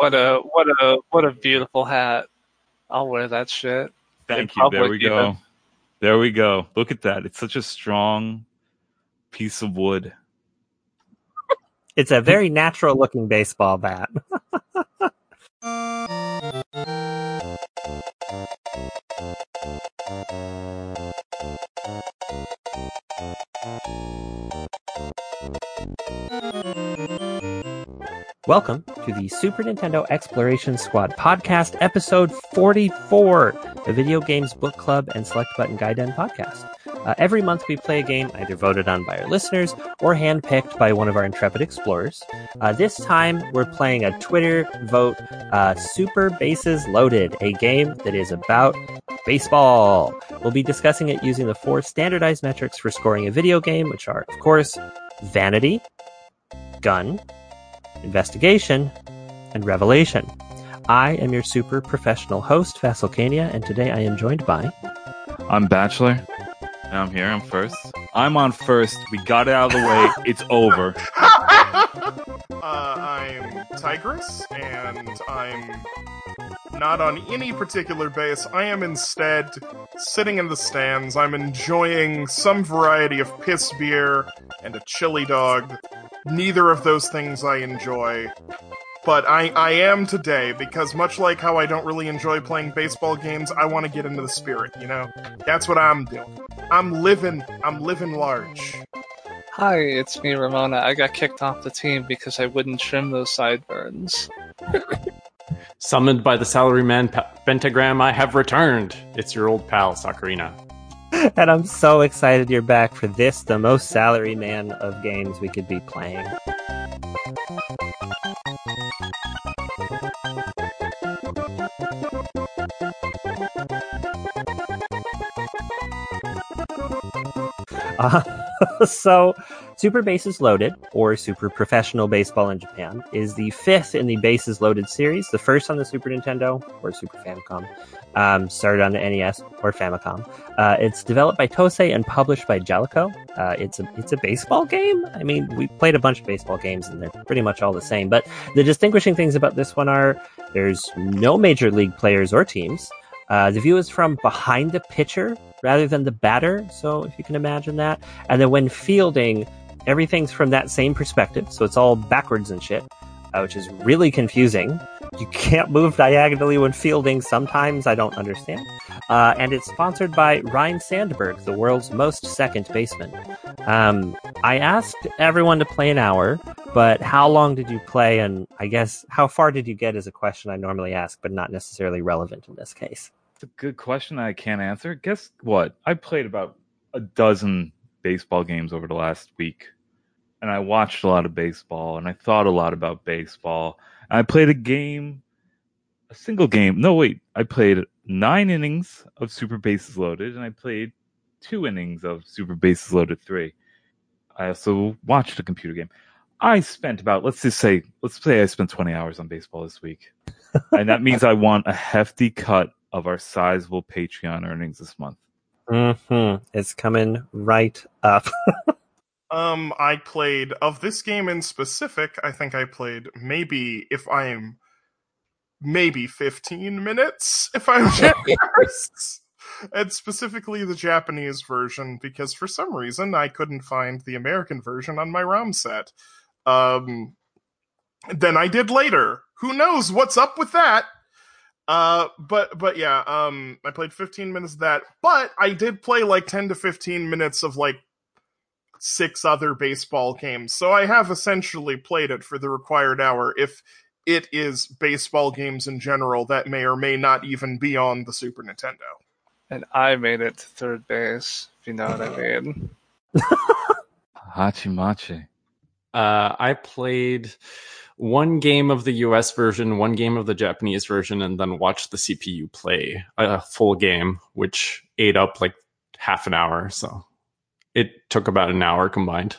What a beautiful hat. I'll wear that shit. Thank you. There we go. There we go. Look at that. It's such a strong piece of wood. It's a very natural looking baseball bat. Welcome to the Super Nintendo Exploration Squad podcast, episode 44, the Video Games Book Club and Select Button Gaiden podcast. Every month we play a game either voted on by our listeners or handpicked by one of our intrepid explorers. This time we're playing a Twitter vote, Super Bases Loaded, a game that is about baseball. We'll be discussing it using the four standardized metrics for scoring a video game, which are, of course, vanity, gun, investigation, and revelation. I am your super professional host, Fassilcania, and today I am joined by... I'm Bachelor. And I'm here. I'm first. I'm on first. We got it out of the way. It's over. I'm Tigris, and I'm not on any particular base. I am instead sitting in the stands. I'm enjoying some variety of piss beer and a chili dog. Neither of those things I enjoy, but I am today, because much like how I don't really enjoy playing baseball games, I want to get into the spirit, you know? That's what I'm doing. I'm living large. Hi, it's me, Ramona. I got kicked off the team because I wouldn't trim those sideburns. Summoned by the salaryman pentagram, I have returned. It's your old pal, Sakurina. And I'm so excited you're back for this, the most salary man of games we could be playing. So, Super Bases Loaded, or Super Professional Baseball in Japan, is the fifth in the Bases Loaded series, the first on the Super Nintendo, or Super Famicom, started on the NES, or Famicom. It's developed by Tosei and published by Jaleco. It's a baseball game? I mean, we played a bunch of baseball games, and they're pretty much all the same, but the distinguishing things about this one are there's no major league players or teams. The view is from behind the pitcher rather than the batter, so if you can imagine that. And then when fielding, everything's from that same perspective, so it's all backwards and shit, which is really confusing. You can't move diagonally when fielding sometimes, I don't understand. And it's sponsored by Ryne Sandberg, the world's most second baseman. I asked everyone to play an hour, but how long did you play? And I guess how far did you get is a question I normally ask, but not necessarily relevant in this case. A good question I can't answer. Guess what? I played about a dozen baseball games over the last week, and I watched a lot of baseball, and I thought a lot about baseball. I played I played 9 innings of Super Bases Loaded, and I played 2 innings of Super Bases Loaded 3. I also watched a computer game. I spent about, let's say I spent 20 hours on baseball this week, and that means I want a hefty cut of our sizable Patreon earnings this month. Mm-hmm. It's coming right up. I played, of this game in specific, I think I played maybe 15 minutes, if I'm generous. And specifically the Japanese version, because for some reason I couldn't find the American version on my ROM set. Then I did later. Who knows what's up with that? But yeah, I played 15 minutes of that, but I did play like 10 to 15 minutes of like 6 other baseball games. So I have essentially played it for the required hour. If it is baseball games in general, that may or may not even be on the Super Nintendo. And I made it to third base, if you know what I mean. Hachimachi. I played one game of the US version, one game of the Japanese version, and then watched the CPU play a full game, which ate up like half an hour. So it took about an hour combined.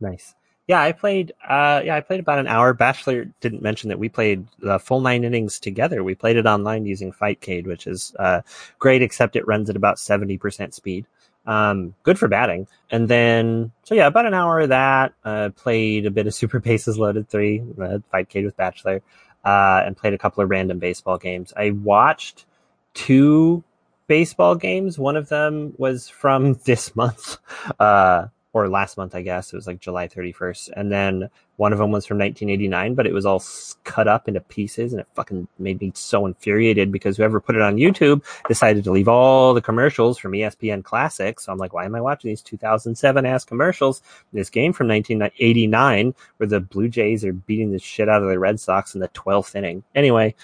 Nice. Yeah, I played about an hour. Bachelor didn't mention that we played the full 9 innings together. We played it online using Fightcade, which is great, except it runs at about 70% speed. Good for batting. And then, so yeah, about an hour of that, played a bit of Super Bases Loaded 3, Fightcade with Bachelor. and played a couple of random baseball games. I watched 2 baseball games. One of them was from this month, or last month, I guess. It was like July 31st. And then one of them was from 1989, but it was all cut up into pieces, and it fucking made me so infuriated because whoever put it on YouTube decided to leave all the commercials from ESPN Classic. So I'm like, why am I watching these 2007-ass commercials? This game from 1989 where the Blue Jays are beating the shit out of the Red Sox in the 12th inning. Anyway,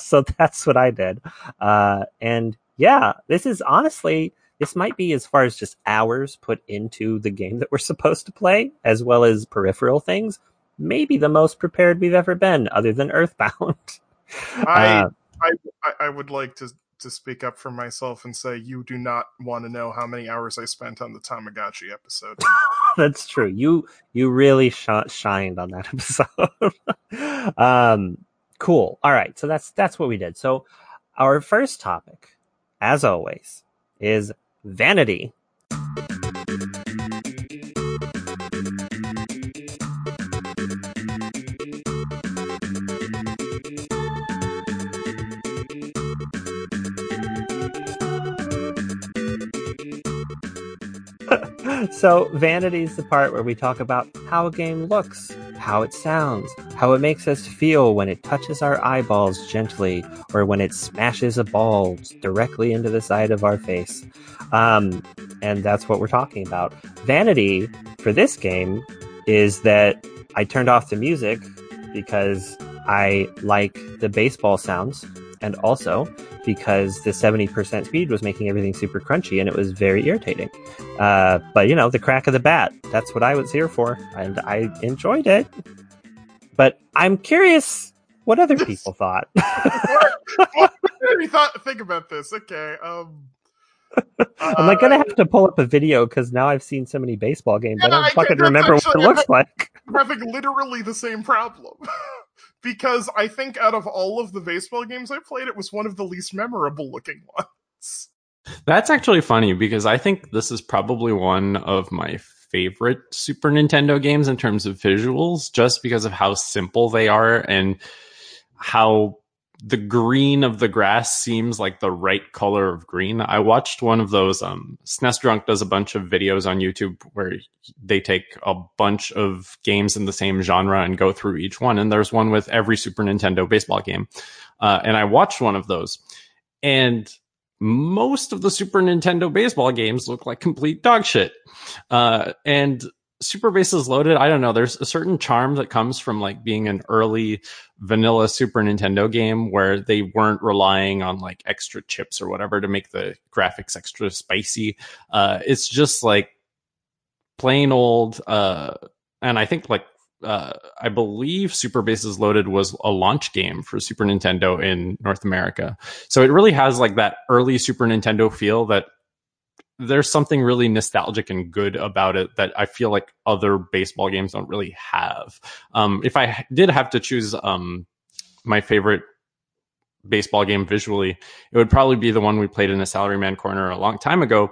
so that's what I did. And yeah, this is honestly... This might be as far as just hours put into the game that we're supposed to play, as well as peripheral things, maybe the most prepared we've ever been, other than Earthbound. I would like to speak up for myself and say you do not want to know how many hours I spent on the Tamagotchi episode. That's true. You really shined on that episode. Cool. All right. So that's what we did. So our first topic, as always, is vanity. So vanity is the part where we talk about how a game looks, how it sounds, how it makes us feel when it touches our eyeballs gently, or when it smashes a ball directly into the side of our face. And that's what we're talking about. Vanity for this game is that I turned off the music because I like the baseball sounds, and also because the 70% speed was making everything super crunchy and it was very irritating. But, you know, the crack of the bat, that's what I was here for, and I enjoyed it. But I'm curious what other people thought. Think about this. Okay. Am I going to have to pull up a video? Because now I've seen so many baseball games, I don't fucking remember what it looks like. I'm having literally the same problem. Because I think out of all of the baseball games I played, it was one of the least memorable looking ones. That's actually funny, because I think this is probably one of my favorite Super Nintendo games in terms of visuals, just because of how simple they are and how the green of the grass seems like the right color of green. I watched one of those. SNES Drunk does a bunch of videos on YouTube where they take a bunch of games in the same genre and go through each one. And there's one with every Super Nintendo baseball game. And I watched one of those. And most of the Super Nintendo baseball games look like complete dog shit. And Super Bases Loaded, I don't know, there's a certain charm that comes from like being an early vanilla Super Nintendo game where they weren't relying on like extra chips or whatever to make the graphics extra spicy. It's just like plain old. And I think like I believe Super Bases Loaded was a launch game for Super Nintendo in North America. So it really has like that early Super Nintendo feel that there's something really nostalgic and good about it that I feel like other baseball games don't really have. If I did have to choose my favorite baseball game visually, it would probably be the one we played in a Salaryman corner a long time ago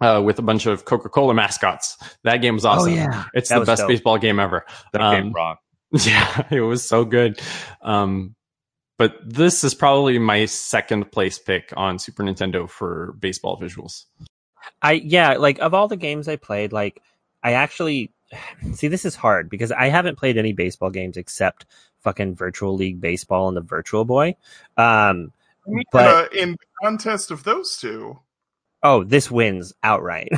with a bunch of Coca-Cola mascots. That game was awesome. Oh, yeah. It's the best baseball game ever. That game rocked. Yeah, it was so good. But this is probably my second place pick on Super Nintendo for baseball visuals. Like of all the games I played, like I actually see, this is hard because I haven't played any baseball games except fucking Virtual League Baseball and the Virtual Boy. But in the contest of those two, this wins outright.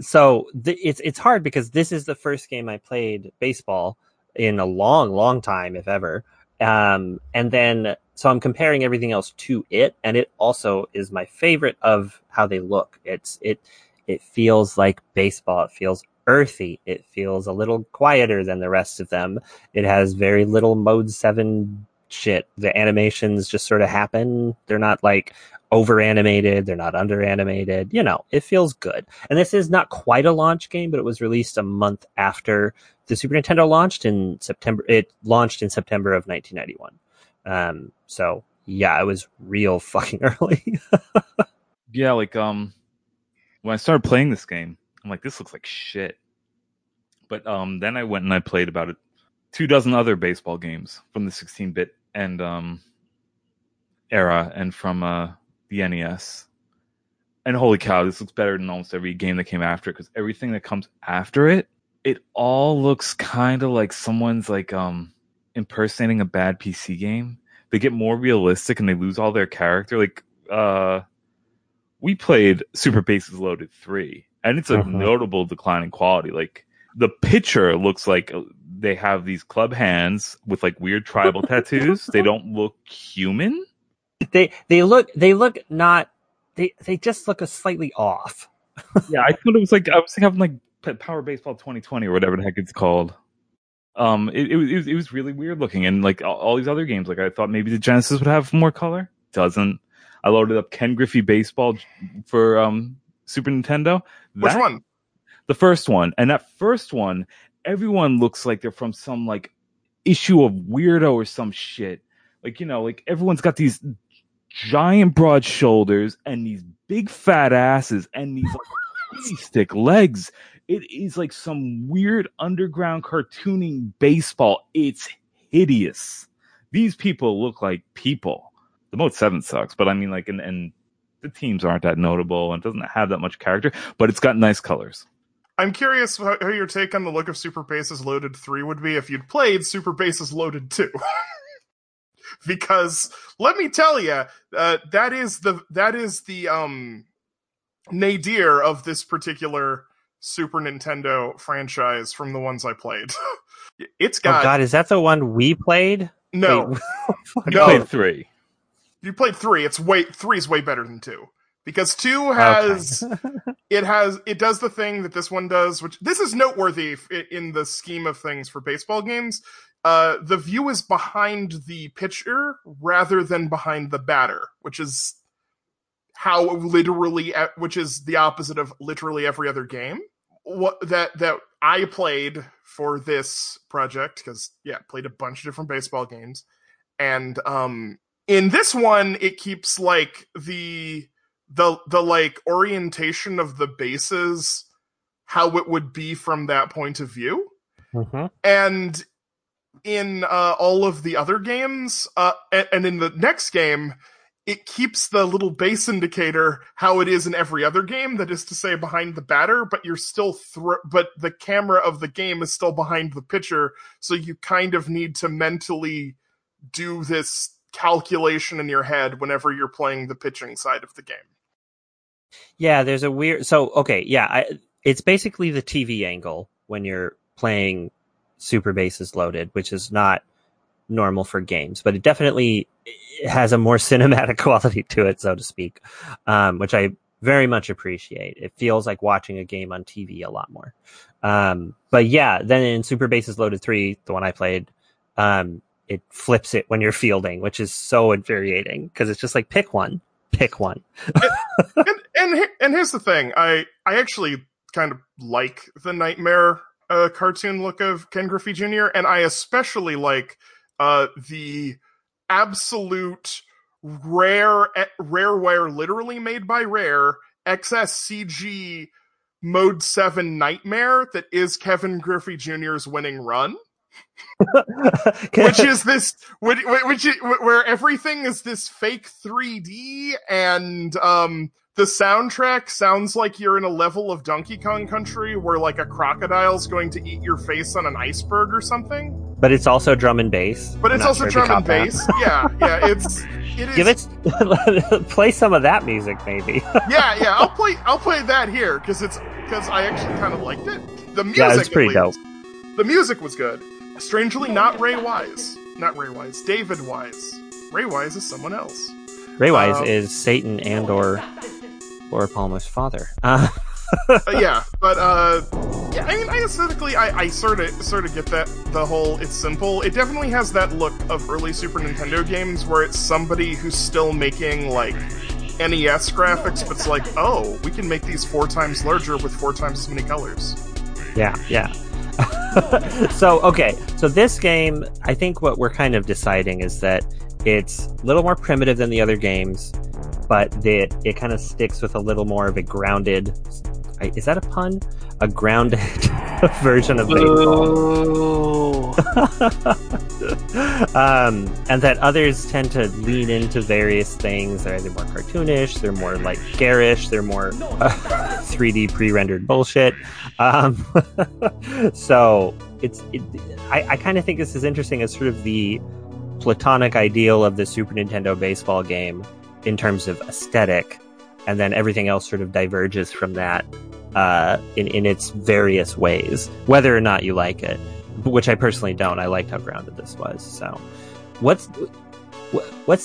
So it's hard because this is the first game I played baseball in a long, long time, if ever. And then, so I'm comparing everything else to it, and it also is my favorite of how they look. It feels like baseball. It feels earthy. It feels a little quieter than the rest of them. It has very little Mode 7 shit. The animations just sort of happen. They're not like over animated. They're not under animated. You know, it feels good. And this is not quite a launch game, but it was released a month after the Super Nintendo launched in September. It launched in September of 1991. So yeah, it was real fucking early. Yeah. Like, when I started playing this game, I'm like, this looks like shit. But, then I went and I played about it two dozen other baseball games from the 16-bit and era and from the NES. And holy cow, this looks better than almost every game that came after it, because everything that comes after it, it all looks kind of like someone's like impersonating a bad PC game. They get more realistic and they lose all their character. Like we played Super Bases Loaded 3, and it's a notable decline in quality. Like the pitcher looks like they have these club hands with like weird tribal tattoos. They don't look human. They just look a slightly off. Yeah, I thought it was like I was having like Power Baseball 2020 or whatever the heck it's called. It was really weird looking, and like all these other games, like I thought maybe the Genesis would have more color. Doesn't. I loaded up Ken Griffey Baseball for Super Nintendo. Which one? The first one. And that first one, everyone looks like they're from some like issue of Weirdo or some shit. Like, you know, like everyone's got these giant broad shoulders and these big fat asses and these like stick legs. It is like some weird underground cartooning baseball. It's hideous. These people look like people. The Mode 7 sucks, but I mean like and the teams aren't that notable and doesn't have that much character, but it's got nice colors. I'm curious how your take on the look of Super Bases Loaded 3 would be if you'd played Super Bases Loaded 2. Because let me tell you, that is the nadir of this particular Super Nintendo franchise from the ones I played. It's got. Oh God, is that the one we played? No, no. I played 3. You played 3. It's way 3's way better than 2 because 2 has it does the thing that this one does, which this is noteworthy in the scheme of things for baseball games. The view is behind the pitcher rather than behind the batter, which is the opposite of literally every other game that I played for this project. Cause yeah, played a bunch of different baseball games. And, in this one, it keeps like the like orientation of the bases, how it would be from that point of view. Mm-hmm. And in all of the other games and in the next game, it keeps the little base indicator how it is in every other game, that is to say behind the batter, but you're still but the camera of the game is still behind the pitcher, so you kind of need to mentally do this calculation in your head whenever you're playing the pitching side of the game. Yeah, there's a weird it's basically the TV angle when you're playing Super Bases Loaded, which is not normal for games, but it definitely has a more cinematic quality to it, so to speak, which I very much appreciate. It feels like watching a game on TV a lot more. But yeah, then in Super Bases Loaded 3, the one I played, it flips it when you're fielding, which is so infuriating because it's just like, pick one. and here's the thing. I actually kind of like the nightmare a cartoon look of Ken Griffey Jr., and I especially like the absolute rareware, literally made by Rare, XSCG Mode 7 nightmare that is Kevin Griffey Jr.'s winning run. which is where everything is this fake 3D, and the soundtrack sounds like you're in a level of Donkey Kong Country where like a crocodile's going to eat your face on an iceberg or something. But it's also drum and bass. Yeah, it is. Play some of that music, maybe. yeah. I'll play that here because I actually kind of liked it. The music, yeah, it's pretty dope. The music was good. Strangely, not Ray Wise. Not Ray Wise. David Wise. Ray Wise is someone else. Ray Wise is Satan and/or Laura Palmer's father. Yeah. I mean, aesthetically, I sort of get that, the whole it's simple. It definitely has that look of early Super Nintendo games where it's somebody who's still making like NES graphics, but it's like, oh, we can make these 4 times larger with 4 times as many colors. Yeah. So this game, I think what we're kind of deciding is that it's a little more primitive than the other games, but that it kind of sticks with a little more of a grounded... Is that a pun? A grounded version of baseball. And that others tend to lean into various things. They're either more cartoonish, they're more like garish, they're more 3D pre-rendered bullshit. So I kind of think this is interesting as sort of the platonic ideal of the Super Nintendo baseball game in terms of aesthetic, and then everything else sort of diverges from that in its various ways, whether or not you like it, which I personally don't. I liked how grounded this was. So what's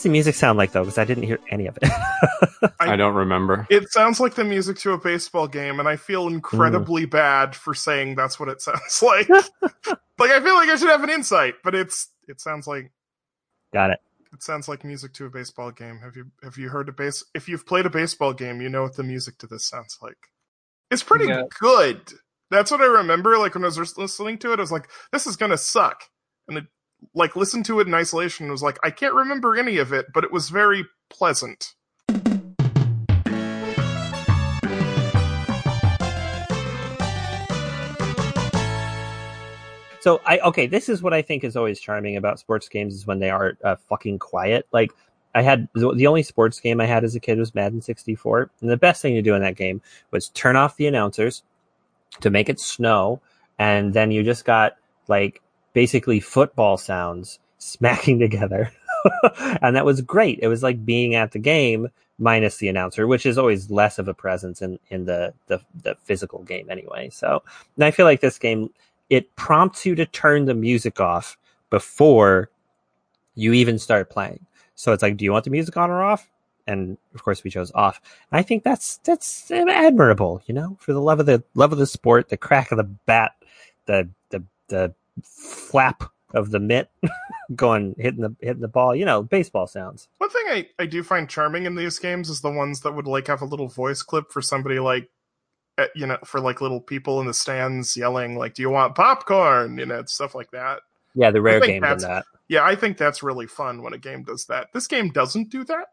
the music sound like, though? Because I didn't hear any of it. I don't remember. It sounds like the music to a baseball game, and I feel incredibly bad for saying that's what it sounds like. Like, I feel like I should have an insight, but it sounds like... Got it. It sounds like music to a baseball game. Have you heard if you've played a baseball game, you know what the music to this sounds like. It's pretty good. That's what I remember. Like, when I was listening to it, I was like, this is going to suck. And it, like, listened to it in isolation and was like, I can't remember any of it, but it was very pleasant. So, this is what I think is always charming about sports games, is when they are fucking quiet. Like, I had the only sports game I had as a kid was Madden 64. And the best thing to do in that game was turn off the announcers to make it snow. And then you just got, like, basically football sounds smacking together. And that was great. It was like being at the game minus the announcer, which is always less of a presence in the physical game anyway. So, and I feel like this game, it prompts you to turn the music off before you even start playing. So it's like, do you want the music on or off? And of course we chose off. And I think that's admirable, you know, for the love of the sport, the crack of the bat, the flap of the mitt going, hitting the ball, you know, baseball sounds. One thing I do find charming in these games is the ones that would like have a little voice clip for somebody, like, you know, for like little people in the stands yelling, like, do you want popcorn? You know, stuff like that. Yeah, the Rare game did that. Yeah, I think that's really fun when a game does that. This game doesn't do that.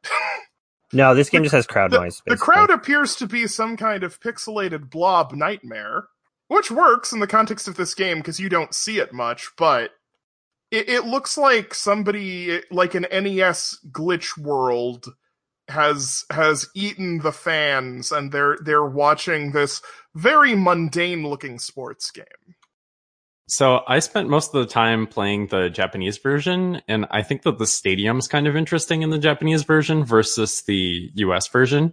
No, this game just has crowd noise. Basically. The crowd appears to be some kind of pixelated blob nightmare, which works in the context of this game because you don't see it much, but it looks like somebody, like an NES glitch world, has eaten the fans, and they're watching this very mundane looking sports game. So I spent most of the time playing the Japanese version, and I think that the stadium's kind of interesting in the Japanese version versus the US version.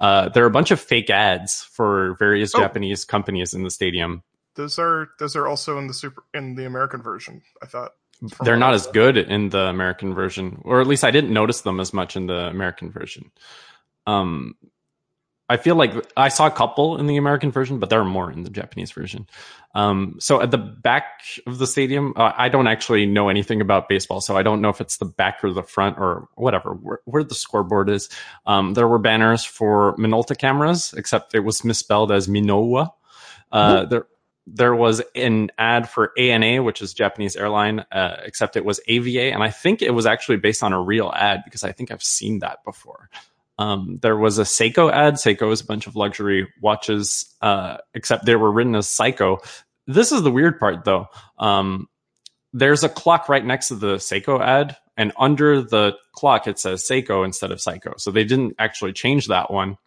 There are a bunch of fake ads for various Japanese companies in the stadium. Those are also in the American version, I thought. They're not as good in the American version, or at least I didn't notice them as much in the American version. I feel like I saw a couple in the American version, but there are more in the Japanese version. So at the back of the stadium, I don't actually know anything about baseball, so I don't know if it's the back or the front or whatever, where the scoreboard is. There were banners for Minolta cameras, except it was misspelled as Minowa. There was an ad for ANA, which is Japanese airline, except it was AVA. And I think it was actually based on a real ad, because I think I've seen that before. There was a Seiko ad. Seiko is a bunch of luxury watches, except they were written as Psycho. This is the weird part, though. There's a clock right next to the Seiko ad, and under the clock it says Seiko instead of Psycho. So they didn't actually change that one.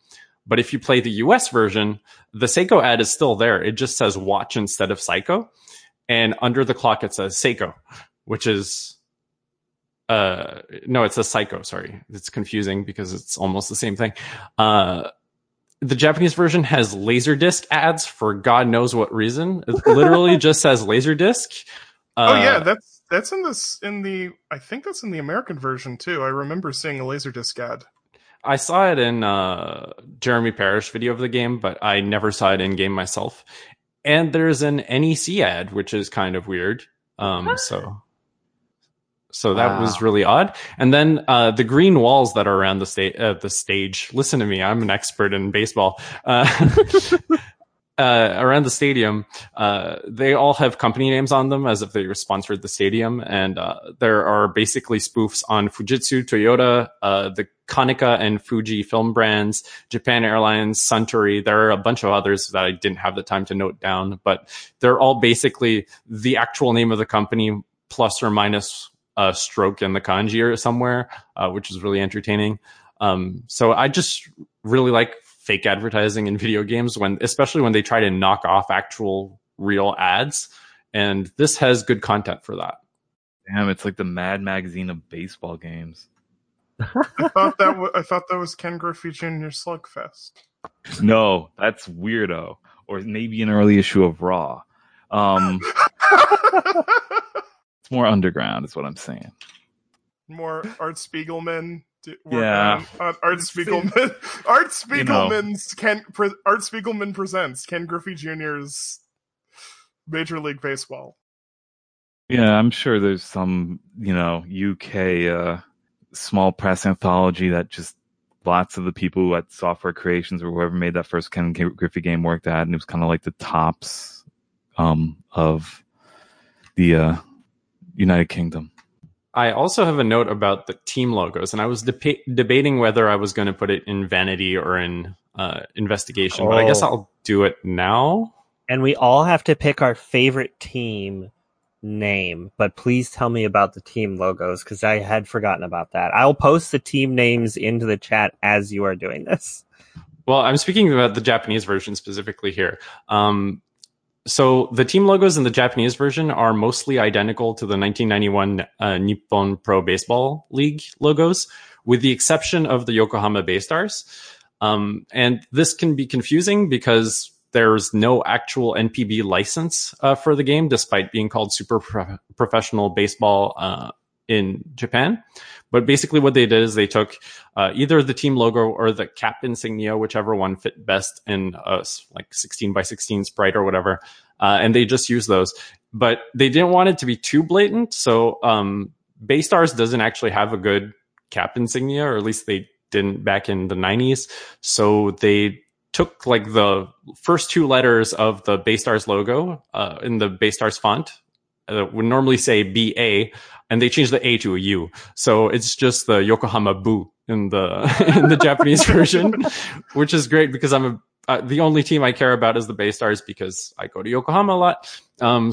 But if you play the US version, the Seiko ad is still there. It just says watch instead of Psycho. And under the clock, it says Seiko, which is... no, it's a Psycho, sorry. It's confusing because it's almost the same thing. The Japanese version has Laserdisc ads for God knows what reason. It literally just says Laserdisc. That's in this, I think that's in the American version too. I remember seeing a Laserdisc ad. I saw it in Jeremy Parrish video of the game, but I never saw it in game myself. And there's an NEC ad, which is kind of weird. So that was really odd. And then the green walls that are around the stage. Listen to me, I'm an expert in baseball. around the stadium, they all have company names on them as if they sponsored the stadium. And there are basically spoofs on Fujitsu, Toyota, the Konica and Fuji film brands, Japan Airlines, Suntory. There are a bunch of others that I didn't have the time to note down, but they're all basically the actual name of the company plus or minus a stroke in the kanji or somewhere, which is really entertaining. So I just really like fake advertising in video games, especially when they try to knock off actual real ads. And this has good content for that. Damn, it's like the Mad Magazine of baseball games. I thought that was Ken Griffey Jr. Slugfest. No, that's Weirdo, or maybe an early issue of Raw. It's more underground, is what I'm saying. More Art Spiegelman. Yeah, Art Spiegelman. Art Spiegelman's Art Spiegelman presents Ken Griffey Jr.'s Major League Baseball. Yeah, I'm sure there's some UK small press anthology that just lots of the people at Software Creations or whoever made that first Ken Griffey game worked at, and it was kind of like the tops of the United Kingdom. I also have a note about the team logos, and I was debating whether I was going to put it in Vanity or in Investigation, but I guess I'll do it now. And we all have to pick our favorite team name, but please tell me about the team logos, because I had forgotten about that. I'll post the team names into the chat as you are doing this. Well, I'm speaking about the Japanese version specifically here. So the team logos in the Japanese version are mostly identical to the 1991 Nippon Pro Baseball League logos, with the exception of the Yokohama Bay Stars. And this can be confusing because there's no actual NPB license for the game, despite being called Super Professional Baseball in Japan. But basically what they did is they took either the team logo or the cap insignia, whichever one fit best in a 16x16 sprite or whatever, and they just used those. But they didn't want it to be too blatant, so Baystars doesn't actually have a good cap insignia, or at least they didn't back in the 90s, so they took the first two letters of the Baystars logo in the Baystars font. Would normally say BA, and they changed the A to a U. So it's just the Yokohama Boo in the Japanese version, which is great because I'm the only team I care about is the Bay Stars because I go to Yokohama a lot.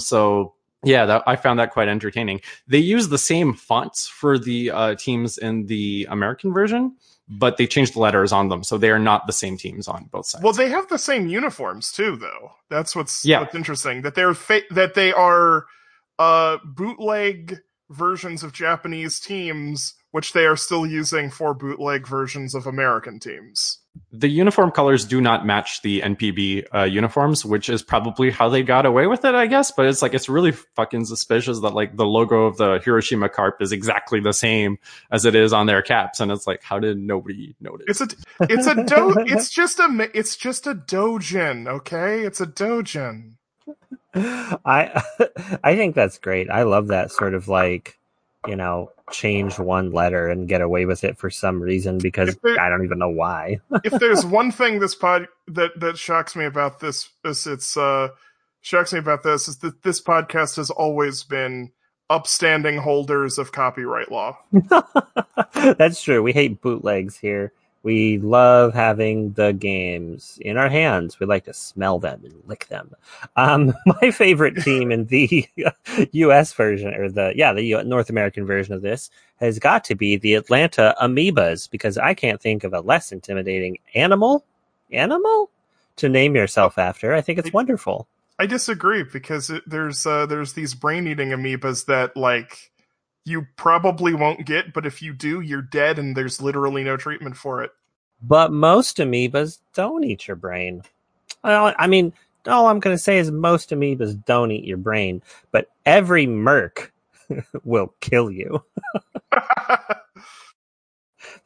So yeah, I found that quite entertaining. They use the same fonts for the teams in the American version, but they changed the letters on them, so they are not the same teams on both sides. Well, they have the same uniforms too, though. That's what's interesting, that they're that they are bootleg versions of Japanese teams, which they are still using for bootleg versions of American teams. The uniform colors do not match the NPB uniforms, which is probably how they got away with it, I guess. But it's really fucking suspicious that the logo of the Hiroshima Carp is exactly the same as it is on their caps, and it's how did nobody notice? It's just a doujin, okay? It's a doujin. I think that's great. I love that sort of change one letter and get away with it for some reason, because I don't even know why. If there's one thing that shocks me about this, is that this podcast has always been upstanding holders of copyright law. That's true. We hate bootlegs here. We love having the games in our hands. We like to smell them and lick them. My favorite team in the U.S. version, or the North American version of this, has got to be the Atlanta Amoebas, because I can't think of a less intimidating animal to name yourself after. I think it's wonderful. I disagree, because there's these brain-eating amoebas that you probably won't get, but if you do, you're dead, and there's literally no treatment for it. But most amoebas don't eat your brain. All I'm going to say is most amoebas don't eat your brain, but every merc will kill you. The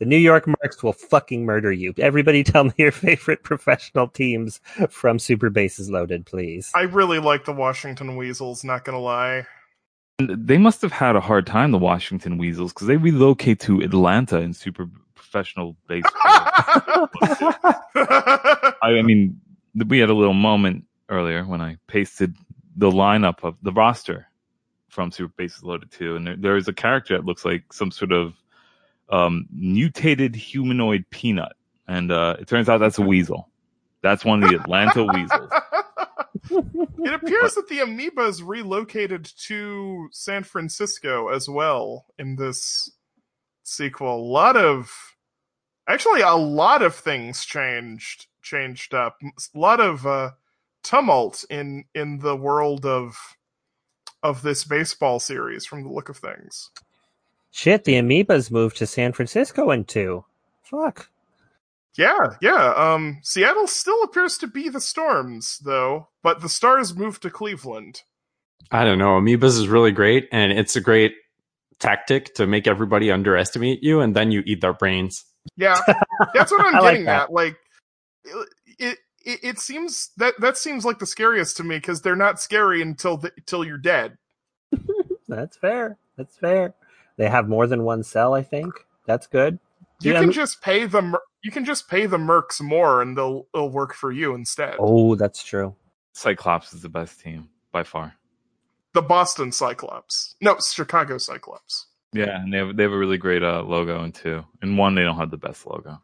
New York Mercs will fucking murder you. Everybody tell me your favorite professional teams from Super Bases Loaded, please. I really like the Washington Weasels, not going to lie. They must have had a hard time, the Washington Weasels, because they relocate to Atlanta in Super Professional Baseball. I mean, we had a little moment earlier when I pasted the lineup of the roster from Super Bases Loaded 2, and there is a character that looks like some sort of mutated humanoid peanut, and it turns out that's a weasel. That's one of the Atlanta Weasels. It appears that the Amoebas relocated to San Francisco as well in this sequel. A lot of things changed up. A lot of tumult in the world of this baseball series, from the look of things. Shit, the Amoebas moved to San Francisco in 2. Fuck. Yeah. Seattle still appears to be the Storms, though, but the Stars moved to Cleveland. I don't know. Amoebas is really great, and it's a great tactic to make everybody underestimate you, and then you eat their brains. Yeah, that's what I'm getting at. Like, it seems that seems like the scariest to me, because they're not scary until you're dead. That's fair. They have more than one cell, I think. That's good. You can just pay the mercs more, and they'll work for you instead. Oh, that's true. Cyclops is the best team by far. The Boston Cyclops. No, Chicago Cyclops. Yeah, and they have a really great logo in 2. In 1, they don't have the best logo.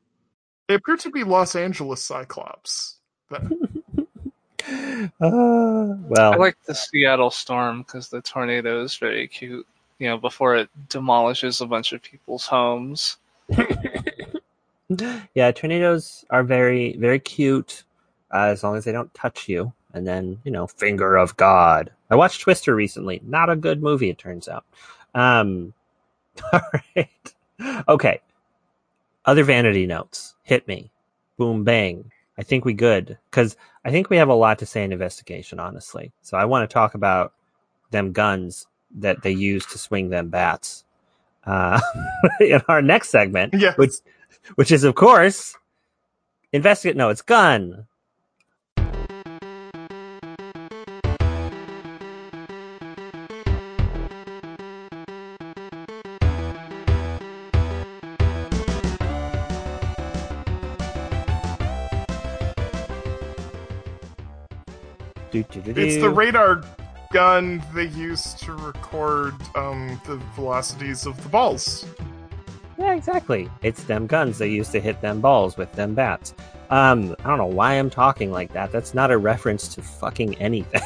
They appear to be Los Angeles Cyclops. Well, I like the Seattle Storm because the tornado is very cute. You know, before it demolishes a bunch of people's homes. Yeah, tornadoes are very, very cute as long as they don't touch you. And then, you know, finger of God. I watched Twister recently. Not a good movie, it turns out. All right. Okay. Other vanity notes. Hit me. Boom, bang. I think we good. Because I think we have a lot to say in investigation, honestly. So I want to talk about them guns that they use to swing them bats in our next segment. Yeah. Which is, of course, investigate. No, it's gun. It's the radar gun they use to record the velocities of the balls. Yeah, exactly. It's them guns they used to hit them balls with them bats. I don't know why I'm talking like that. That's not a reference to fucking anything.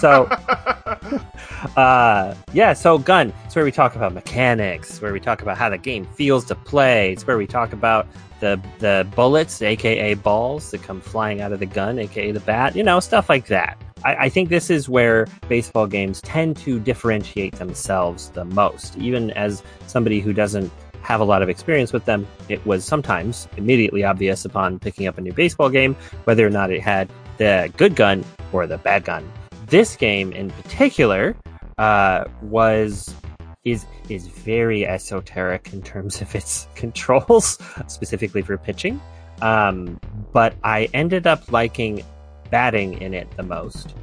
So gun. It's where we talk about mechanics, where we talk about how the game feels to play. It's where we talk about the bullets, aka balls, that come flying out of the gun, aka the bat. You know, stuff like that. I think this is where baseball games tend to differentiate themselves the most. Even as somebody who doesn't have a lot of experience with them, it was sometimes immediately obvious upon picking up a new baseball game whether or not it had the good gun or the bad gun. This game in particular is very esoteric in terms of its controls, specifically for pitching. But I ended up liking batting in it the most.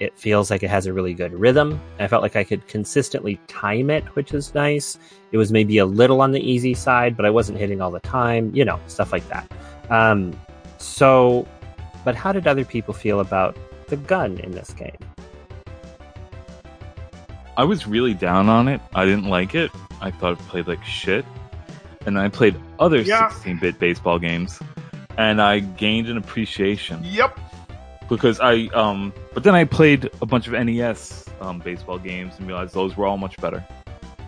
It feels like it has a really good rhythm. I felt like I could consistently time it, which is nice. It was maybe a little on the easy side, but I wasn't hitting all the time, you know, stuff like that. But how did other people feel about the gun in this game? I was really down on it. I didn't like it. I thought it played like shit. And I played other 16-bit baseball games, and I gained an appreciation. Yep. Because but then I played a bunch of NES baseball games and realized those were all much better.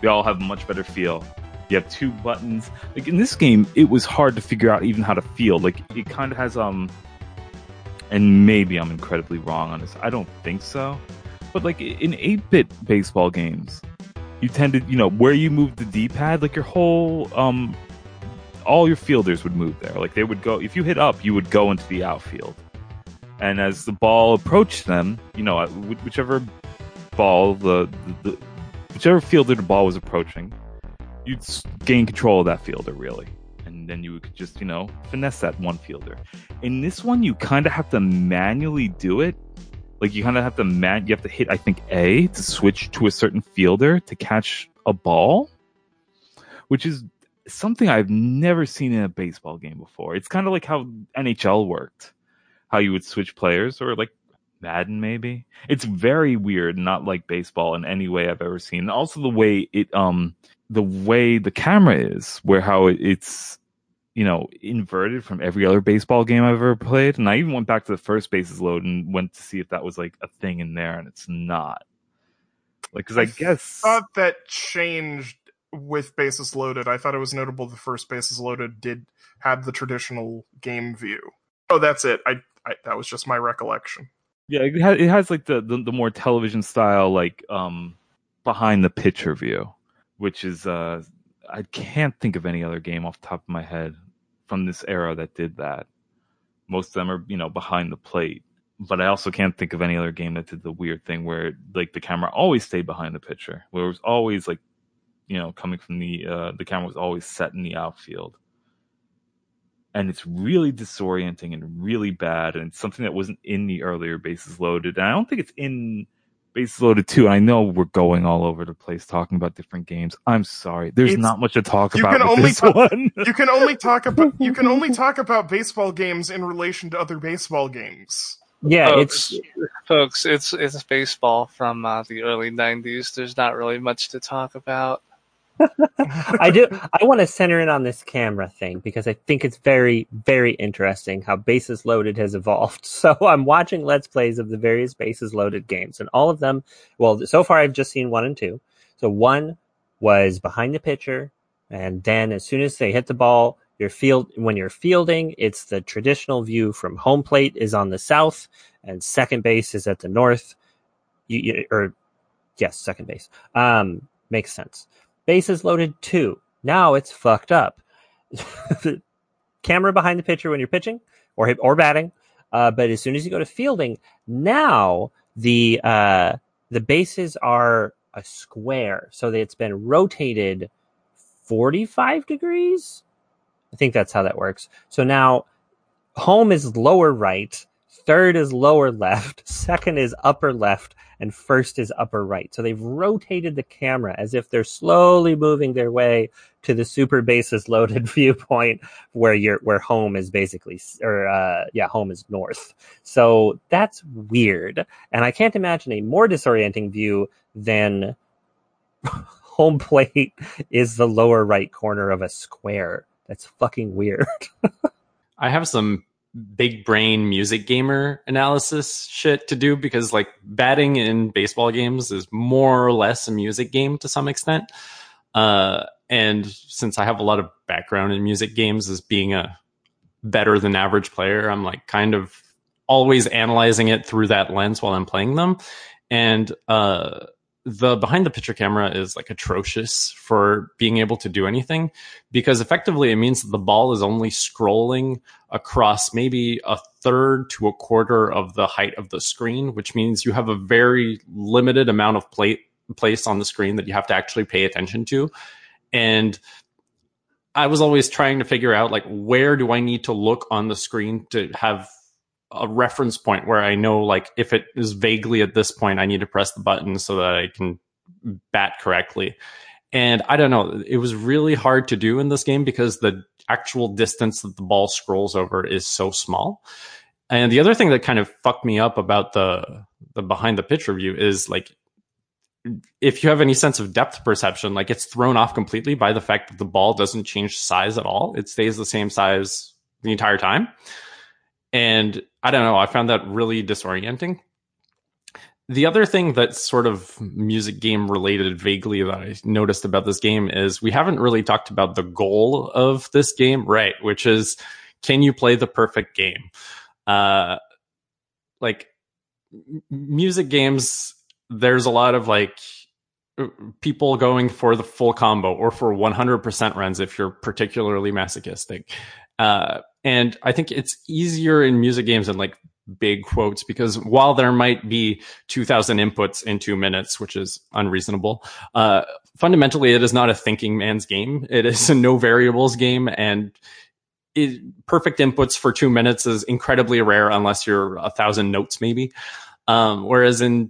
They all have a much better feel. You have two buttons. Like in this game, it was hard to figure out even how to feel. Like it kind of has and maybe I'm incredibly wrong on this. I don't think so. But like in 8-bit baseball games, you tend to, you know, where you move the D-pad, like your whole all your fielders would move there. Like they would go, if you hit up, you would go into the outfield. And as the ball approached them, you know, whichever fielder the ball was approaching, you'd gain control of that fielder, really. And then you could just, you know, finesse that one fielder. In this one, you kind of have to manually do it. Like, you kind of have to you have to hit, I think, A to switch to a certain fielder to catch a ball, which is something I've never seen in a baseball game before. It's kind of like how NHL worked, how you would switch players, or like Madden maybe. It's very weird, not like baseball in any way I've ever seen. Also the way it the way the camera is, where how it's, you know, inverted from every other baseball game I've ever played. And I even went back to the first Bases Loaded and went to see if that was like a thing in there, and it's not. Like, because I guess thought that changed with Bases Loaded. I thought it was notable the first Bases Loaded did have the traditional game view. Oh, that's it. I that was just my recollection. Yeah, it has like the more television style, like behind the pitcher view, which is I can't think of any other game off the top of my head from this era that did that. Most of them are, you know, behind the plate. But I also can't think of any other game that did the weird thing where like the camera always stayed behind the pitcher, where it was always like, you know, coming from the camera was always set in the outfield. And it's really disorienting and really bad. And it's something that wasn't in the earlier Bases Loaded. And I don't think it's in Bases Loaded 2. I know we're going all over the place talking about different games. I'm sorry. There's not much to talk about with this one. You can only talk about baseball games in relation to other baseball games. Yeah, folks, it's baseball from the early 90s. There's not really much to talk about. I want to center in on this camera thing because I think it's very, very interesting how Bases Loaded has evolved. So I'm watching Let's Plays of the various Bases Loaded games, and all of them, well, so far I've just seen 1 and 2. So 1 was behind the pitcher, and then as soon as they hit the ball, when you're fielding, it's the traditional view from home plate is on the south, and second base is at the north. Second base. Makes sense. Bases Loaded 2. Now it's fucked up. The camera behind the pitcher when you're pitching or batting. But as soon as you go to fielding, now the bases are a square. So that it's been rotated 45 degrees. I think that's how that works. So now home is lower right, third is lower left, second is upper left, and first is upper right. So they've rotated the camera as if they're slowly moving their way to the Super Bases Loaded viewpoint where home is basically, home is north. So that's weird. And I can't imagine a more disorienting view than home plate is the lower right corner of a square. That's fucking weird. I have some big brain music gamer analysis shit to do because like batting in baseball games is more or less a music game to some extent. And since I have a lot of background in music games as being a better than average player, I'm like kind of always analyzing it through that lens while I'm playing them. And the behind the picture camera is like atrocious for being able to do anything because effectively it means that the ball is only scrolling across maybe a third to a quarter of the height of the screen, which means you have a very limited amount of place on the screen that you have to actually pay attention to. And I was always trying to figure out like, where do I need to look on the screen to have a reference point where I know, like, if it is vaguely at this point, I need to press the button so that I can bat correctly. And I don't know, it was really hard to do in this game because the actual distance that the ball scrolls over is so small. And the other thing that kind of fucked me up about the behind the pitcher view is, like, if you have any sense of depth perception, like, it's thrown off completely by the fact that the ball doesn't change size at all. It stays the same size the entire time. And I don't know, I found that really disorienting. The other thing that's sort of music game related vaguely that I noticed about this game is we haven't really talked about the goal of this game, right? Which is, can you play the perfect game? Like, music games, there's a lot of like people going for the full combo or for 100% runs if you're particularly masochistic. And I think it's easier in music games than like big quotes, because while there might be 2,000 inputs in 2 minutes, which is unreasonable, fundamentally it is not a thinking man's game. It is a no variables game, and perfect inputs for 2 minutes is incredibly rare unless you're 1,000 notes maybe. Whereas in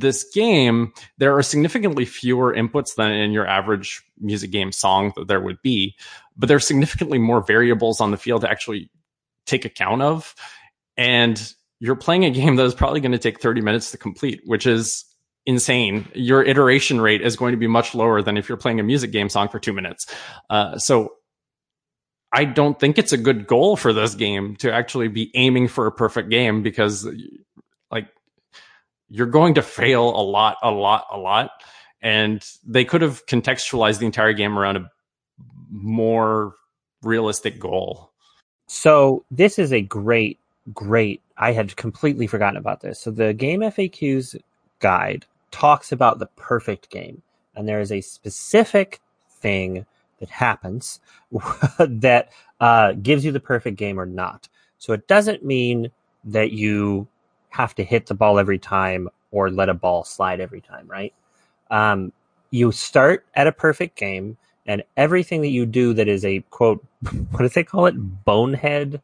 this game, there are significantly fewer inputs than in your average music game song that there would be, but there are significantly more variables on the field to actually take account of. And you're playing a game that is probably going to take 30 minutes to complete, which is insane. Your iteration rate is going to be much lower than if you're playing a music game song for 2 minutes. So I don't think it's a good goal for this game to actually be aiming for a perfect game, because like you're going to fail a lot. And they could have contextualized the entire game around a more realistic goal. So this is a great, I had completely forgotten about this. So the Game FAQs guide talks about the perfect game, and there is a specific thing that happens that gives you the perfect game or not. So it doesn't mean that you have to hit the ball every time or let a ball slide every time, right? You start at a perfect game, and everything that you do that is a, quote, what do they call it? Bonehead?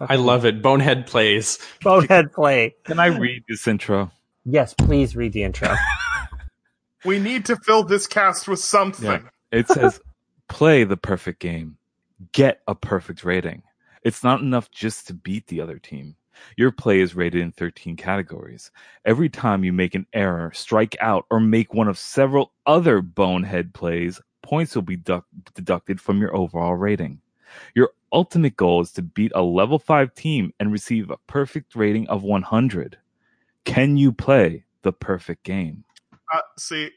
I love it. Bonehead plays. Bonehead play. Can I read this intro? Yes, please read the intro. We need to fill this cast with something. Yeah. It says, play the perfect game. Get a perfect rating. It's not enough just to beat the other team. Your play is rated in 13 categories. Every time you make an error, strike out, or make one of several other bonehead plays, points will be deducted from your overall rating. Your ultimate goal is to beat a level 5 team and receive a perfect rating of 100. Can you play the perfect game? See,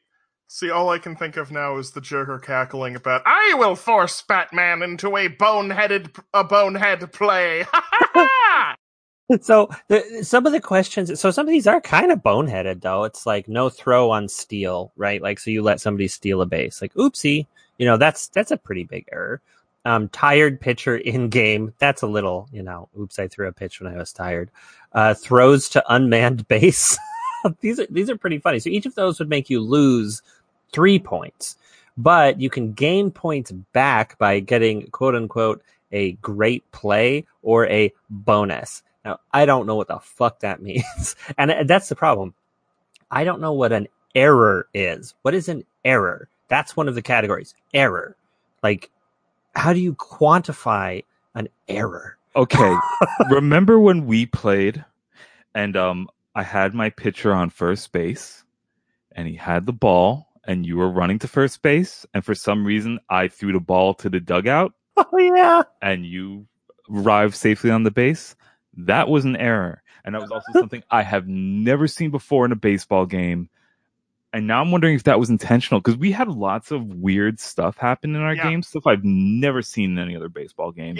all I can think of now is the Joker cackling about, I will force Batman into a bonehead play. So some of the questions, so some of these are kind of boneheaded, though. It's like no throw on steal, right? Like, so you let somebody steal a base. Like, oopsie, that's a pretty big error. Tired pitcher in game. That's a little, oops, I threw a pitch when I was tired. Throws to unmanned base. These are pretty funny. So each of those would make you lose 3 points, but you can gain points back by getting, quote unquote, a great play or a bonus. Now, I don't know what the fuck that means. And that's the problem. I don't know what an error is. What is an error? That's one of the categories. Error. Like, how do you quantify an error? Okay. Remember when we played and I had my pitcher on first base and he had the ball and you were running to first base, and for some reason I threw the ball to the dugout? Oh, yeah. And you arrived safely on the base? That was an error. And that was also something I have never seen before in a baseball game. And now I'm wondering if that was intentional, because we had lots of weird stuff happen in our game, stuff I've never seen in any other baseball game.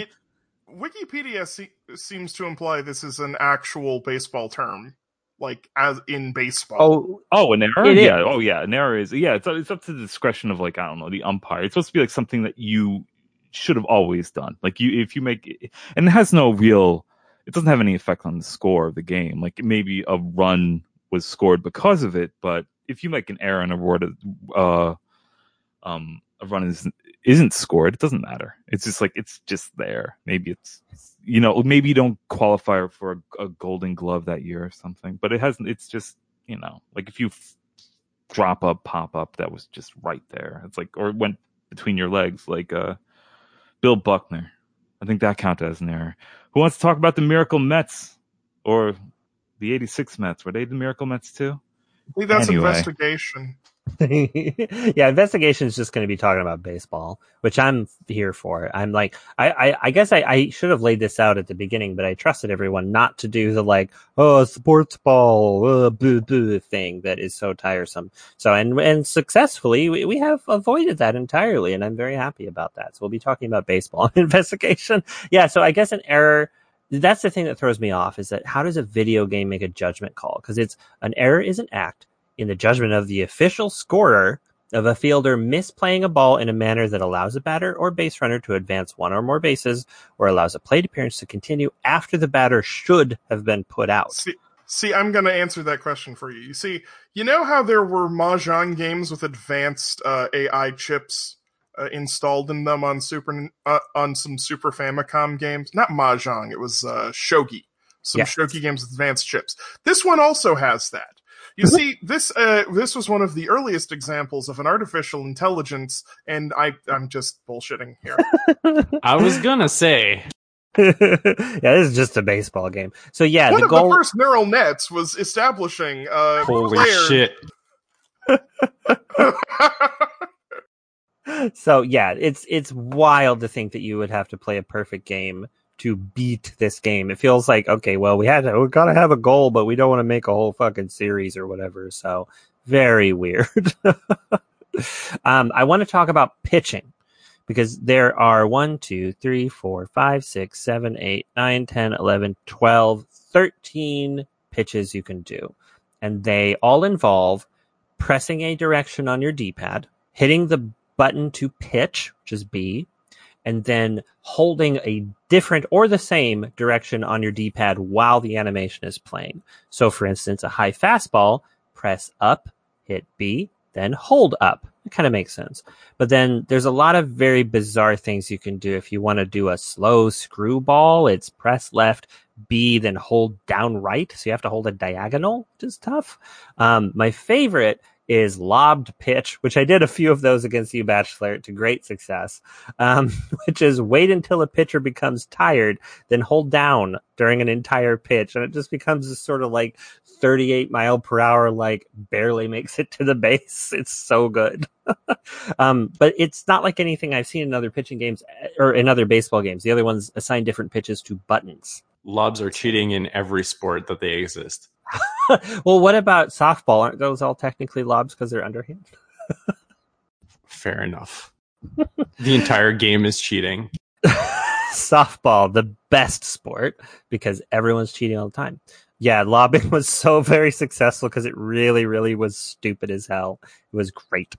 Wikipedia seems to imply this is an actual baseball term, like as in baseball. Oh, an error? Yeah. Oh, yeah. An error is, it's up to the discretion of, like, I don't know, the umpire. It's supposed to be like something that you should have always done. Like, and it has no real, it doesn't have any effect on the score of the game. Like, maybe a run was scored because of it, but if you make an error and a run isn't scored, it doesn't matter. It's just like, it's just there. Maybe it's, maybe you don't qualify for a Golden Glove that year or something, but it hasn't, it's just, like if you drop up, pop up, that was just right there. It's like, or it went between your legs, like Bill Buckner. I think that counted as an error. Who wants to talk about the Miracle Mets or the 86 Mets? Were they the Miracle Mets too? I think that's anyway. Investigation. Yeah, investigation is just going to be talking about baseball, which I'm here for. I'm like, I guess I should have laid this out at the beginning, but I trusted everyone not to do the like, oh, sports ball, boo boo thing that is so tiresome. So and successfully, we have avoided that entirely, and I'm very happy about that. So we'll be talking about baseball investigation. Yeah, so I guess an error. That's the thing that throws me off, is that how does a video game make a judgment call? Because it's an error is an act in the judgment of the official scorer of a fielder misplaying a ball in a manner that allows a batter or base runner to advance one or more bases, or allows a plate appearance to continue after the batter should have been put out. See, I'm going to answer that question for you. You see, you know how there were Mahjong games with advanced AI chips installed in them on some Super Famicom games? Not Mahjong, it was Shogi. Shogi games with advanced chips. This one also has that. You see, this was one of the earliest examples of an artificial intelligence, and I'm just bullshitting here. I was gonna say. Yeah, this is just a baseball game. So yeah, one of the first neural nets was establishing holy players. Shit. So yeah, it's wild to think that you would have to play a perfect game to beat this game. It feels like, okay, well, we gotta have a goal, but we don't want to make a whole fucking series or whatever. So very weird. I want to talk about pitching, because there are 1, 2, 3, 4, 5, 6, 7, 8, 9, 10, 11, 12, 13 pitches you can do. And they all involve pressing a direction on your D-pad, hitting the button to pitch, which is B, and then holding a different or the same direction on your D-pad while the animation is playing. So, for instance, a high fastball, press up, hit B, then hold up. It kind of makes sense. But then there's a lot of very bizarre things you can do. If you want to do a slow screwball, it's press left, B, then hold down right. So you have to hold a diagonal, which is tough. My favorite is lobbed pitch, which I did a few of those against you, Bachelor, to great success, which is wait until a pitcher becomes tired, then hold down during an entire pitch. And it just becomes this sort of like 38 mile per hour, like barely makes it to the base. It's so good. But it's not like anything I've seen in other pitching games or in other baseball games. The other ones assign different pitches to buttons. Lobs are cheating in every sport that they exist. Well, what about softball? Aren't those all technically lobs because they're underhand? Fair enough. The entire game is cheating. Softball, the best sport, because everyone's cheating all the time. Yeah, lobbing was so very successful because it really, really was stupid as hell. It was great.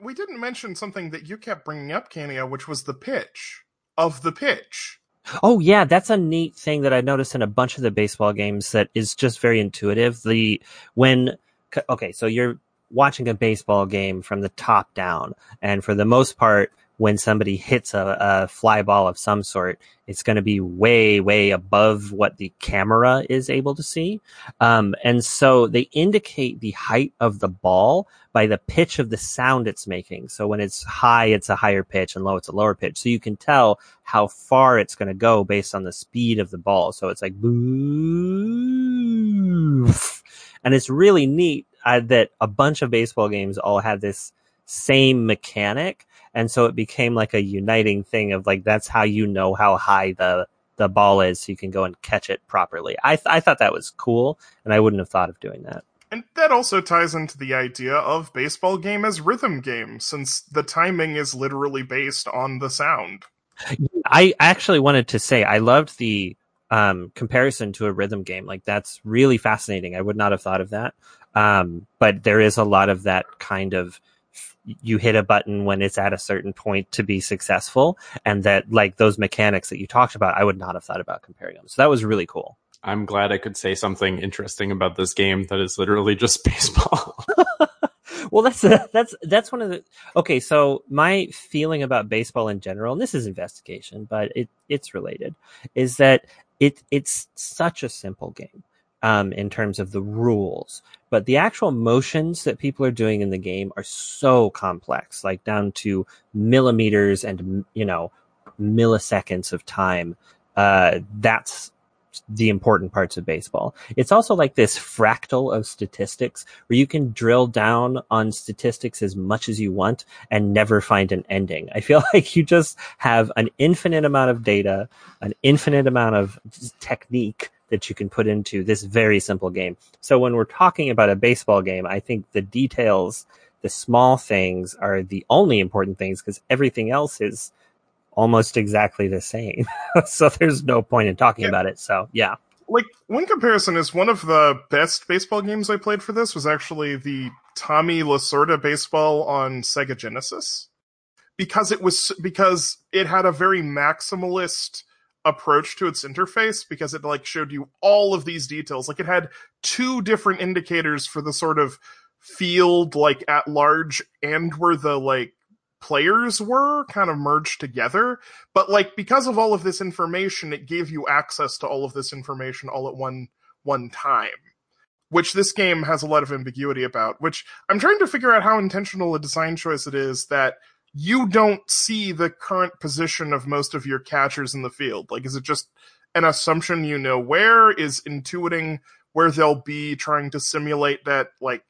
We didn't mention something that you kept bringing up, Kania, which was the pitch of the pitch. Oh, yeah, that's a neat thing that I noticed in a bunch of the baseball games that is just very intuitive. So you're watching a baseball game from the top down, and for the most part, when somebody hits a fly ball of some sort, it's going to be way, way above what the camera is able to see. And so they indicate the height of the ball by the pitch of the sound it's making. So when it's high, it's a higher pitch, and low, it's a lower pitch. So you can tell how far it's going to go based on the speed of the ball. So it's like boof. And it's really neat that a bunch of baseball games all had this same mechanic. And so it became like a uniting thing of like, that's how you know how high the ball is, so you can go and catch it properly. I thought that was cool, and I wouldn't have thought of doing that. And that also ties into the idea of baseball game as rhythm game, since the timing is literally based on the sound. I actually wanted to say I loved the comparison to a rhythm game. Like, that's really fascinating. I would not have thought of that. But there is a lot of that kind of, you hit a button when it's at a certain point to be successful, and that, like, those mechanics that you talked about, I would not have thought about comparing them. So that was really cool. I'm glad I could say something interesting about this game that is literally just baseball. Well, that's one of the... Okay, so my feeling about baseball in general, and this is investigation, but it's related, is that it's such a simple game. In terms of the rules, but the actual motions that people are doing in the game are so complex, like down to millimeters and, you know, milliseconds of time. That's the important parts of baseball. It's also like this fractal of statistics where you can drill down on statistics as much as you want and never find an ending. I feel like you just have an infinite amount of data, an infinite amount of technique that you can put into this very simple game. So when we're talking about a baseball game, I think the details, the small things, are the only important things, because everything else is almost exactly the same. So there's no point in talking about it. So yeah. Like, one comparison is one of the best baseball games I played for this was actually the Tommy Lasorda Baseball on Sega Genesis, because it had a very maximalist approach to its interface, because it like showed you all of these details. Like, it had two different indicators for the sort of field, like at large, and where the like players were kind of merged together. But like, because of all of this information, it gave you access to all of this information all at one time, which this game has a lot of ambiguity about, which I'm trying to figure out how intentional a design choice it is that you don't see the current position of most of your catchers in the field. Like, is it just an assumption you know where? Is intuiting where they'll be trying to simulate that, like,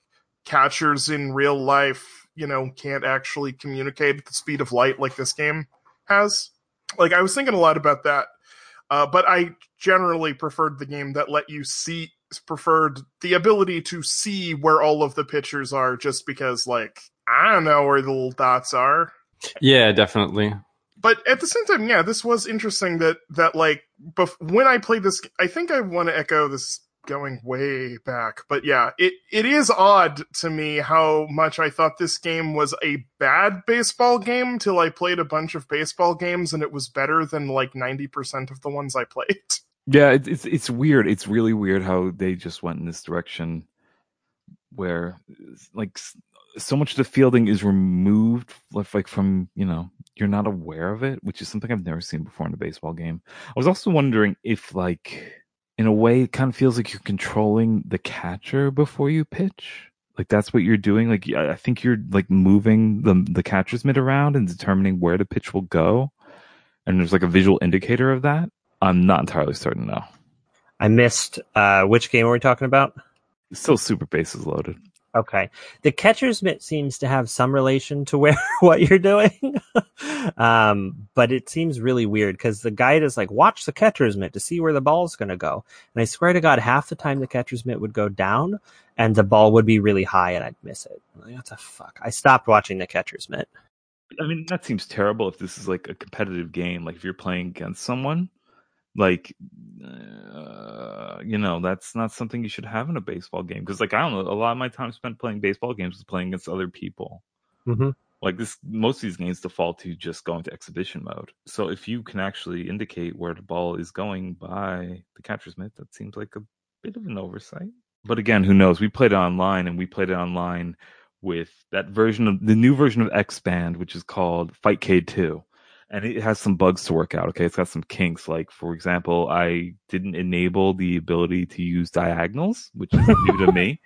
catchers in real life, you know, can't actually communicate at the speed of light like this game has? Like, I was thinking a lot about that. But I generally preferred the game that let you see, preferred the ability to see where all of the pitchers are, just because, like, I don't know where the little dots are. Yeah, definitely. But at the same time, yeah, this was interesting that like, when I played this, I think I want to echo this going way back. But yeah, it is odd to me how much I thought this game was a bad baseball game till I played a bunch of baseball games, and it was better than like 90% of the ones I played. Yeah, it's weird. It's really weird how they just went in this direction where, like, so much of the fielding is removed, like, from, you know, you're not aware of it, which is something I've never seen before in a baseball game. I was also wondering if, like, in a way, it kind of feels like you're controlling the catcher before you pitch. Like, that's what you're doing. Like, I think you're, like, moving the catcher's mitt around and determining where the pitch will go. And there's, like, a visual indicator of that. I'm not entirely certain now. I missed. Which game were we talking about? It's still Super Bases Loaded. Okay. The catcher's mitt seems to have some relation to where what you're doing. But it seems really weird because the guide is like, watch the catcher's mitt to see where the ball's going to go. And I swear to God, half the time the catcher's mitt would go down and the ball would be really high and I'd miss it. I'm like, what the fuck? I stopped watching the catcher's mitt. I mean, that seems terrible if this is like a competitive game. Like if you're playing against someone, like, you know, that's not something you should have in a baseball game. Because, like, I don't know, a lot of my time spent playing baseball games was playing against other people. Mm-hmm. Like, this, most of these games default to just going to exhibition mode. So if you can actually indicate where the ball is going by the catcher's mitt, that seems like a bit of an oversight. But again, who knows? We played it online, and we played it online with that version of the new version of X-Band, which is called Fightcade 2. And it has some bugs to work out, okay? It's got some kinks. Like, for example, I didn't enable the ability to use diagonals, which is new to me.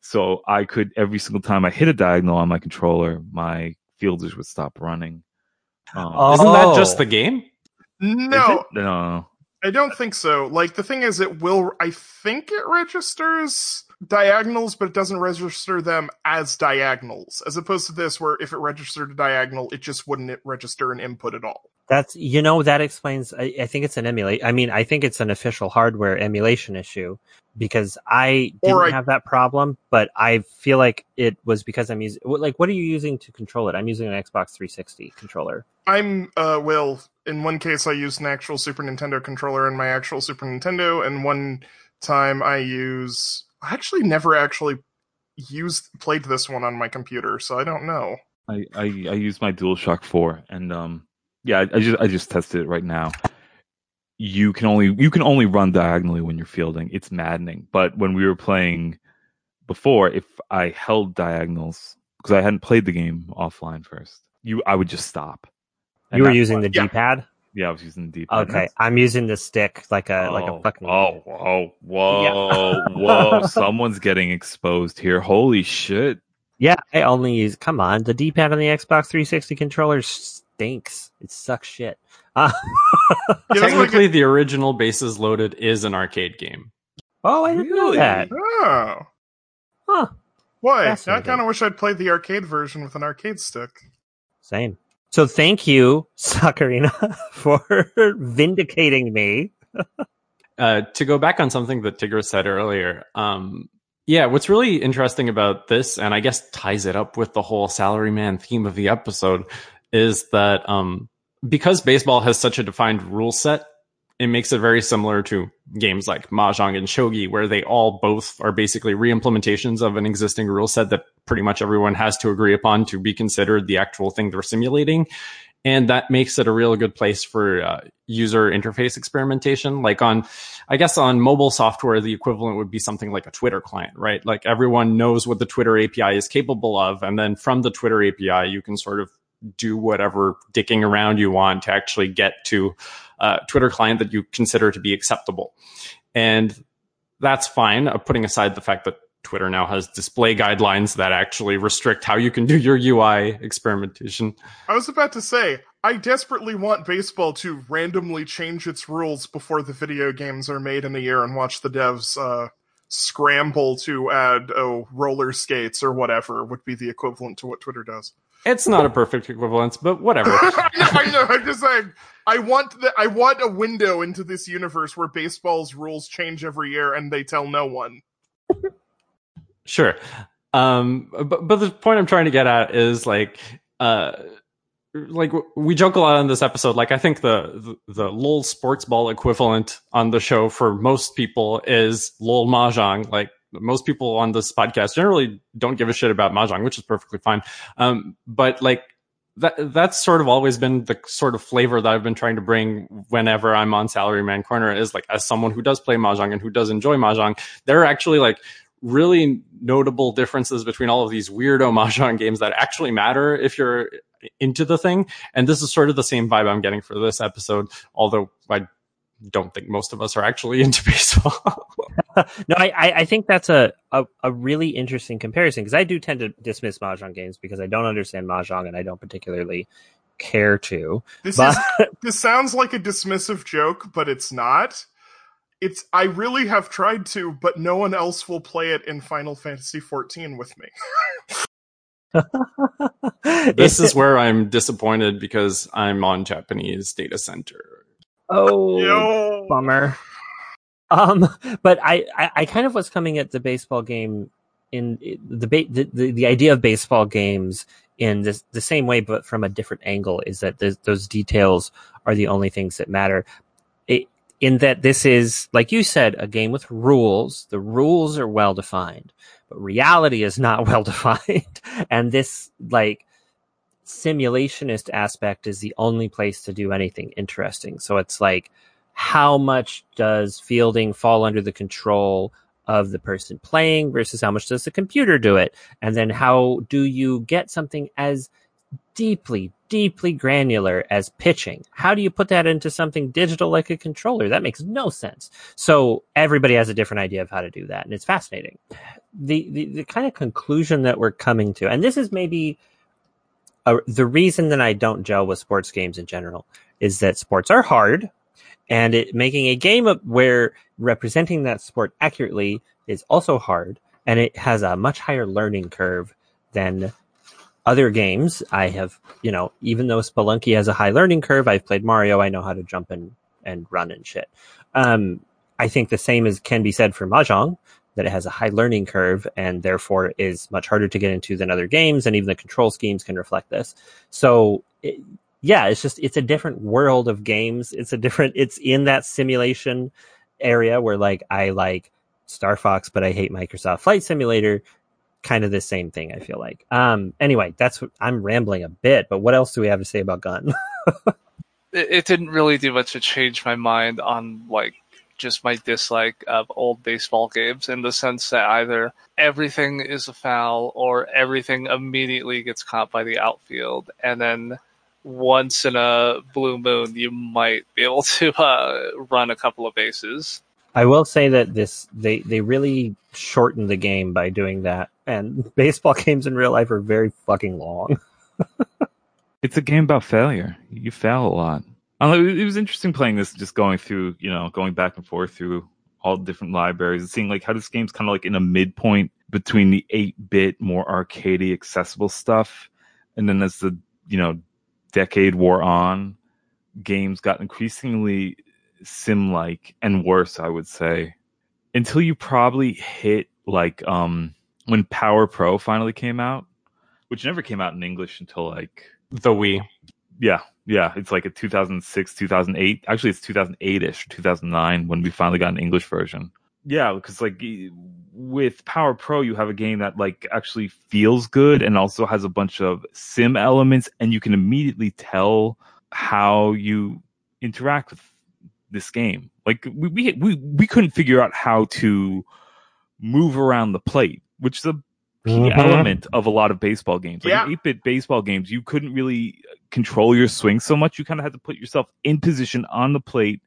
So I could, every single time I hit a diagonal on my controller, my fielders would stop running. Isn't that just the game? No. No. I don't think so. Like, the thing is, it will, I think it registers diagonals, but it doesn't register them as diagonals, as opposed to this, where if it registered a diagonal, it just wouldn't register an input at all. That's, you know, that explains, I think it's an emulate. I mean, I think it's an official hardware emulation issue, because I didn't have that problem, but I feel like it was because I'm using, like, what are you using to control it? I'm using an Xbox 360 controller. I'm, well, in one case I used an actual Super Nintendo controller in my actual Super Nintendo, and one time I actually never played this one on my computer, so I don't know. I used my DualShock 4, and yeah, I just tested it right now. You can only run diagonally when you're fielding. It's maddening. But when we were playing before, if I held diagonals because I hadn't played the game offline first, I would just stop. And you were using the D-pad? Yeah, I was using the D-pad. Okay, I'm using the stick like a fucking... Whoa. Someone's getting exposed here. Holy shit. Yeah, I only use... Come on, the D-pad on the Xbox 360 controller stinks. It sucks shit. Technically, the original Bases Loaded is an arcade game. Oh, I didn't know that. Oh. Huh. Why? I kind of wish I'd played the arcade version with an arcade stick. Same. So thank you, Sakurina, for vindicating me. To go back on something that Tigris said earlier, yeah, what's really interesting about this, and I guess ties it up with the whole salaryman theme of the episode, is that because baseball has such a defined rule set, it makes it very similar to games like Mahjong and Shogi, where they all both are basically reimplementations of an existing rule set that pretty much everyone has to agree upon to be considered the actual thing they're simulating. And that makes it a real good place for user interface experimentation. Like I guess on mobile software, the equivalent would be something like a Twitter client, right? Like everyone knows what the Twitter API is capable of. And then from the Twitter API, you can sort of do whatever dicking around you want to actually get to a Twitter client that you consider to be acceptable. And that's fine. Putting aside the fact that Twitter now has display guidelines that actually restrict how you can do your UI experimentation. I was about to say, I desperately want baseball to randomly change its rules before the video games are made in a year and watch the devs scramble to add roller skates or whatever would be the equivalent to what Twitter does. It's not a perfect equivalence, but whatever. I know. I'm just saying, I want a window into this universe where baseball's rules change every year and they tell no one. Sure. But the point I'm trying to get at is like we joke a lot on this episode. Like, I think the LOL sports ball equivalent on the show for most people is LOL Mahjong. Like, most people on this podcast generally don't give a shit about Mahjong, which is perfectly fine. But like that's sort of always been the sort of flavor that I've been trying to bring whenever I'm on Salaryman Corner, is like, as someone who does play Mahjong and who does enjoy Mahjong, there are actually like really notable differences between all of these weirdo Mahjong games that actually matter if you're into the thing. And this is sort of the same vibe I'm getting for this episode, although I don't think most of us are actually into baseball. No, I think that's a really interesting comparison, because I do tend to dismiss Mahjong games because I don't understand Mahjong and I don't particularly care to. This sounds like a dismissive joke, but it's not. I really have tried to, but no one else will play it in Final Fantasy XIV with me. This is where I'm disappointed because I'm on Japanese data center. Oh, yo. Bummer. But I kind of was coming at the baseball game in the idea of baseball games in this, the same way, but from a different angle, is that those details are the only things that matter. In that this is, like you said, a game with rules. The rules are well defined, but reality is not well defined. And this, like, simulationist aspect is the only place to do anything interesting. So it's like, how much does fielding fall under the control of the person playing versus how much does the computer do it? And then how do you get something as deeply, deeply granular as pitching? How do you put that into something digital like a controller? That makes no sense. So everybody has a different idea of how to do that, and it's fascinating. The kind of conclusion that we're coming to, and this is maybe the reason that I don't gel with sports games in general, is that sports are hard, and making a game where representing that sport accurately is also hard, and it has a much higher learning curve than other games. I have, even though Spelunky has a high learning curve, I've played Mario, I know how to jump and run and shit. I think the same can be said for Mahjong, that it has a high learning curve and therefore is much harder to get into than other games, and even the control schemes can reflect this. So, it's a different world of games. It's in that simulation area where, like, I like Star Fox, but I hate Microsoft Flight Simulator. Kind of the same thing, I feel like. Anyway, that's what I'm rambling a bit, but what else do we have to say about Gun? It didn't really do much to change my mind on, like, just my dislike of old baseball games, in the sense that either everything is a foul or everything immediately gets caught by the outfield, and then once in a blue moon you might be able to run a couple of bases. I will say that they really shortened the game by doing that, and baseball games in real life are very fucking long. It's a game about failure. You fail a lot. It was interesting playing this, just going through, going back and forth through all the different libraries and seeing like how this game's kind of like in a midpoint between the 8-bit, more arcadey, accessible stuff, and then as the decade wore on, games got increasingly sim-like and worse, I would say, until you probably hit like when Power Pro finally came out, which never came out in English until like the Wii. Yeah, it's like a 2006, 2008. Actually, it's 2008-ish, 2009 when we finally got an English version. Yeah, because like with Power Pro, you have a game that like actually feels good and also has a bunch of sim elements, and you can immediately tell how you interact with this game. Like we couldn't figure out how to move around the plate, which is a key element of a lot of baseball games. Like in 8-bit baseball games, you couldn't really control your swing so much. You kind of had to put yourself in position on the plate,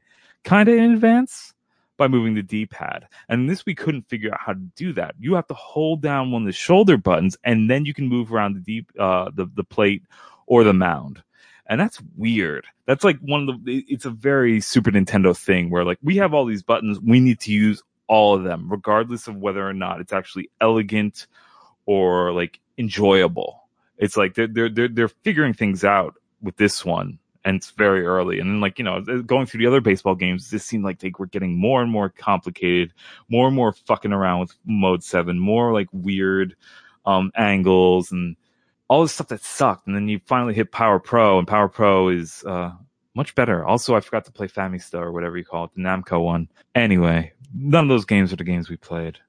kind of in advance, by moving the D-pad. And this, we couldn't figure out how to do that. You have to hold down one of the shoulder buttons, and then you can move around the the plate or the mound. And that's weird. That's like one of the, it's a very Super Nintendo thing where, like, we have all these buttons. We need to use all of them, regardless of whether or not it's actually elegant or, like, enjoyable. It's like they're figuring things out with this one. And it's very early. And then, like, you know, going through the other baseball games, this seemed like they were getting more and more complicated, more and more fucking around with Mode 7, more like weird angles and all this stuff that sucked. And then you finally hit Power Pro, and Power Pro is much better. Also, I forgot to play Famista or whatever you call it, the Namco one. Anyway, none of those games are the games we played.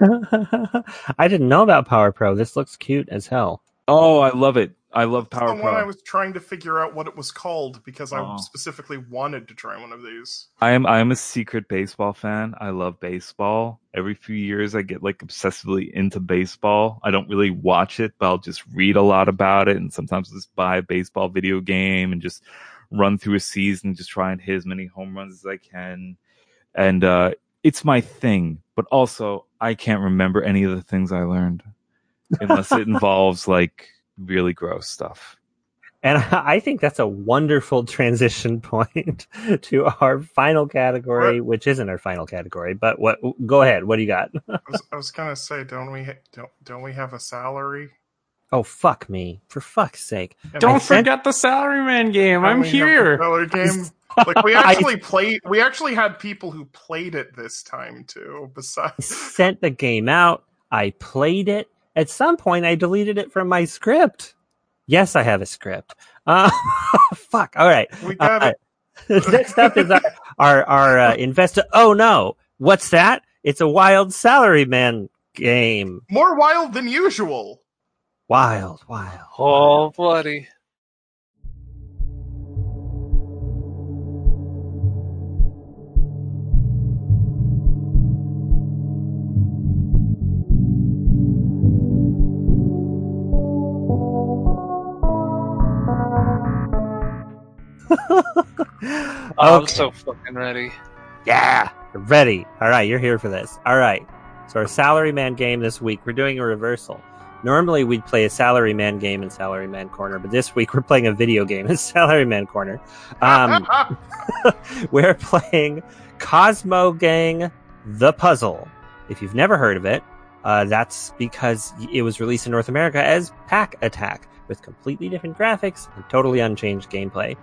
I didn't know about Power Pro. This looks cute as hell. Oh, I love it. I love Power Pro. It's the one I was trying to figure out what it was called, because I specifically wanted to try one of these. I am a secret baseball fan. I love baseball. Every few years I get, like, obsessively into baseball. I don't really watch it, but I'll just read a lot about it, and sometimes I'll just buy a baseball video game and just run through a season, just try and hit as many home runs as I can. And it's my thing, but also I can't remember any of the things I learned unless it involves, like, really gross stuff. And I think that's a wonderful transition point to our final category, which isn't our final category, but what, go ahead. What do you got? I was going to say, don't we have a salary? Oh, fuck me. For fuck's sake. And don't forget the Salaryman game. I'm here. Game. Like, we actually we actually had people who played it this time too. Besides, I sent the game out. I played it. At some point, I deleted it from my script. Yes, I have a script. Fuck. All right. We got it. Next up is our investor. Oh, no. What's that? It's a wild Salaryman game. More wild than usual. Wild. Oh, bloody. Okay. I'm so fucking ready. Yeah, you're ready. All right, you're here for this. All right. So our Salaryman game this week, we're doing a reversal. Normally we'd play a Salaryman game in Salaryman Corner, but this week we're playing a video game in Salaryman Corner. We're playing Cosmo Gang: The Puzzle. If you've never heard of it, that's because it was released in North America as Pack Attack, with completely different graphics and totally unchanged gameplay.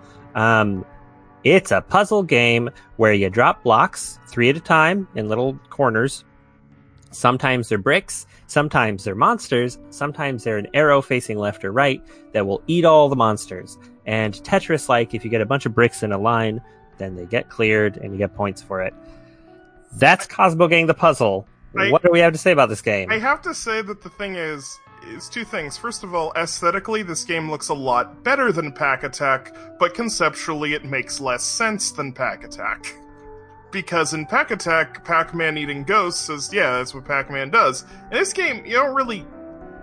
It's a puzzle game where you drop blocks 3 at a time in little corners. Sometimes they're bricks, sometimes they're monsters, sometimes they're an arrow facing left or right that will eat all the monsters. And Tetris-like, if you get a bunch of bricks in a line, then they get cleared and you get points for it. That's Cosmo Gang: The Puzzle. What do we have to say about this game? I have to say that the thing is, it's two things. First of all, aesthetically, this game looks a lot better than Pack Attack, but conceptually it makes less sense than Pack Attack. Because in Pack Attack, Pac-Man eating ghosts is, yeah, that's what Pac-Man does. In this game, you don't really...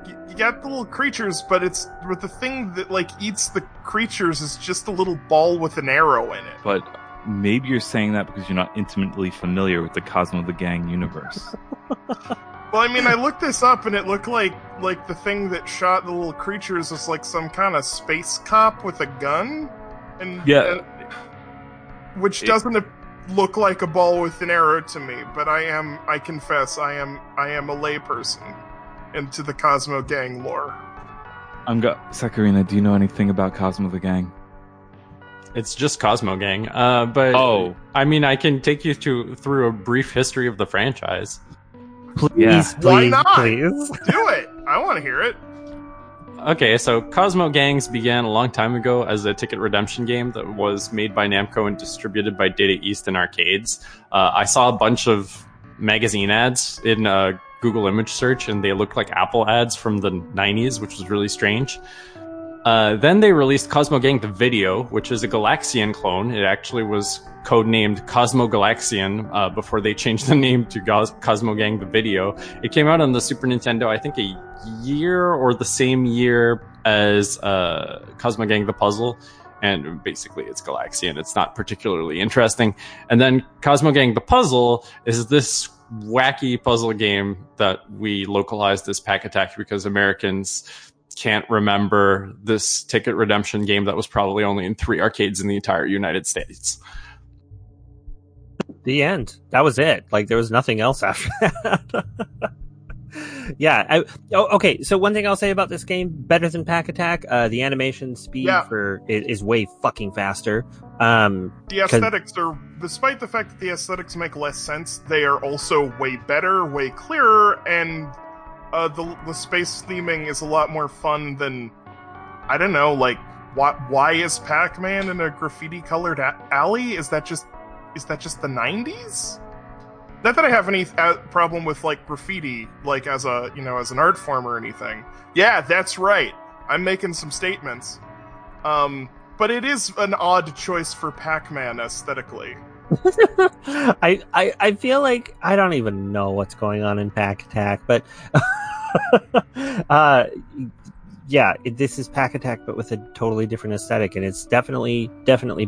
You got the little creatures, but it's... But the thing that, like, eats the creatures is just a little ball with an arrow in it. But maybe you're saying that because you're not intimately familiar with the Cosmo the Gang universe. Well, I mean, I looked this up, and it looked like the thing that shot the little creatures was like some kind of space cop with a gun, and yeah, which doesn't look like a ball with an arrow to me. But I confess, I am a layperson into the Cosmo Gang lore. Sakurina, do you know anything about Cosmo the Gang? It's just Cosmo Gang, but I mean, I can take you through a brief history of the franchise. Please, why not? Please. Do it. I want to hear it. Okay, so Cosmo Gangs began a long time ago as a ticket redemption game that was made by Namco and distributed by Data East in arcades. I saw a bunch of magazine ads in Google image search, and they looked like Apple ads from the 90s, which was really strange. Then they released Cosmo Gang: The Video, which is a Galaxian clone. It actually was codenamed Cosmo Galaxian before they changed the name to Cosmo Gang: The Video. It came out on the Super Nintendo, I think, a year or the same year as Cosmo Gang: The Puzzle. and basically it's Galaxy, and it's not particularly interesting. And then Cosmo Gang the Puzzle is this wacky puzzle game that we localized as Pack Attack because Americans can't remember this ticket redemption game that was probably only in 3 arcades in the entire United States. The end. That was it. Like, there was nothing else after that. Yeah. Okay. So one thing I'll say about this game, better than Pack Attack, the animation speed is way fucking faster. The aesthetics are, despite the fact that the aesthetics make less sense, they are also way better, way clearer, and the space theming is a lot more fun than, I don't know, like, why is Pac-Man in a graffiti-colored alley? Is that just the 90s? Not that I have any problem with, like, graffiti, like, as a, you know, as an art form or anything. Yeah, that's right. I'm making some statements. But it is an odd choice for Pac-Man aesthetically. I feel like I don't even know what's going on in Pack Attack, but yeah, this is Pack Attack, but with a totally different aesthetic, and it's definitely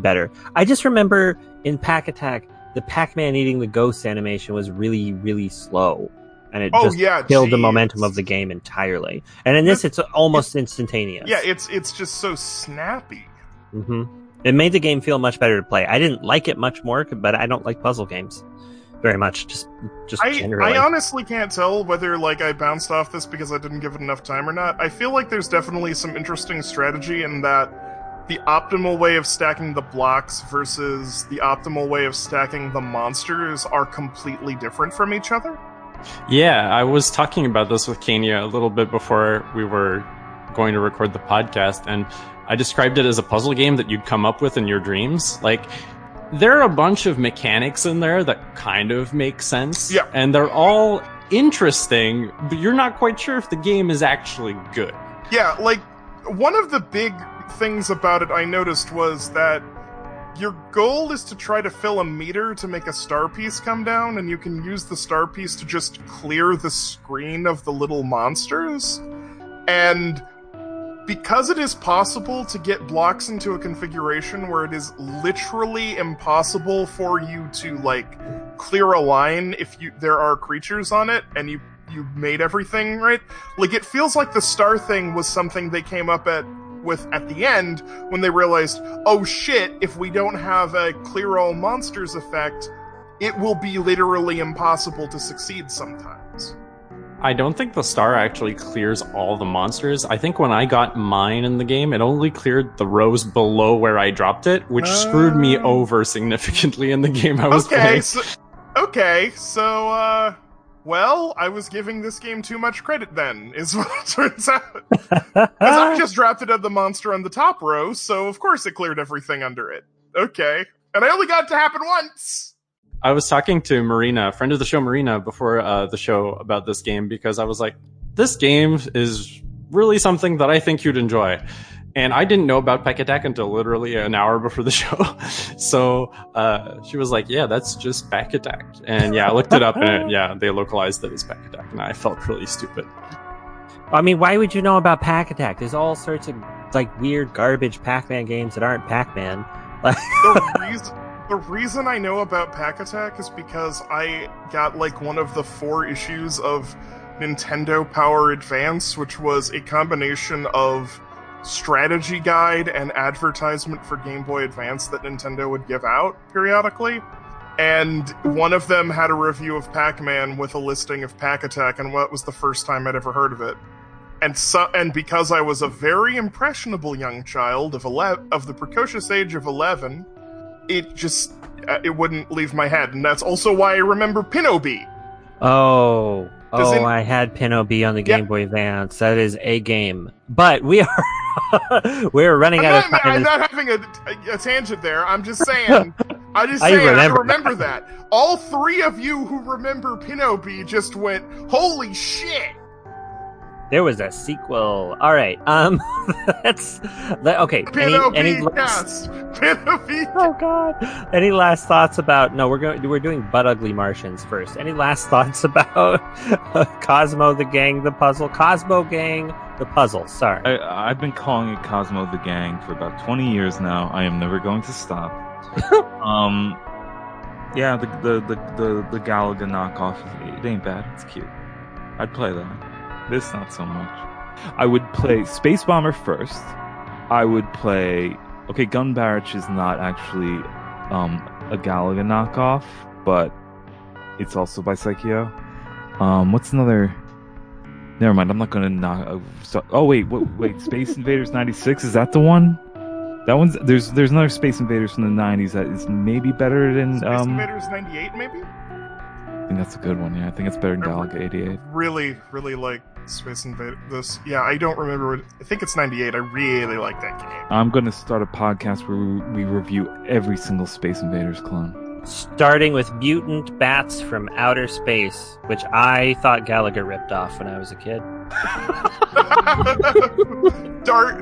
better. I just remember in Pack Attack, the Pac-Man eating the ghost animation was really, really slow, and it killed the momentum of the game entirely. And in this, it's almost instantaneous. Yeah, it's just so snappy. Mm-hmm. It made the game feel much better to play. I didn't like it much more, but I don't like puzzle games very much. Just generally. I honestly can't tell whether, like, I bounced off this because I didn't give it enough time or not. I feel like there's definitely some interesting strategy in that. The optimal way of stacking the blocks versus the optimal way of stacking the monsters are completely different from each other. Yeah, I was talking about this with Kania a little bit before we were going to record the podcast, and I described it as a puzzle game that you'd come up with in your dreams. Like, there are a bunch of mechanics in there that kind of make sense, yeah, and they're all interesting, but you're not quite sure if the game is actually good. Yeah, like, one of the big things about it I noticed was that your goal is to try to fill a meter to make a star piece come down, and you can use the star piece to just clear the screen of the little monsters. And because it is possible to get blocks into a configuration where it is literally impossible for you to, like, clear a line if there are creatures on it, and you made everything right, like, it feels like the star thing was something they came up at the end when they realized, oh shit, if we don't have a clear all monsters effect, it will be literally impossible to succeed sometimes. I don't think the star actually clears all the monsters. I think when I got mine in the game, it only cleared the rows below where I dropped it, which screwed me over significantly in the game I was playing. Well, I was giving this game too much credit then, is what it turns out. Because I just dropped it at the monster on the top row, so of course it cleared everything under it. Okay. And I only got it to happen once! I was talking to Marina, friend of the show Marina, before the show about this game, because I was like, this game is really something that I think you'd enjoy. And I didn't know about Pack Attack until literally an hour before the show. So she was like, yeah, that's just Pack Attack. And yeah, I looked it up and they localized it as Pack Attack. And I felt really stupid. I mean, why would you know about Pack Attack? There's all sorts of, like, weird garbage Pac-Man games that aren't Pac-Man. The reason I know about Pack Attack is because I got, like, one of the 4 issues of Nintendo Power Advance, which was a combination of strategy guide and advertisement for Game Boy Advance that Nintendo would give out periodically, and one of them had a review of Pac-Man with a listing of Pack Attack, and what was the first time I'd ever heard of it. And because I was a very impressionable young child of the precocious age of 11, it just it wouldn't leave my head, and that's also why I remember Pin-O-Bee. I had Pin-O-Bee on the Game Boy Advance. That is a game. But we are we're running out of time. I'm not having a tangent there. I'm just saying. I remember that. All 3 of you who remember Pin-O-Bee just went, holy shit! There was a sequel. All right. Okay. Pin-O-Bee. Oh God. Any last thoughts about? No, we're doing Butt Ugly Martians first. Any last thoughts about Cosmo the Gang, the Puzzle, Cosmo Gang, The puzzle, sorry. I've been calling it Cosmo the Gang for about 20 years now. I am never going to stop. Yeah, the Galaga knockoff, it ain't bad. It's cute. I'd play that. This, not so much. I would play Space Bomber first. I would play... Okay, Gun Barrage is not actually a Galaga knockoff, but it's also by Seikyo. What's another... Never mind, I'm not going to knock... Oh, wait, Space Invaders 96? Is that the one? That one's... There's another Space Invaders from the 90s that is maybe better than... Space Invaders 98, maybe? I think that's a good one, yeah. I think it's better than Galaga 88. Really, really like... Space Invaders. This, yeah, I don't remember. I think it's 98. I really like that game. I'm going to start a podcast where we review every single Space Invaders clone. Starting with Mutant Bats from Outer Space, which I thought Gallagher ripped off when I was a kid.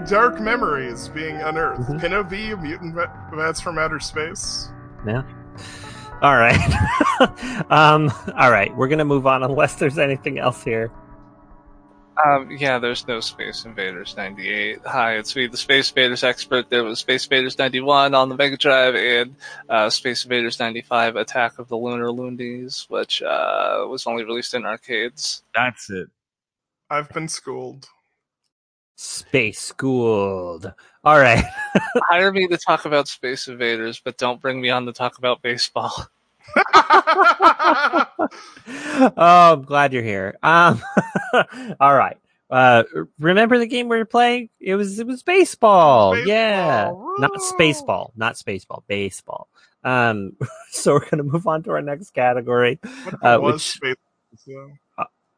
Dark memories being unearthed. Mm-hmm. Pinot V, Mutant Bats from Outer Space. Yeah. All right. All right. We're going to move on unless there's anything else here. Yeah, there's no Space Invaders 98. Hi, it's me, the Space Invaders expert. There was Space Invaders 91 on the Mega Drive and Space Invaders 95 Attack of the Lunar Loonies, which was only released in arcades. That's it. I've been schooled. Space schooled. All right. Hire me to talk about Space Invaders, but don't bring me on to talk about baseball. Oh, I'm glad you're here. All right. Remember the game we were playing? It was baseball. Yeah. Woo. Not spaceball. Baseball. So we're going to move on to our next category.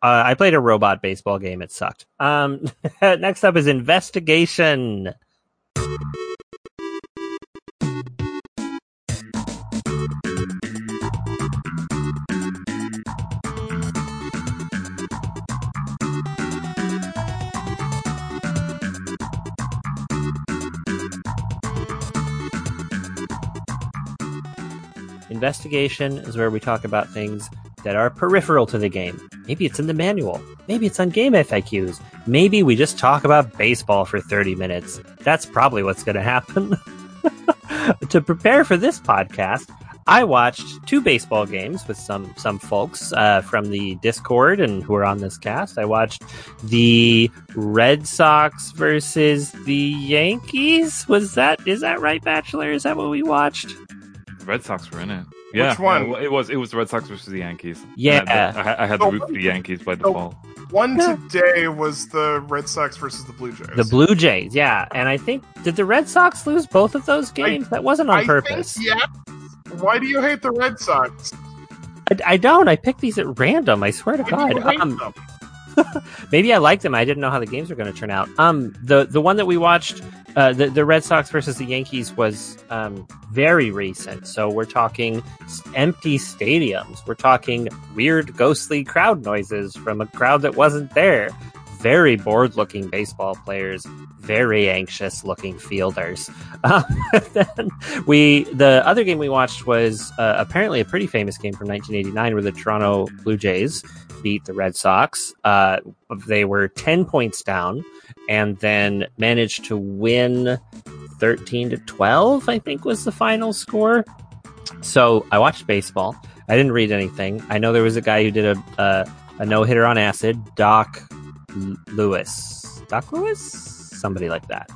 I played a robot baseball game. It sucked. Next up is investigation. Investigation is where we talk about things that are peripheral to the game. Maybe it's in the manual. Maybe it's on game FAQs. Maybe we just talk about baseball for 30 minutes. That's probably what's going to happen. To prepare for this podcast, I watched two baseball games with some folks from the Discord and who are on this cast. I watched the Red Sox versus the Yankees. Is that right, Bachelor? Is that what we watched? Red Sox were in it. Yeah. Which one? It was Red Sox versus the Yankees. Yeah. I had to root for the Yankees by default. One today was the Red Sox versus the Blue Jays. The Blue Jays, yeah. And I think, did the Red Sox lose both of those games? That wasn't on purpose. Think, yeah. Why do you hate the Red Sox? I don't. I picked these at random, I swear to God. Maybe I liked them. I didn't know how the games were going to turn out. The one that we watched, the Red Sox versus the Yankees, was very recent. So we're talking empty stadiums. We're talking weird, ghostly crowd noises from a crowd that wasn't there. Very bored-looking baseball players. Very anxious-looking fielders. Then the other game we watched was apparently a pretty famous game from 1989 where the Toronto Blue Jays beat the Red Sox. They were 10 points down and then managed to win 13-12, I think was the final score. So I watched baseball. I didn't read anything. I know there was a guy who did a no-hitter on acid, Doc Lewis? Somebody like that.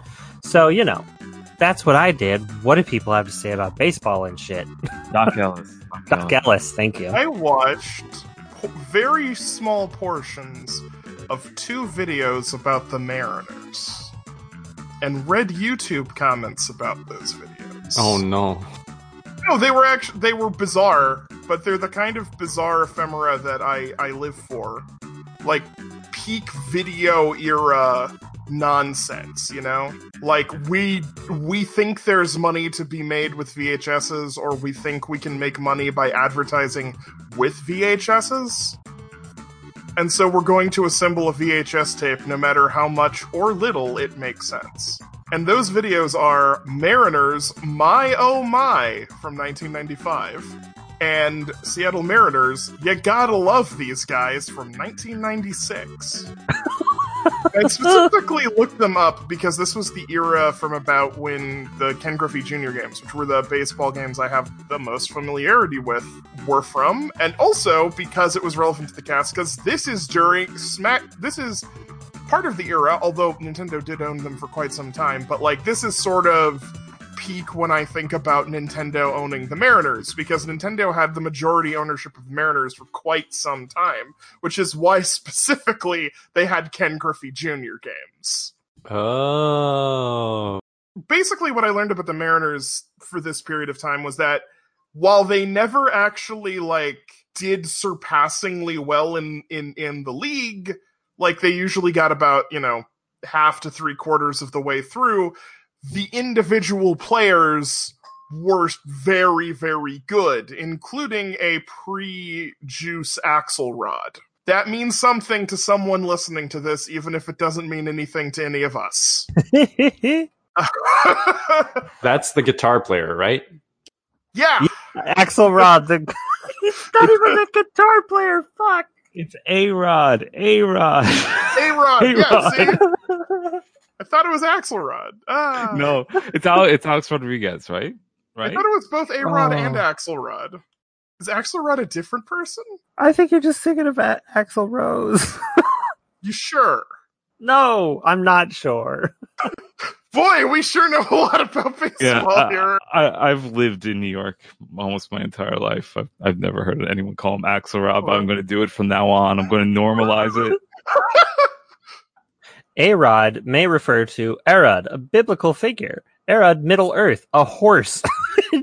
So, you know, that's what I did. What do people have to say about baseball and shit? Doc Ellis, thank you. I watched very small portions of two videos about the Mariners and read YouTube comments about those videos. Oh, no. No, they were bizarre, but they're the kind of bizarre ephemera that I live for. Like, peak video era nonsense, you know? Like, we think there's money to be made with VHSs, or we think we can make money by advertising with VHSs. And so we're going to assemble a VHS tape no matter how much or little it makes sense. And those videos are Mariners My Oh My from 1995. And Seattle Mariners, you gotta love these guys, from 1996. I specifically looked them up because this was the era from about when the Ken Griffey Jr. games, which were the baseball games I have the most familiarity with, were from. And also because it was relevant to the cast, because this is during Smack. This is part of the era, although Nintendo did own them for quite some time. But like, this is sort of peak when I think about Nintendo owning the Mariners, because Nintendo had the majority ownership of the Mariners for quite some time, which is why specifically they had Ken Griffey Jr. games. Oh. Basically what I learned about the Mariners for this period of time was that while they never actually like did surpassingly well in the league, like they usually got about, you know, half to three quarters of the way through, the individual players were very, very good, including a pre-Juice Axelrod. That means something to someone listening to this, even if it doesn't mean anything to any of us. That's the guitar player, right? Yeah. Axelrod. He's not even a guitar player, fuck. It's A-Rod. A-Rod. A-Rod, yeah, see? I thought it was Axelrod. No, it's Alex Rodriguez, right? I thought it was both A-Rod and Axelrod. Is Axelrod a different person? I think you're just thinking of Axl Rose. You sure? No, I'm not sure. Boy, we sure know a lot about baseball here. I've lived in New York almost my entire life. I've never heard anyone call him Axelrod, but I'm going to do it from now on. I'm going to normalize it. Arod may refer to Arod, a biblical figure. Arod, Middle Earth, a horse.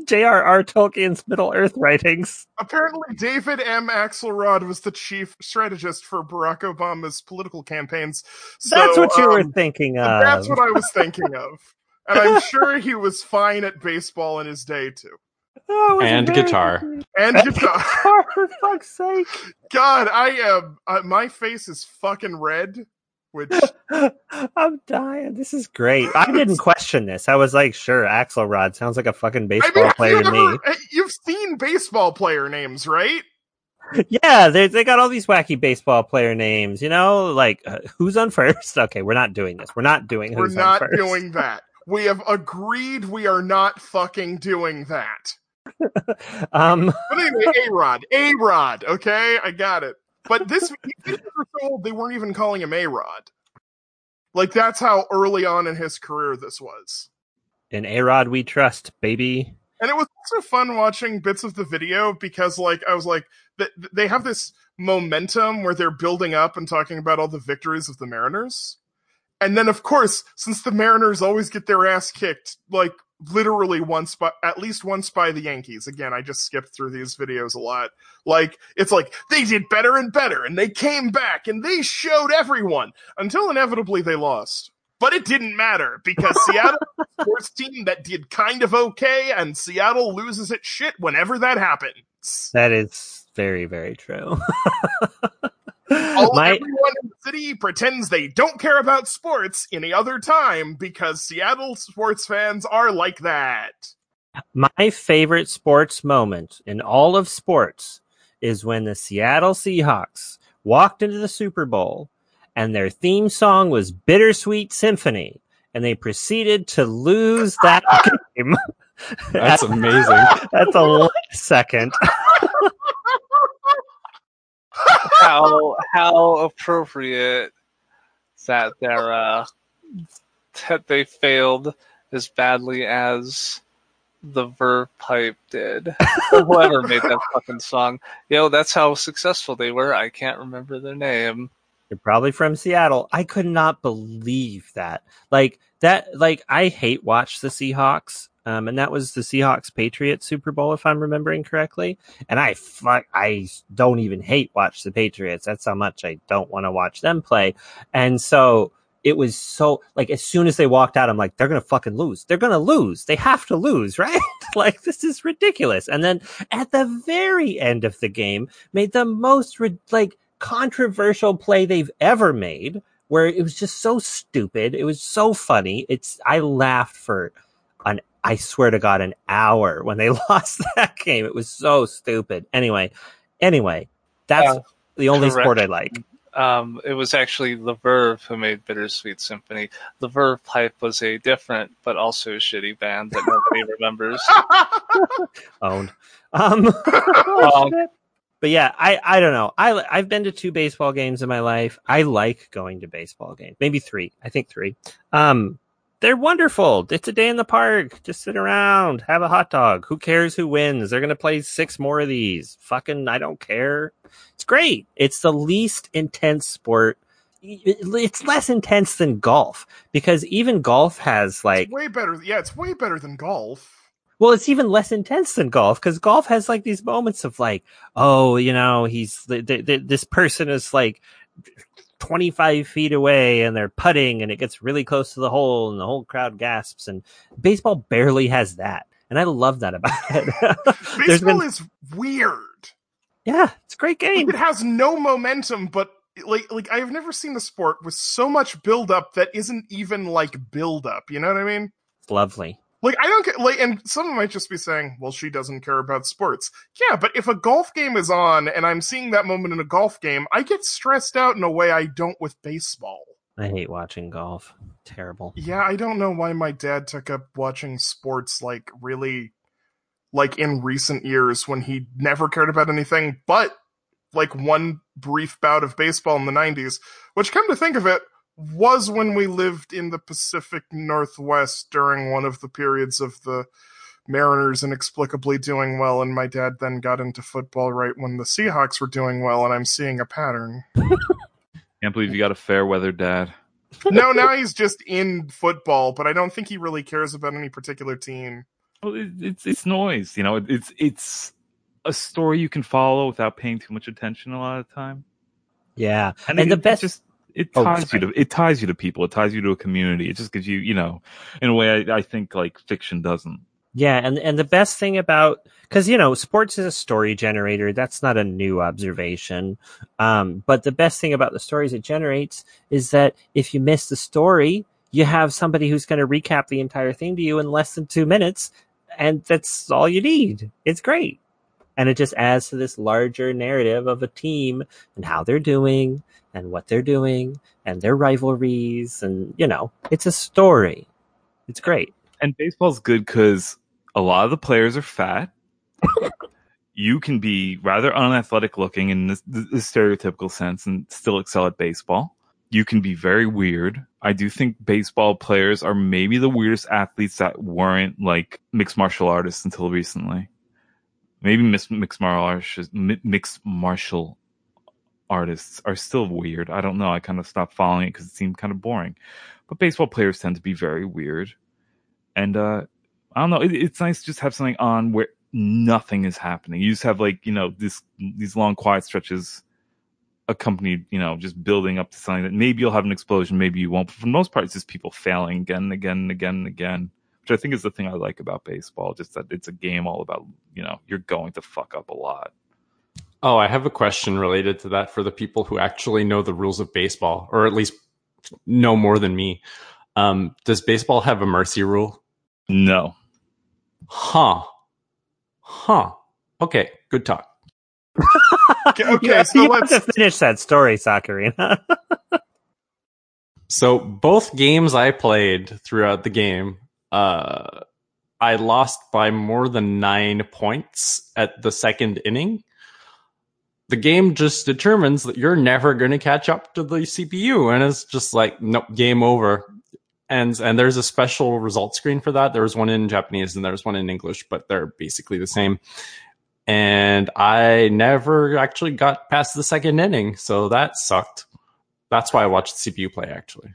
J.R.R. Tolkien's Middle Earth writings. Apparently, David M. Axelrod was the chief strategist for Barack Obama's political campaigns. So, that's what you were thinking of. That's what I was thinking of. And I'm sure he was fine at baseball in his day, too. Oh, and guitar. And guitar. For fuck's sake. God, I am. My face is fucking red. Which I'm dying. This is great. I didn't question this. I was like, sure, Axelrod sounds like a fucking baseball player to me. You've seen baseball player names, right? Yeah, they got all these wacky baseball player names, you know? Like, who's on first? Okay, we're not doing this. We're not doing who's on first. We're not doing that. We have agreed we are not fucking doing that. But anyway, A-Rod, okay? I got it. But this, they weren't even calling him A-Rod. Like, that's how early on in his career this was. In A-Rod we trust, baby. And it was also fun watching bits of the video because, like, I was like, they have this momentum where they're building up and talking about all the victories of the Mariners. And then, of course, since the Mariners always get their ass kicked, like, literally at least once by the Yankees. Again, I just skipped through these videos a lot. Like, it's like, they did better and better, and they came back, and they showed everyone, until inevitably they lost. But it didn't matter, because Seattle was the first team that did kind of okay, and Seattle loses its shit whenever that happens. That is very, very true. Everyone in the city pretends they don't care about sports any other time because Seattle sports fans are like that. My favorite sports moment in all of sports is when the Seattle Seahawks walked into the Super Bowl and their theme song was Bittersweet Symphony, and they proceeded to lose that game. That's amazing. That's a last second. How appropriate that they failed as badly as the Verve Pipe did. Whoever made that fucking song. Yo, that's how successful they were. I can't remember their name. They're probably from Seattle. I could not believe that. I hate watch the Seahawks. And that was the Seahawks-Patriots Super Bowl, if I'm remembering correctly. And I don't even hate watch the Patriots. That's how much I don't want to watch them play. And so it was so, like, as soon as they walked out, I'm like, they're going to fucking lose. They're going to lose. They have to lose, right? Like, this is ridiculous. And then at the very end of the game, made the most, controversial play they've ever made, where it was just so stupid. It was so funny. I laughed for I swear to God, an hour when they lost that game. It was so stupid. Anyway, that's the only sport I like. It was actually Le Verve who made Bittersweet Symphony. Le Verve Pipe was a different, but also a shitty band that nobody remembers. Owned. But yeah, I don't know. I've been to 2 baseball games in my life. I like going to baseball games. Maybe 3. I think 3. They're wonderful. It's a day in the park. Just sit around. Have a hot dog. Who cares who wins? They're going to play 6 more of these. Fucking, I don't care. It's great. It's the least intense sport. It's less intense than golf, because even golf has like... It's way better. Yeah, it's way better than golf. Well, it's even less intense than golf, because golf has like these moments of like, oh, you know, he's this person is like... 25 feet away and they're putting and it gets really close to the hole and the whole crowd gasps, and baseball barely has that, and I love that about it. Baseball is weird. Yeah, it's a great game. Like, it has no momentum, but like I've never seen the sport with so much build-up that isn't even like build-up, you know what I mean? It's lovely. Like, I don't get, like, and someone might just be saying, well, she doesn't care about sports. Yeah, but if a golf game is on and I'm seeing that moment in a golf game, I get stressed out in a way I don't with baseball. I hate watching golf. Terrible. Yeah, I don't know why my dad took up watching sports, like, really, like, in recent years when he never cared about anything but, like, one brief bout of baseball in the 90s, which, come to think of it, was when we lived in the Pacific Northwest during one of the periods of the Mariners inexplicably doing well, and my dad then got into football right when the Seahawks were doing well, and I'm seeing a pattern. Can't believe you got a fair weather dad. No, now he's just in football, but I don't think he really cares about any particular team. Well, it's noise, you know. It's a story you can follow without paying too much attention a lot of the time. Yeah, and the best. It ties you to people. It ties you to a community. It just gives you, you know, in a way I think like fiction doesn't. Yeah, and the best thing about, because, you know, sports is a story generator. That's not a new observation. But the best thing about the stories it generates is that if you miss the story, you have somebody who's going to recap the entire thing to you in less than 2 minutes, and that's all you need. It's great. And it just adds to this larger narrative of a team and how they're doing and what they're doing and their rivalries. And, you know, it's a story. It's great. And baseball's good because a lot of the players are fat. You can be rather unathletic looking in the stereotypical sense and still excel at baseball. You can be very weird. I do think baseball players are maybe the weirdest athletes that weren't like mixed martial artists until recently. Maybe mixed martial artists are still weird. I don't know. I kind of stopped following it because it seemed kind of boring. But baseball players tend to be very weird. And I don't know. It's nice to just have something on where nothing is happening. You just have, like, you know, these long quiet stretches accompanied, you know, just building up to something that maybe you'll have an explosion, maybe you won't. But for the most part, it's just people failing again and again and again and again. I think is the thing I like about baseball, just that it's a game all about, you know, you're going to fuck up a lot. Oh, I have a question related to that for the people who actually know the rules of baseball, or at least know more than me. Does baseball have a mercy rule? No. Huh. Okay, good talk. Okay, so you have to finish that story, Sakurina. So both games I played throughout the game, I lost by more than 9 points at the second inning. The game just determines that you're never going to catch up to the CPU, and it's just like, nope, game over. And there's a special result screen for that. There was one in Japanese and there's one in English, but they're basically the same. And I never actually got past the second inning, so that sucked. That's why I watched the CPU play, actually.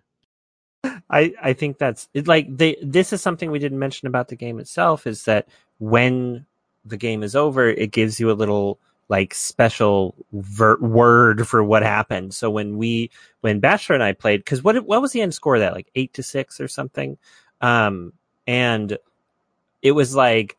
I think that's it, like this is something we didn't mention about the game itself, is that when the game is over, it gives you a little like special word for what happened. So when Bachelor and I played, because what was the end score of that, like 8-6 or something, and it was like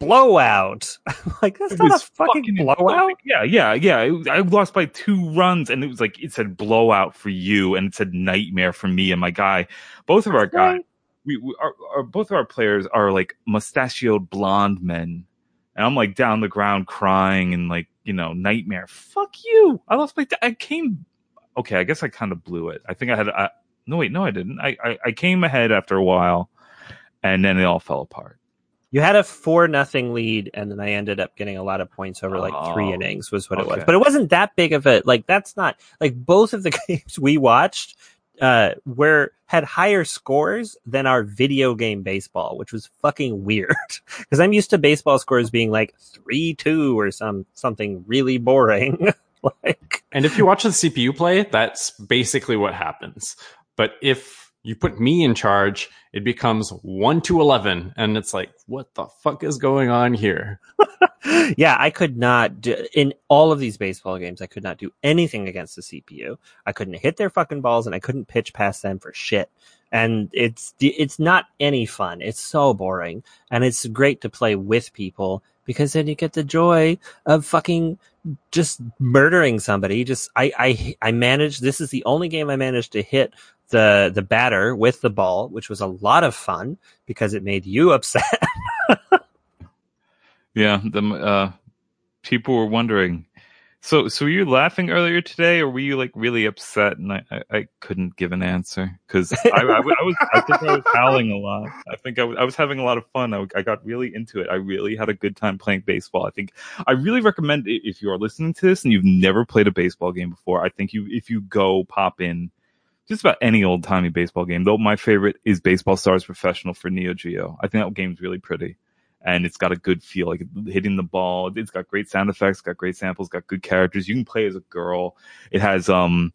blowout. Like, that's not a fucking blowout. Yeah. I lost by 2 runs, and it was like, it said blowout for you, and it said nightmare for me and my guy. Both of our guys, both of our players are like mustachioed blonde men, and I'm like down the ground crying and like, you know, nightmare. Fuck you! I lost by. I came okay, I guess I kind of blew it. I think I had... No, I didn't. I came ahead after a while, and then it all fell apart. You had a 4-0 lead, and then I ended up getting a lot of points over like 3 innings was what it was. But it wasn't that big of a... Like, that's not... Like, both of the games we watched had higher scores than our video game baseball, which was fucking weird. Because I'm used to baseball scores being like 3-2 or something really boring. And if you watch the CPU play, that's basically what happens. But if you put me in charge, it becomes 1-11, and it's like, what the fuck is going on here? Yeah, I could not do, in all of these baseball games, I could not do anything against the CPU. I couldn't hit their fucking balls, and I couldn't pitch past them for shit. And it's not any fun. It's so boring. And it's great to play with people, because then you get the joy of fucking just murdering somebody. Just I managed. This is the only game I managed to hit the batter with the ball, which was a lot of fun because it made you upset. Yeah, the people were wondering. So were you laughing earlier today, or were you like really upset? And I couldn't give an answer because I think I was howling a lot. I think I was having a lot of fun. I got really into it. I really had a good time playing baseball. I think I really recommend, if you are listening to this and you've never played a baseball game before, I think if you go pop in just about any old timey baseball game. Though my favorite is Baseball Stars Professional for Neo Geo. I think that game's really pretty. And it's got a good feel, like hitting the ball. It's got great sound effects, got great samples, got good characters. You can play as a girl. It has, there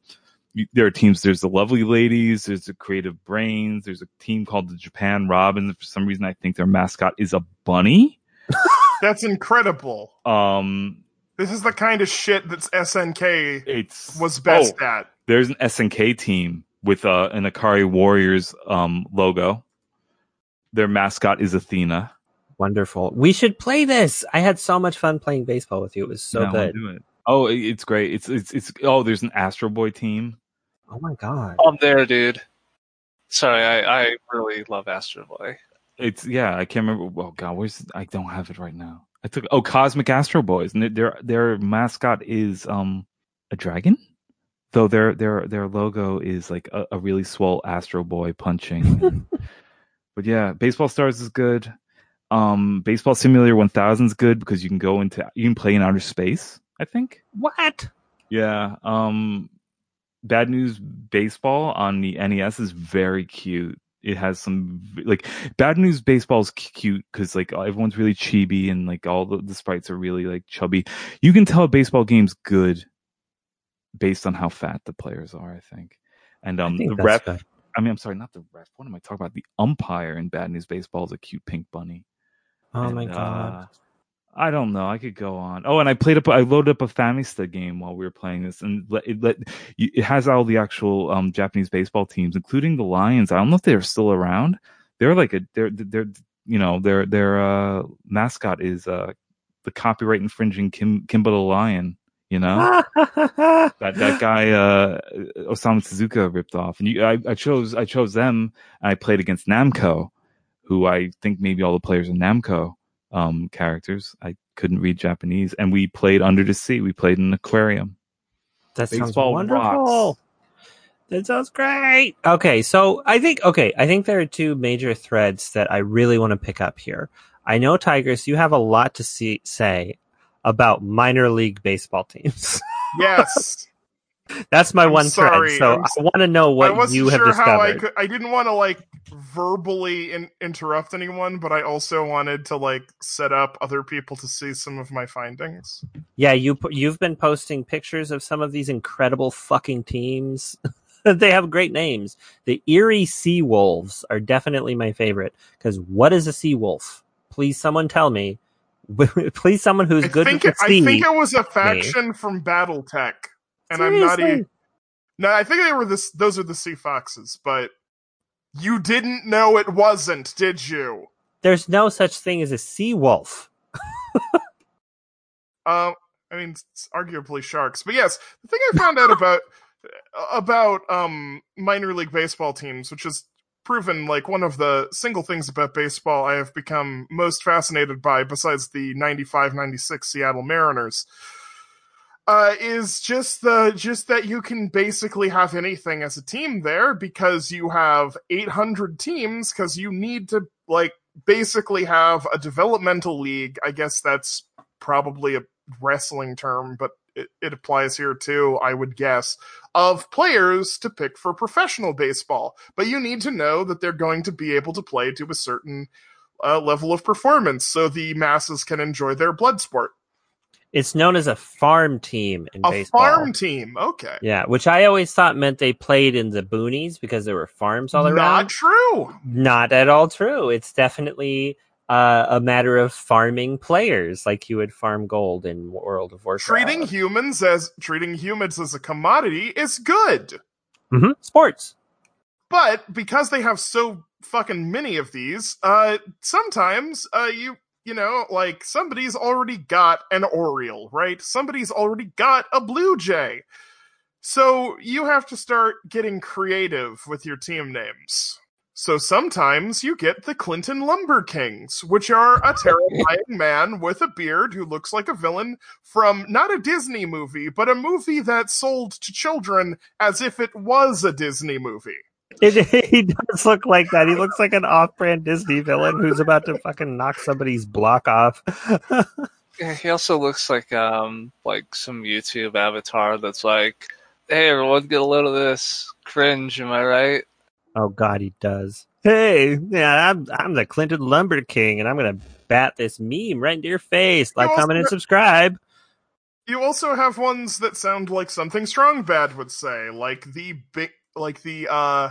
are teams. There's the Lovely Ladies. There's the Creative Brains. There's a team called the Japan Robins. For some reason, I think their mascot is a bunny. That's incredible. This is the kind of shit that SNK was best at. There's an SNK team with an Akari Warriors logo. Their mascot is Athena. Wonderful. We should play this. I had so much fun playing baseball with you. It was so good. Oh, it's great. It's there's an Astro Boy team. Oh my god. I'm there, dude. Sorry, I really love Astro Boy. I can't remember. Oh god, I don't have it right now. I took Cosmic Astro Boys, and their mascot is a dragon. Though their logo is like a really swole Astro Boy punching. But yeah, Baseball Stars is good. Baseball Simulator 1000 is good because you can play in outer space, I think. What? Yeah. Bad News Baseball on the NES is very cute. It has some Bad News Baseball is cute because everyone's really chibi and all the sprites are really chubby. You can tell a baseball game's good based on how fat the players are, I think. And the ref. Good. I mean, I'm sorry, not the ref. What am I talking about? The umpire in Bad News Baseball is a cute pink bunny. Oh my god! I don't know. I could go on. Oh, and I loaded up a Famista game while we were playing this, and it has all the actual Japanese baseball teams, including the Lions. I don't know if they're still around. They're their mascot is the copyright infringing Kimba the Lion. You know, that guy Osamu Tezuka ripped off, and I chose them. And I played against Namco, who I think maybe all the players are Namco characters. I couldn't read Japanese, and we played under the sea. We played in an aquarium. That sounds wonderful. Rocks. That sounds great. Okay, so I think there are two major threads that I really want to pick up here. I know, Tigris, you have a lot to say about minor league baseball teams. Yes. That's my one thread. So I want to know what you have discovered. I didn't want to verbally interrupt anyone, but I also wanted to set up other people to see some of my findings. Yeah, you've been posting pictures of some of these incredible fucking teams. They have great names. The Erie Sea Wolves are definitely my favorite, because what is a sea wolf? Please someone tell me. Please, someone who's good with the sea. I think it was a faction from BattleTech, and seriously? I think they were this. Those are the Sea Foxes, but you didn't know it wasn't, did you? There's no such thing as a sea wolf. I mean, it's arguably sharks, but yes, the thing I found out about minor league baseball teams, which is proven one of the single things about baseball I have become most fascinated by, besides the 95-96 Seattle Mariners, is just that you can basically have anything as a team there, because you have 800 teams, because you need to, like, basically have a developmental league. I guess that's probably a wrestling term, but it applies here too, I would guess, of players to pick for professional baseball. But you need to know that they're going to be able to play to a certain level of performance so the masses can enjoy their blood sport. It's known as a farm team in baseball. A farm team, okay. Yeah, which I always thought meant they played in the boonies because there were farms all around. Not true. Not at all true. It's definitely a matter of farming players, like you would farm gold in World of Warcraft. Treating humans as a commodity is good. Mm-hmm. Sports. But because they have so fucking many of these, sometimes you know, like, somebody's already got an Oriole, right? Somebody's already got a Blue Jay. So you have to start getting creative with your team names. So sometimes you get the Clinton Lumber Kings, which are a terrifying man with a beard who looks like a villain from not a Disney movie, but a movie that sold to children as if it was a Disney movie. He does look like that. He looks like an off-brand Disney villain who's about to fucking knock somebody's block off. Yeah, he also looks like some YouTube avatar that's like, "Hey, everyone, get a load of this cringe." Am I right? Oh God, he does. Hey, yeah, I'm the Clinton Lumber King, and I'm gonna bat this meme right into your face. Like, comment, and subscribe. You also have ones that sound like something Strongbad would say, like the big. Like the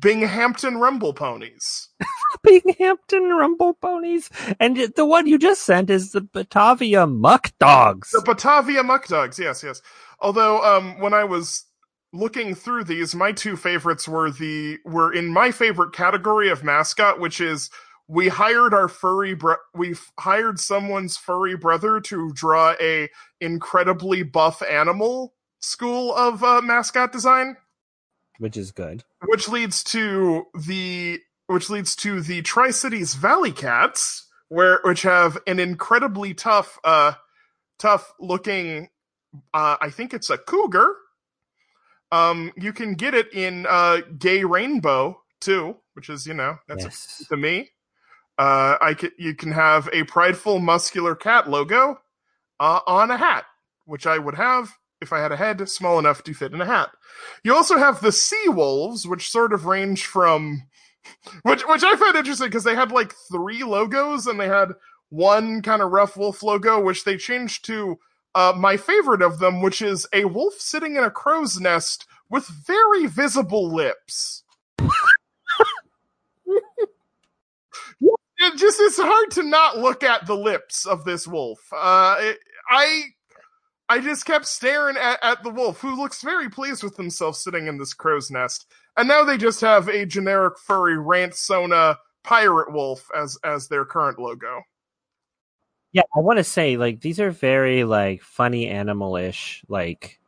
Binghamton Rumble Ponies. Binghamton Rumble Ponies. And the one you just sent is the Batavia Muck Dogs. The Batavia Muck Dogs, yes, yes. Although when I was looking through these, my two favorites were in my favorite category of mascot, which is we hired someone's furry brother to draw a incredibly buff animal school of mascot design. Which is good. Which leads to the Tri-Cities Valley Cats, which have an incredibly tough looking. I think it's a cougar. You can get it in Gay Rainbow too, which is, you know, that's yes. To me. You can have a prideful muscular cat logo on a hat, which I would have. If I had a head small enough to fit in a hat. You also have the sea wolves, which sort of range from, which I found interesting because they had like three logos, and they had one kind of rough wolf logo, which they changed to my favorite of them, which is a wolf sitting in a crow's nest with very visible lips. It just, it's hard to not look at the lips of this wolf. I just kept staring at the wolf, who looks very pleased with himself sitting in this crow's nest. And now they just have a generic furry Rantsona pirate wolf as their current logo. Yeah, I want to say, like, these are very, like, funny animal-ish. Like,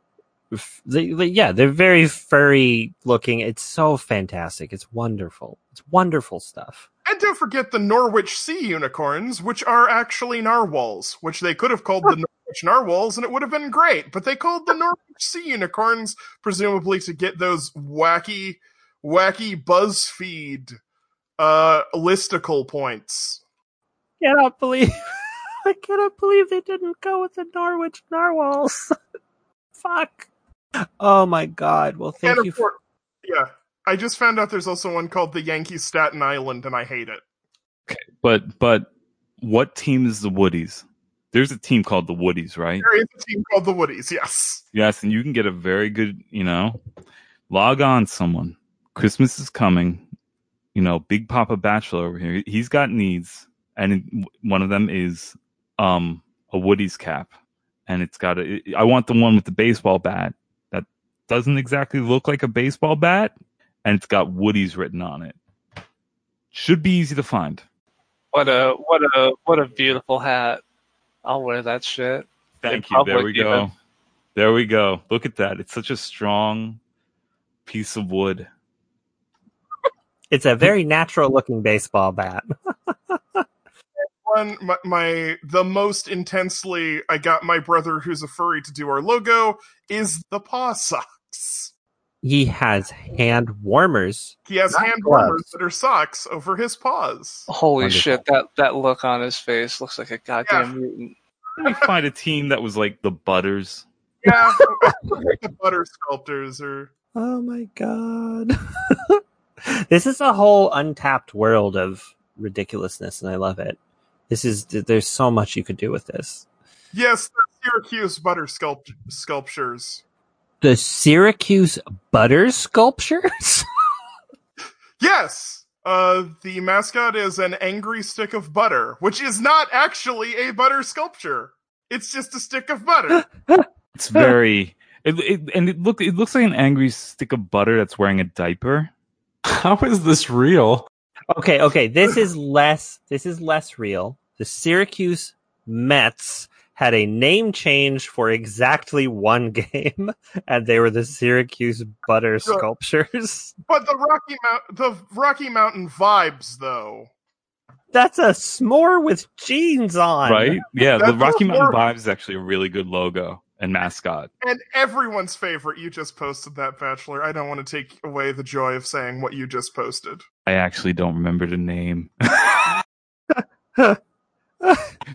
they're very furry looking. It's so fantastic. It's wonderful. It's wonderful stuff. And don't forget the Norwich Sea Unicorns, which are actually narwhals, which they could have called the narwhals, and it would have been great, but they called the Norwich Sea Unicorns, presumably to get those wacky BuzzFeed listicle points. I cannot believe they didn't go with the Norwich narwhals. Fuck. Oh my God. Well, thank you. Yeah, I just found out there's also one called the Yankee Staten Island, and I hate it. Okay, but what team is the Woodies? There's a team called the Woodies, right? There is a team called the Woodies, yes. Yes, and you can get a very good, you know, log on someone. Christmas is coming. You know, Big Papa Bachelor over here. He's got needs, and one of them is a Woodies cap. And it's got I want the one with the baseball bat that doesn't exactly look like a baseball bat, and it's got Woodies written on it. Should be easy to find. What a beautiful hat. I'll wear that shit. Thank you. There we go. There we go. Look at that. It's such a strong piece of wood. It's a very natural looking baseball bat. one, the most intensely I got my brother who's a furry to do our logo is the paw socks. He has hand warmers. He has hand warmers that are socks over his paws. Holy shit, that look on his face looks like a goddamn mutant. Let me find a team that was like the Butters. Yeah, the Butter Sculptors are... Oh my god. This is a whole untapped world of ridiculousness, and I love it. There's so much you could do with this. Yes, the Syracuse Butter Sculptures. The Syracuse Butter Sculptures? Yes! The mascot is an angry stick of butter, which is not actually a butter sculpture. It's just a stick of butter. It's very... It looks like an angry stick of butter that's wearing a diaper. How is this real? Okay. This is less real. The Syracuse Mets had a name change for exactly one game, and they were the Syracuse Butter Sculptures. But the Rocky Mountain vibes, though. That's a s'more with jeans on, right? Yeah, the Rocky Mountain vibes is actually a really good logo and mascot. And everyone's favorite. You just posted that, Bachelor. I don't want to take away the joy of saying what you just posted. I actually don't remember the name.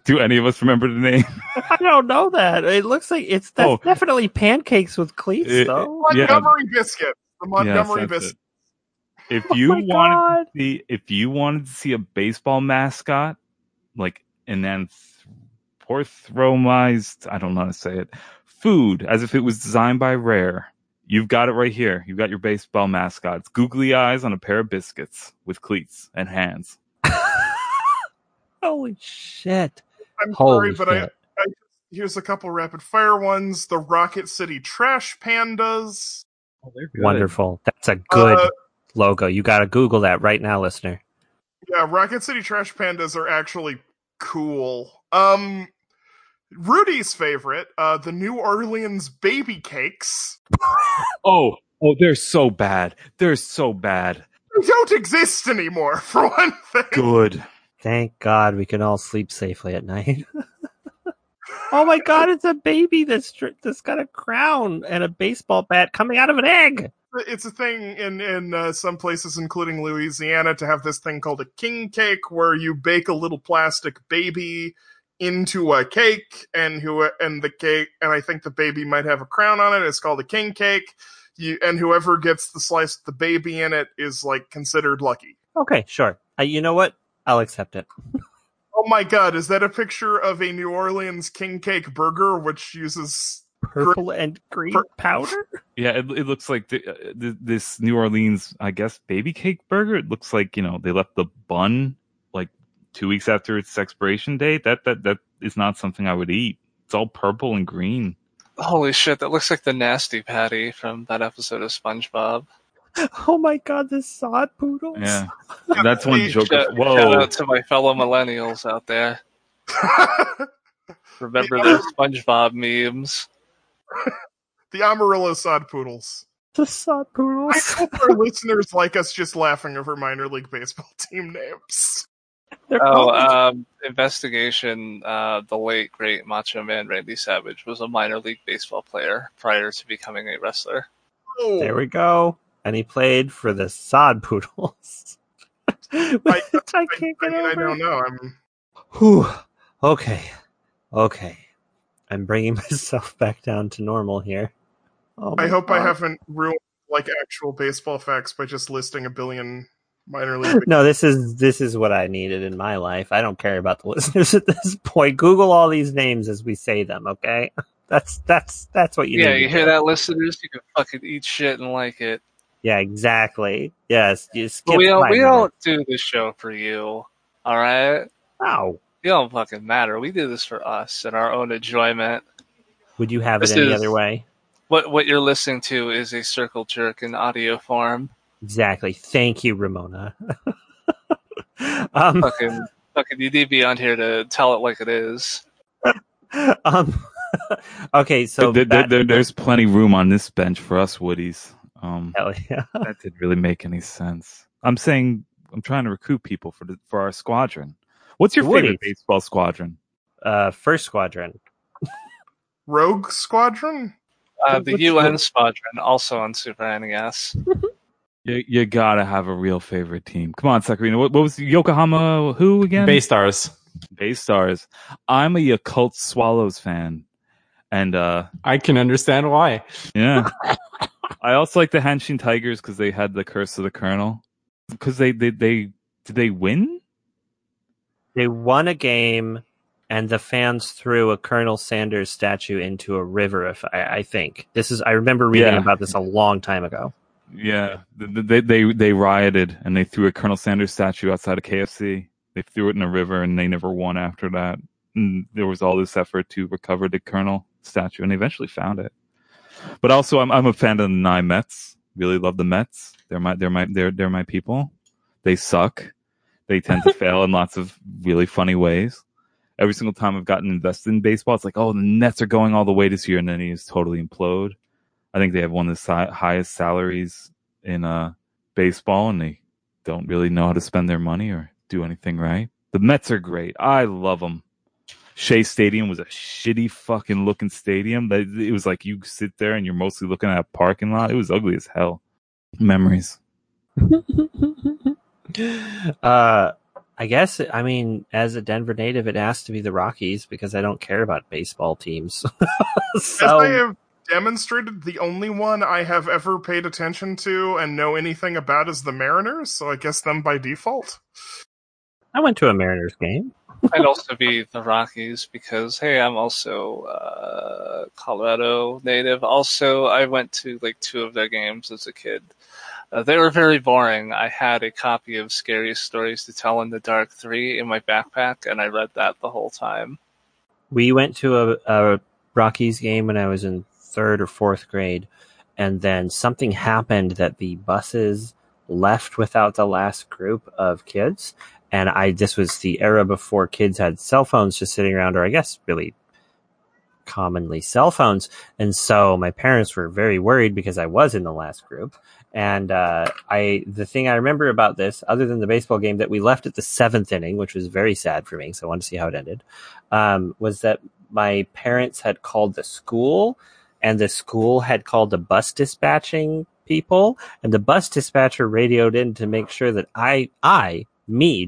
Do any of us remember the name? I don't know that. It looks like that's definitely pancakes with cleats, though. Montgomery Biscuit. The Montgomery Biscuit. If you wanted to see a baseball mascot, like an anthropomorphized, I don't know how to say it, food, as if it was designed by Rare, you've got it right here. You've got your baseball mascot. It's googly eyes on a pair of biscuits with cleats and hands. Holy shit. I'm sorry, but here's a couple rapid fire ones. The Rocket City Trash Pandas. Oh, wonderful. That's a good logo. You got to Google that right now, listener. Yeah, Rocket City Trash Pandas are actually cool. Rudy's favorite, the New Orleans Baby Cakes. Oh, they're so bad. They don't exist anymore, for one thing. Good. Thank God we can all sleep safely at night. Oh my God, it's a baby that's got a crown and a baseball bat coming out of an egg. It's a thing in some places, including Louisiana, to have this thing called a king cake, where you bake a little plastic baby into a cake, and I think the baby might have a crown on it. It's called a king cake. And whoever gets the slice of the baby in it is like considered lucky. Okay, sure. You know what? I'll accept it. Oh my God, is that a picture of a New Orleans king cake burger which uses purple and green powder? Yeah, it looks like this New Orleans, I guess, baby cake burger. It looks like, they left the bun like 2 weeks after its expiration date. That is not something I would eat. It's all purple and green. Holy shit, that looks like the Nasty Patty from that episode of SpongeBob. Oh my God, the sod poodles. Yeah, that's one joke. Shout out to my fellow millennials out there. Remember those SpongeBob memes? The Amarillo sod poodles. The sod poodles. I hope our listeners like us just laughing over minor league baseball team names. Investigation. The late, great Macho Man Randy Savage was a minor league baseball player prior to becoming a wrestler. Oh. There we go. And he played for the Sod Poodles. I can't get over. I don't know. Whew. Okay. I'm bringing myself back down to normal here. Oh, I hope God. I haven't ruined actual baseball facts by just listing a billion minor league. No, this is what I needed in my life. I don't care about the listeners at this point. Google all these names as we say them. Okay, that's what you need. Yeah, you hear that, listeners? You can fucking eat shit and like it. Yeah, exactly. Yes, you skip. We don't do this show for you, all right? No, it don't fucking matter. We do this for us and our own enjoyment. Would you have it any other way? What you're listening to is a circle jerk in audio form. Exactly. Thank you, Ramona. Fucking, you need to be on here to tell it like it is. Okay, so there's plenty of room on this bench for us, Woodies. Hell yeah. That didn't really make any sense. I'm trying to recruit people for our squadron. What's your favorite baseball squadron? First Squadron. Rogue Squadron? The UN Squadron, also on Super NES. You gotta have a real favorite team. Come on, Sakurina. What was Yokohama who again? Bay Stars. Bay Stars. I'm a Yakult Swallows fan. And I can understand why. Yeah. I also like the Hanshin Tigers because they had the Curse of the Colonel. Because did they win? They won a game, and the fans threw a Colonel Sanders statue into a river. If I think this is, I remember reading about this a long time ago. Yeah, they rioted and they threw a Colonel Sanders statue outside of KFC. They threw it in a river and they never won after that. And there was all this effort to recover the Colonel statue, and they eventually found it. But also, I'm a fan of the Nye Mets. Really love the Mets. They're my people. They suck. They tend to fail in lots of really funny ways. Every single time I've gotten invested in baseball, it's like, oh, the Nets are going all the way this year, and then they just totally implode. I think they have one of the highest salaries in baseball, and they don't really know how to spend their money or do anything right. The Mets are great. I love them. Shea Stadium was a shitty fucking looking stadium. It was like you sit there and you're mostly looking at a parking lot. It was ugly as hell. Memories. I guess, I mean, as a Denver native, it has to be the Rockies because I don't care about baseball teams. So, as I have demonstrated, the only one I have ever paid attention to and know anything about is the Mariners, so I guess them by default. I went to a Mariners game. I'd also be the Rockies because, hey, I'm also a Colorado native. Also, I went to like two of their games as a kid. They were very boring. I had a copy of Scary Stories to Tell in the Dark 3 in my backpack, and I read that the whole time. We went to a Rockies game when I was in 3rd or 4th grade, and then something happened that the buses left without the last group of kids. And this was the era before kids had cell phones just sitting around, or I guess really commonly cell phones. And so my parents were very worried because I was in the last group. And the thing I remember about this, other than the baseball game that we left at the 7th inning, which was very sad for me, so I wanted to see how it ended, was that my parents had called the school, and the school had called the bus dispatching people, and the bus dispatcher radioed in to make sure that me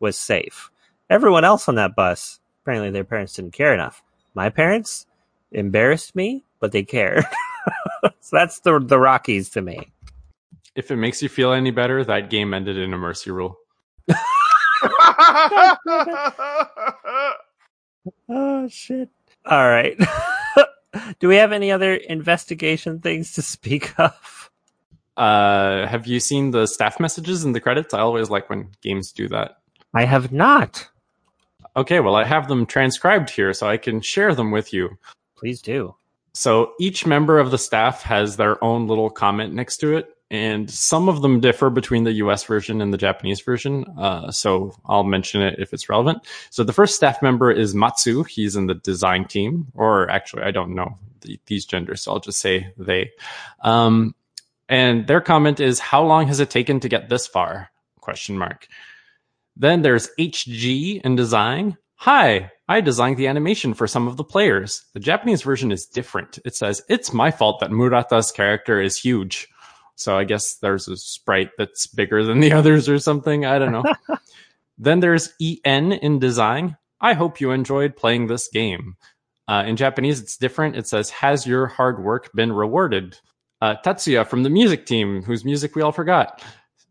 was safe. Everyone else on that bus, apparently their parents didn't care enough. My parents embarrassed me, but they care. So that's the Rockies to me. If it makes you feel any better, that game ended in a mercy rule. Oh, shit. All right. Do we have any other investigation things to speak of? Have you seen the staff messages in the credits? I always like when games do that. I have not. Okay, well, I have them transcribed here so I can share them with you. Please do. So each member of the staff has their own little comment next to it, and some of them differ between the US version and the Japanese version, so I'll mention it if it's relevant. So the first staff member is Matsu. He's in the design team, or actually, I don't know these genders, so I'll just say they. And their comment is, how long has it taken to get this far? Question mark. Then there's HG in design. Hi, I designed the animation for some of the players. The Japanese version is different. It says, it's my fault that Murata's character is huge. So I guess there's a sprite that's bigger than the others or something. I don't know. Then there's EN in design. I hope you enjoyed playing this game. In Japanese, it's different. It says, has your hard work been rewarded? Tatsuya from the music team, whose music we all forgot.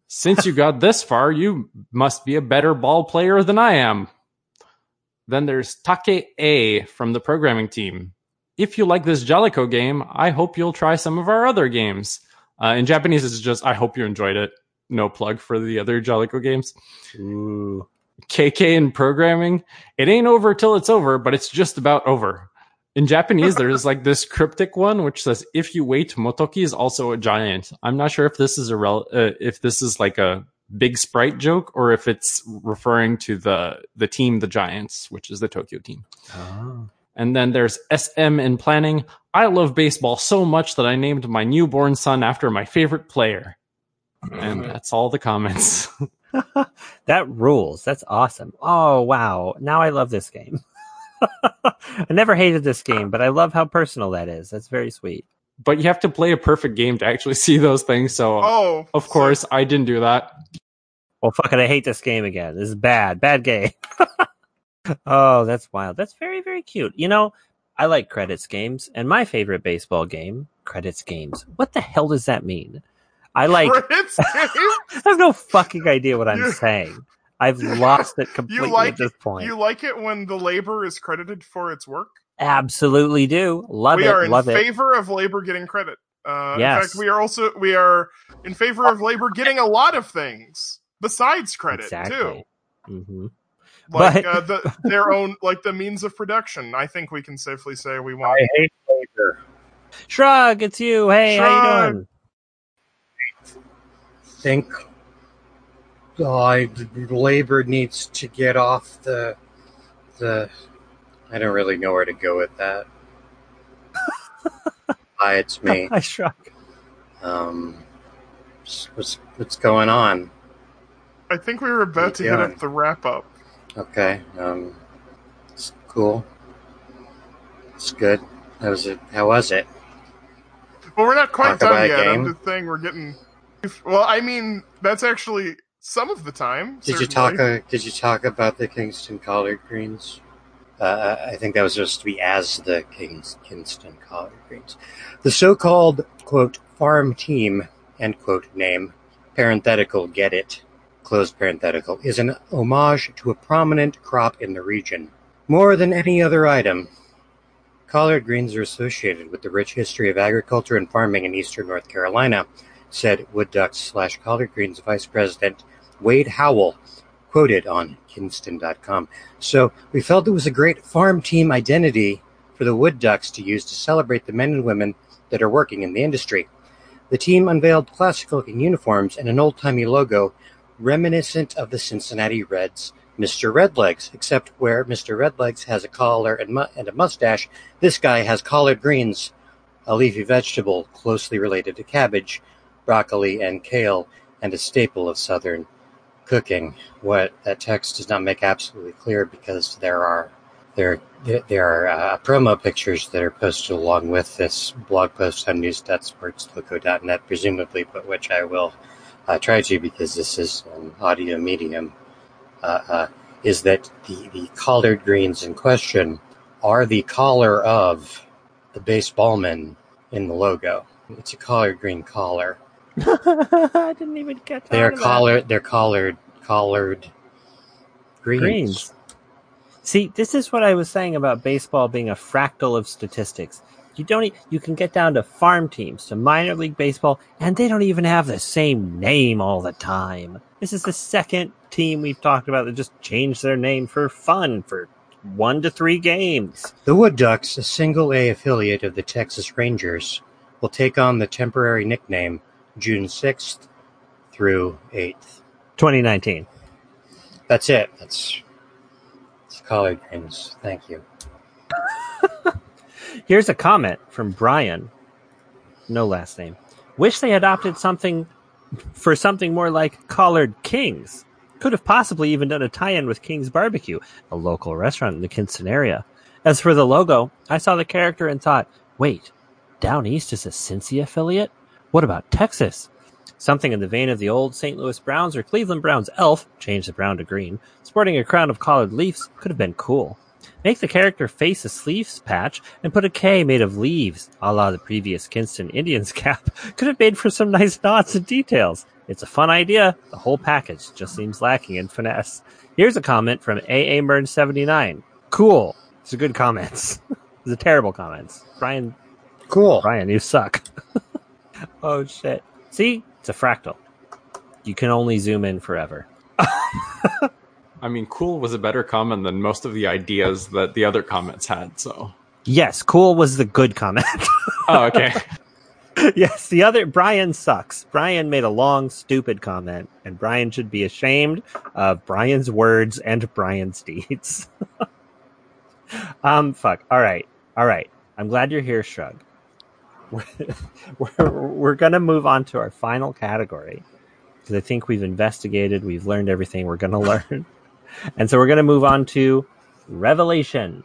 Since you got this far, you must be a better ball player than I am. Then there's Take A from the programming team. If you like this Jaleco game, I hope you'll try some of our other games. In Japanese, it's just, I hope you enjoyed it. No plug for the other Jaleco games. Ooh. KK in programming. It ain't over till it's over, but it's just about over. In Japanese, there's like this cryptic one which says, "If you wait, Motoki is also a giant." I'm not sure if this is if this is like a big sprite joke or if it's referring to the team, the Giants, which is the Tokyo team. Oh. And then there's SM in planning. I love baseball so much that I named my newborn son after my favorite player. And that's all the comments. That rules. That's awesome. Oh, wow. Now I love this game. I never hated this game, but I love how personal that is. That's very sweet. But you have to play a perfect game to actually see those things. So, of course, I didn't do that. Well, fuck it. I hate this game again. This is bad. Bad game. Oh, that's wild. That's very, very cute. You know, I like credits games, and my favorite baseball game, credits games. What the hell does that mean? I like. Credits games? I have no fucking idea what I'm saying. I've lost it completely at this point. You like it when the labor is credited for its work? Absolutely do. Love it. We are in favor of labor getting credit. Yes. In fact, we are in favor of labor getting a lot of things besides credit, too. Mm-hmm. Like their own, like the means of production. I think we can safely say we want. I hate labor. Shrug, it's you. Hey, how you doing? I think labor needs to get off the. I don't really know where to go with that. Hi, it's me. I shrug. What's going on? I think we were about to hit up the wrap up. Okay, it's cool. It's good. How was it? Well, we're not quite done yet. I'm the thing we're getting. Well, I mean, that's actually some of the time. Did you talk about the Kingston collard greens? I think that was supposed to be as the Kingston collard greens. The so-called quote farm team end quote name parenthetical get it. Close parenthetical, is an homage to a prominent crop in the region. More than any other item, collard greens are associated with the rich history of agriculture and farming in eastern North Carolina, said Wood Ducks / Collard Greens Vice President Wade Howell, quoted on Kingston.com. So we felt it was a great farm team identity for the Wood Ducks to use to celebrate the men and women that are working in the industry. The team unveiled classic-looking uniforms and an old-timey logo reminiscent of the Cincinnati Reds' Mr. Redlegs, except where Mr. Redlegs has a collar and a mustache, this guy has collard greens, a leafy vegetable closely related to cabbage, broccoli, and kale, and a staple of Southern cooking. What that text does not make absolutely clear because there are promo pictures that are posted along with this blog post on news.sportsloco.net, presumably, but which I will... try to because this is an audio medium, is that the collard greens in question are the collar of the baseballman in the logo. It's a collard green collar. I didn't even catch that. They're collared greens. See, this is what I was saying about baseball being a fractal of statistics. You can get down to farm teams, to minor league baseball, and they don't even have the same name all the time. This is the second team we've talked about that just changed their name for fun for 1 to 3 games. The Wood Ducks, a single A affiliate of the Texas Rangers, will take on the temporary nickname June 6th through 8th. 2019. That's it. It's collard greens. Thank you. Here's a comment from Brian, no last name. Wish they adopted something more like Collard Kings. Could have possibly even done a tie-in with King's Barbecue, a local restaurant in the Kinston area. As for the logo, I saw the character and thought, wait, Down East is a Cincy affiliate? What about Texas? Something in the vein of the old St. Louis Browns or Cleveland Browns elf, change the brown to green, sporting a crown of collared leaves could have been cool. Make the character face a sleeves patch and put a K made of leaves, a la the previous Kinston Indians cap. Could have made for some nice knots and details. It's a fun idea. The whole package just seems lacking in finesse. Here's a comment from AAMerge79. Cool. It's a good comments. It's a terrible comments. Brian. Cool. Brian, you suck. Oh, shit. See? It's a fractal. You can only zoom in forever. I mean, cool was a better comment than most of the ideas that the other comments had, so... Yes, cool was the good comment. Oh, okay. Yes, the other... Brian sucks. Brian made a long, stupid comment, and Brian should be ashamed of Brian's words and Brian's deeds. Fuck. All right. I'm glad you're here, Shrug. We're going to move on to our final category. because I think we've investigated, we've learned everything we're going to learn. And so we're going to move on to Revelation.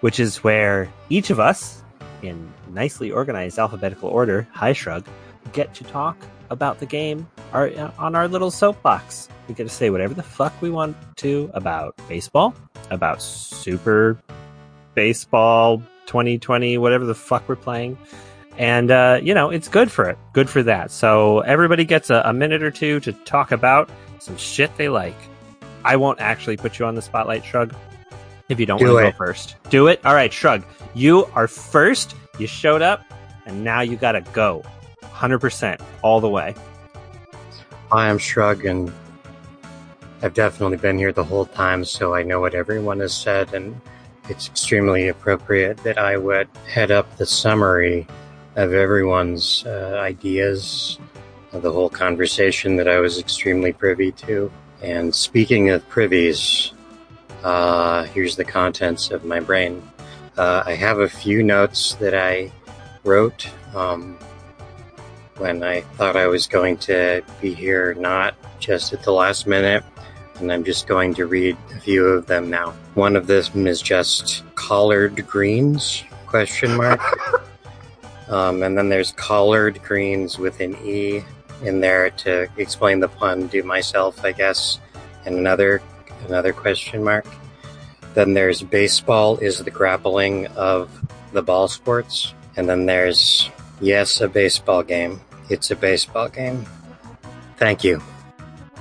Which is where each of us, in nicely organized alphabetical order, hi Shrug, get to talk about the game on our little soapbox. We get to say whatever the fuck we want to about baseball, about Super Baseball 2020, whatever the fuck we're playing. And, you know, it's good for it. Good for that. So everybody gets a minute or two to talk about some shit they like. I won't actually put you on the spotlight, Shrug. If you don't want to go first, do it. All right, Shrug, you are first. You showed up, and now you got to go 100% all the way. I am Shrug, and I've definitely been here the whole time, so I know what everyone has said, and it's extremely appropriate that I would head up the summary of everyone's ideas of the whole conversation that I was extremely privy to. And speaking of privies... here's the contents of my brain. I have a few notes that I wrote when I thought I was going to be here, not just at the last minute, and I'm just going to read a few of them now. One of them is just collard greens, question mark. And then there's collard greens with an E in there to explain the pun to myself, I guess, and another question mark. Then there's baseball is the grappling of the ball sports. And then there's, yes, a baseball game. It's a baseball game. Thank you.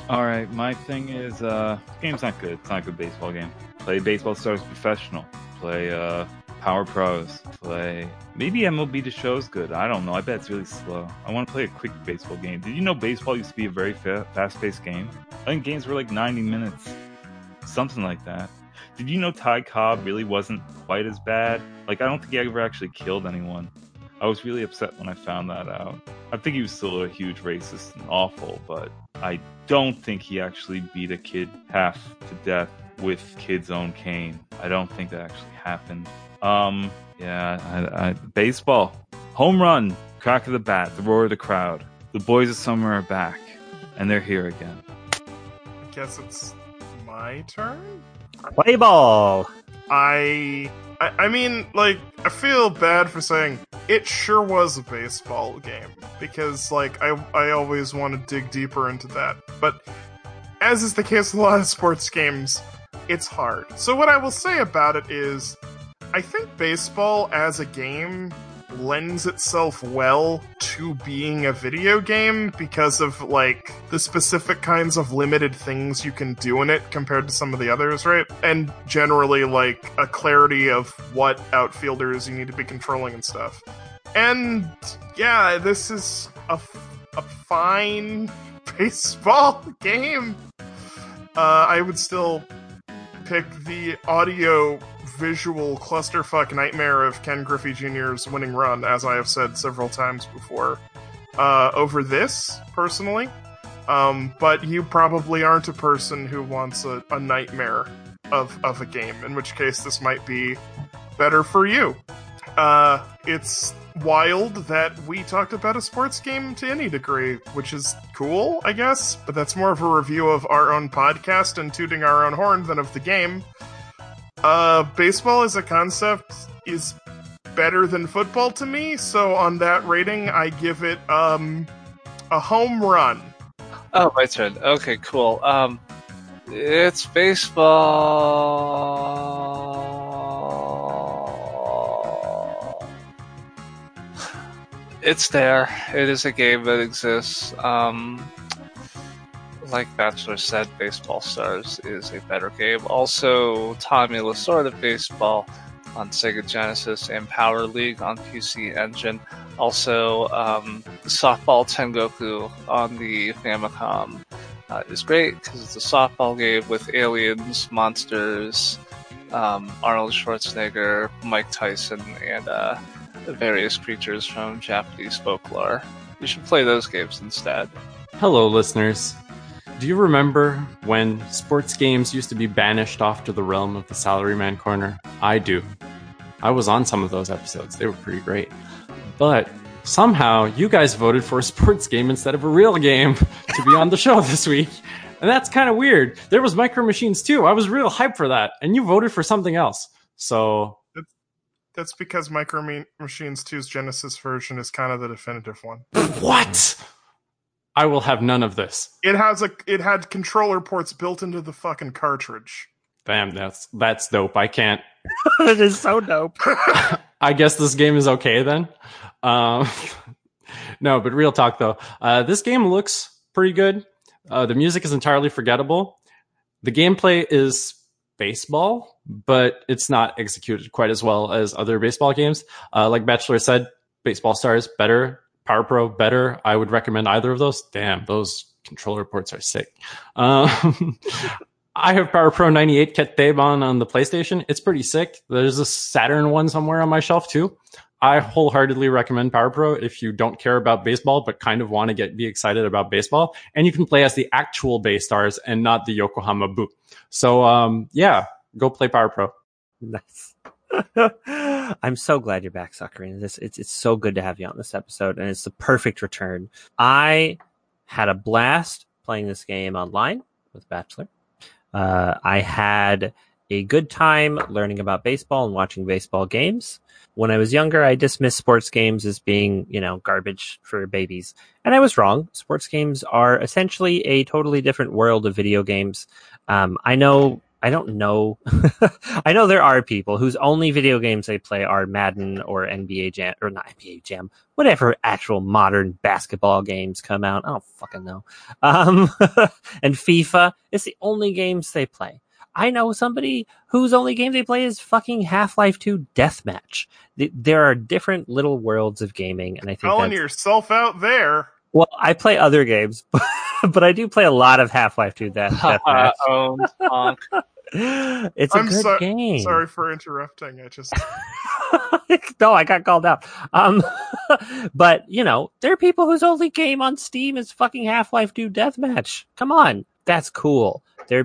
All right. My thing is, this game's not good. It's not a good baseball game. Play Baseball Stars Professional. Play Power Pros. Play... Maybe MLB The Show's good. I don't know. I bet it's really slow. I want to play a quick baseball game. Did you know baseball used to be a very fast-paced game? I think games were like 90 minutes. Something like that. Did you know Ty Cobb really wasn't quite as bad? Like, I don't think he ever actually killed anyone. I was really upset when I found that out. I think he was still a huge racist and awful, but I don't think he actually beat a kid half to death with kid's own cane. I don't think that actually happened. Baseball. Home run. Crack of the bat. The roar of the crowd. The boys of summer are back. And they're here again. I guess it's... my turn? Play ball! I mean, like, I feel bad for saying it sure was a baseball game, because, like, I always want to dig deeper into that. But, as is the case with a lot of sports games, it's hard. So what I will say about it is, I think baseball as a game lends itself well to being a video game because of, like, the specific kinds of limited things you can do in it compared to some of the others, right? And generally, like, a clarity of what outfielders you need to be controlling and stuff. And, yeah, this is a fine baseball game. I would still pick the audio... visual clusterfuck nightmare of Ken Griffey Jr.'s winning run, as I have said several times before, over this, personally. But you probably aren't a person who wants a nightmare of a game, in which case this might be better for you. It's wild that we talked about a sports game to any degree, which is cool, I guess, but that's more of a review of our own podcast and tooting our own horn than of the game. Baseball as a concept is better than football to me, so on that rating, I give it, a home run. Oh, my turn. Okay, cool. It's baseball. It's there. It is a game that exists. Like Bachelor said, Baseball Stars is a better game. Also, Tommy Lasorda Baseball on Sega Genesis and Power League on PC Engine. Also, Softball Tengoku on the Famicom is great because it's a softball game with aliens, monsters, Arnold Schwarzenegger, Mike Tyson, and the various creatures from Japanese folklore. You should play those games instead. Hello, listeners. Do you remember when sports games used to be banished off to the realm of the Salaryman Corner? I do. I was on some of those episodes. They were pretty great. But somehow you guys voted for a sports game instead of a real game to be on the show this week. And that's kind of weird. There was Micro Machines too. I was real hyped for that. And you voted for something else. So that's because Micro Machines 2's Genesis version is kind of the definitive one. What? I will have none of this. It had controller ports built into the fucking cartridge. Damn, that's dope. I can't. It is so dope. I guess this game is okay then. No, but real talk though. This game looks pretty good. The music is entirely forgettable. The gameplay is baseball, but it's not executed quite as well as other baseball games. Like Bachelor said, Baseball Stars better. Power Pro, better. I would recommend either of those. Damn, those controller ports are sick. I have Power Pro 98 Ketteiban on the PlayStation. It's pretty sick. There's a Saturn one somewhere on my shelf, too. I wholeheartedly recommend Power Pro if you don't care about baseball, but kind of want to be excited about baseball. And you can play as the actual Bay Stars and not the Yokohama Boo. So, yeah, go play Power Pro. Nice. I'm so glad you're back, Sakurina. It's so good to have you on this episode, and it's the perfect return. I had a blast playing this game online with Bachelor. I had a good time learning about baseball and watching baseball games. When I was younger, I dismissed sports games as being, garbage for babies. And I was wrong. Sports games are essentially a totally different world of video games. I know there are people whose only video games they play are Madden or NBA Jam, or not NBA Jam, whatever actual modern basketball games come out. I don't fucking know. And FIFA is the only games they play. I know somebody whose only game they play is fucking Half-Life 2 Deathmatch. There are different little worlds of gaming, and I think calling yourself out there. Well, I play other games, but I do play a lot of Half-Life 2 Deathmatch. It's a good game. Sorry for interrupting. I just no, I got called out. But there are people whose only game on Steam is fucking Half-Life 2 Deathmatch. Come on, that's cool.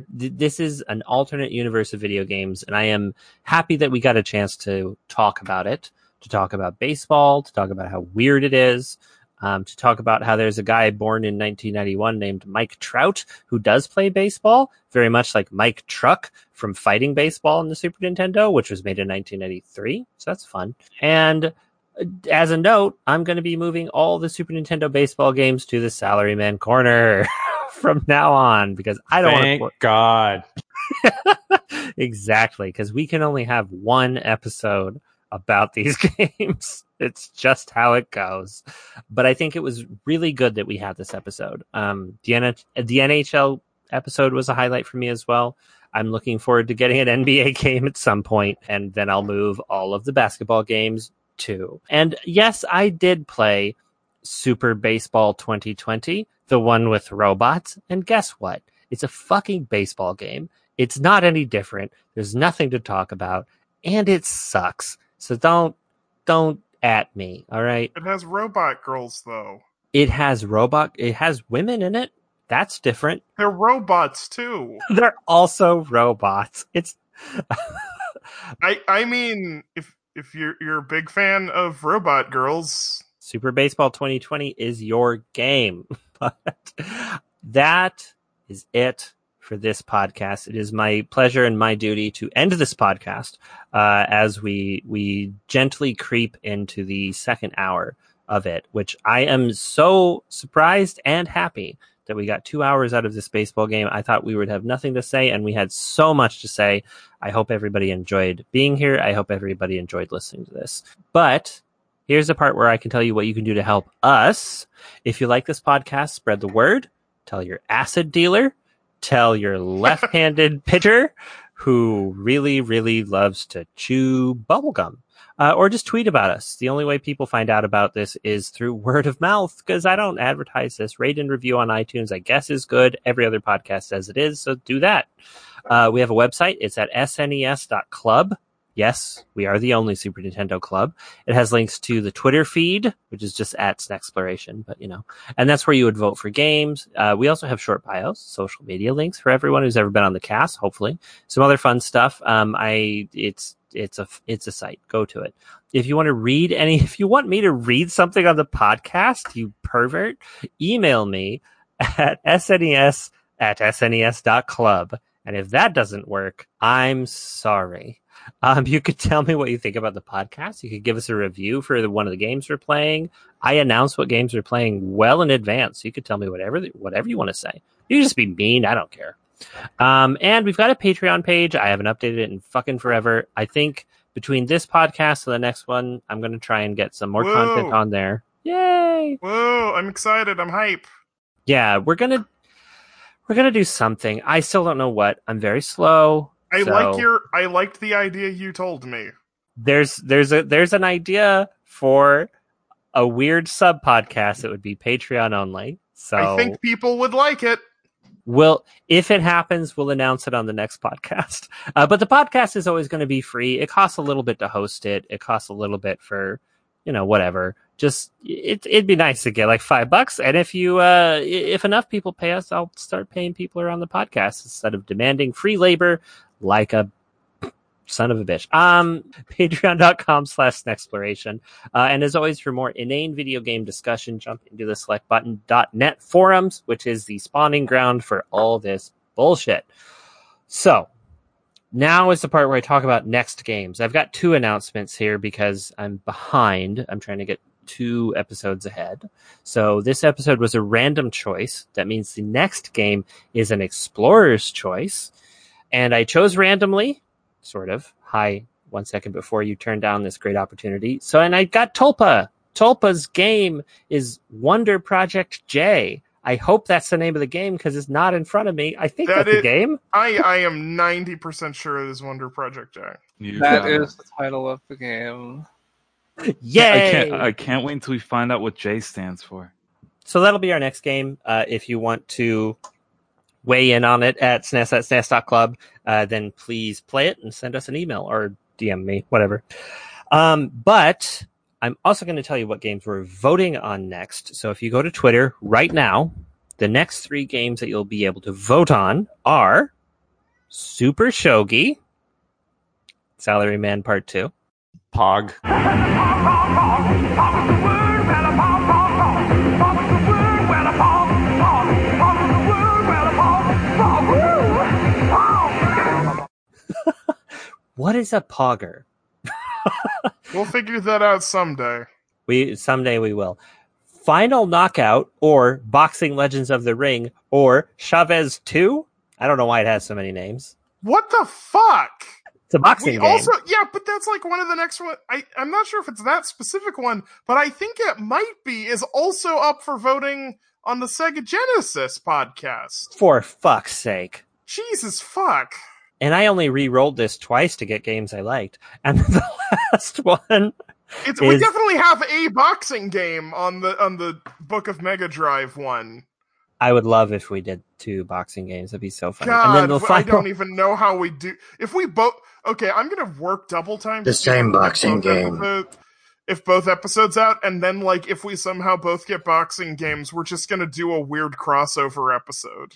This is an alternate universe of video games, and I am happy that we got a chance to talk about it, to talk about baseball, to talk about how weird it is. To talk about how there's a guy born in 1991 named Mike Trout who does play baseball, very much like Mike Truck from Fighting Baseball in the Super Nintendo, which was made in 1993. So that's fun. And as a note, I'm going to be moving all the Super Nintendo baseball games to the Salaryman Corner from now on because I don't want to. Thank God. Exactly, because we can only have one episode about these games. It's just how it goes. But I think it was really good that we had this episode. The NHL episode was a highlight for me as well. I'm looking forward to getting an NBA game at some point, and then I'll move all of the basketball games too. And yes, I did play Super Baseball 2020, the one with robots. And guess what? It's a fucking baseball game. It's not any different. There's nothing to talk about. And it sucks. So don't at me, all right? It has robot girls, though. It has women in it. That's different. They're robots, too. They're also robots. It's... I mean, if you're a big fan of robot girls... Super Baseball 2020 is your game. But that is it for this podcast. It is my pleasure and my duty to end this podcast as we gently creep into the second hour of it, which I am so surprised and happy that we got 2 hours out of this baseball game. I thought we would have nothing to say, and we had so much to say. I hope everybody enjoyed being here. I hope everybody enjoyed listening to this. But here's the part where I can tell you what you can do to help us. If you like this podcast, spread the word. Tell your acid dealer. Tell your left-handed pitcher who really, really loves to chew bubblegum, or just tweet about us. The only way people find out about this is through word of mouth, because I don't advertise this. Rate and review on iTunes, I guess, is good. Every other podcast says it is, so do that. We have a website. It's at snes.club. Yes, we are the only Super Nintendo club. It has links to the Twitter feed, which is just at Snexploration, but you know, and that's where you would vote for games. We also have short bios, social media links for everyone who's ever been on the cast, hopefully. Some other fun stuff. It's a site. Go to it. If you want me to read something on the podcast, you pervert, email me at snes@snes.club. And if that doesn't work, I'm sorry. You could tell me what you think about the podcast. You could give us a review for one of the games we're playing. I announce what games we're playing well in advance. You could tell me whatever you want to say. You can just be mean. I don't care. And we've got a Patreon page. I haven't updated it in fucking forever. I think between this podcast and the next one, I'm going to try and get some more content on there. Yay! Whoa! I'm excited. I'm hype. Yeah, we're gonna do something. I still don't know what. I'm very slow. I liked the idea you told me. There's an idea for a weird sub podcast that would be Patreon only. So I think people would like it. Well, if it happens, we'll announce it on the next podcast. But the podcast is always going to be free. It costs a little bit to host it. It costs a little bit for, you know, whatever. Just it'd be nice to get like $5, and if enough people pay us, I'll start paying people around the podcast instead of demanding free labor like a son of a bitch. Patreon.com/Snexploration. And as always, for more inane video game discussion, jump into the selectbutton.net forums, which is the spawning ground for all this bullshit. So now is the part where I talk about next games. I've got two announcements here because I'm behind. I'm trying to get 2 episodes ahead. So this episode was a random choice. That means the next game is an explorer's choice. And I chose randomly, sort of. Hi, 1 second before you turn down this great opportunity. So, and I got Tulpa. Tulpa's game is Wonder Project J. I hope that's the name of the game because it's not in front of me. I think that's the game. I am 90% sure it is Wonder Project J. That is the title of the game. Yay! I can't wait until we find out what J stands for. So that'll be our next game. If you want to weigh in on it at snes@snes.club, then please play it and send us an email or DM me, whatever. But I'm also going to tell you what games we're voting on next. So if you go to Twitter right now, the next 3 games that you'll be able to vote on are Super Shogi, Salaryman Part 2, Pog, What is a pogger? We'll figure that out someday. Someday we will. Final Knockout or Boxing Legends of the Ring or Chavez 2? I don't know why it has so many names. What the fuck? It's a boxing game. Also, yeah, but that's like one of the next one. I'm not sure if it's that specific one, but I think it might be, is also up for voting on the Sega Genesis podcast. For fuck's sake. Jesus fuck. And I only re-rolled this twice to get games I liked. And the last one we definitely have a boxing game on the Book of Mega Drive one. I would love if we did 2 boxing games. That'd be so fun. God, and then I don't even know how we do. If we both... Okay, I'm going to work double time. The same boxing game. If both episodes out, and then like if we somehow both get boxing games, we're just going to do a weird crossover episode.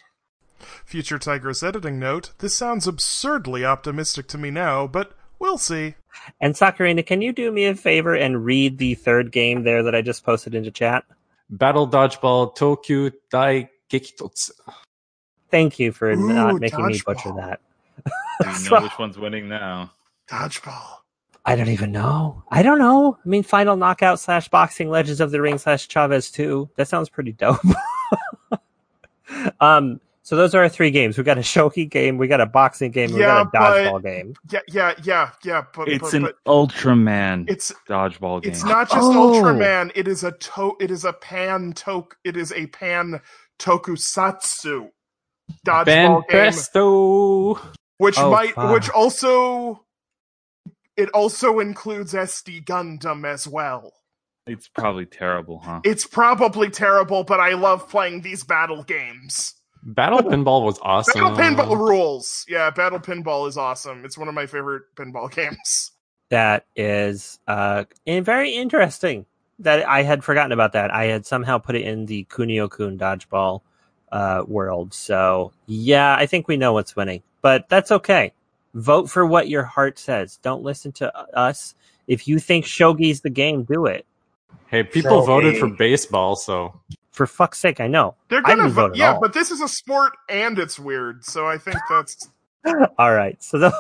Future Tigris editing note, this sounds absurdly optimistic to me now, but we'll see. And Sakurina, can you do me a favor and read the 3rd game there that I just posted into chat? Battle Dodgeball Tokyo Dai Gekitotsu. Thank you for not making me butcher that. Do you know which one's winning now? Dodgeball. I don't know. I mean, Final Knockout / Boxing Legends of the Ring / Chavez 2. That sounds pretty dope. So those are our 3 games. We got a Shogi game, we got a boxing game, we got a dodgeball game. Yeah. But it's an Ultraman. It's dodgeball game. It's not just Ultraman. It is a pan tokusatsu dodgeball Banfesto game. Which also includes SD Gundam as well. It's probably terrible, huh? It's probably terrible, but I love playing these battle games. Battle Pinball was awesome. Battle Pinball rules. Yeah, Battle Pinball is awesome. It's one of my favorite pinball games. That is very interesting that I had forgotten about that. I had somehow put it in the Kunio-kun dodgeball world. So, yeah, I think we know what's winning. But that's okay. Vote for what your heart says. Don't listen to us. If you think Shogi's the game, do it. Hey, people voted for baseball, so... For fuck's sake, I know. They're gonna vote. Yeah, but this is a sport and it's weird, so I think that's... All right, so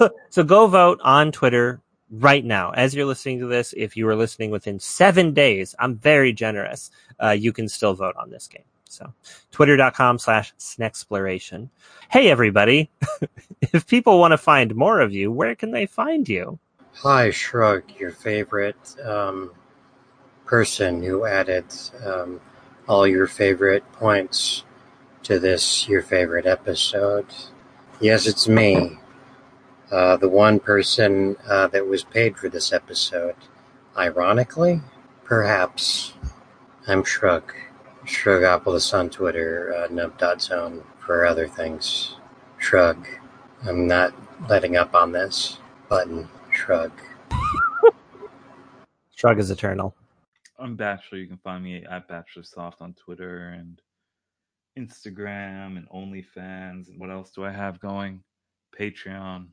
go vote on Twitter right now. As you're listening to this, if you were listening within 7 days, I'm very generous, you can still vote on this game. So twitter.com/snexploration. Hey, everybody. If people want to find more of you, where can they find you? Hi, Shrug, your favorite person who added... all your favorite points to this, your favorite episode. Yes, it's me. The one person that was paid for this episode. Ironically? Perhaps. I'm Shrug. Shrugopolis on Twitter, nub.zone for other things. Shrug. I'm not letting up on this button. Shrug. Shrug is eternal. I'm Bachelor. You can find me at BachelorSoft on Twitter and Instagram and OnlyFans. And what else do I have going? Patreon.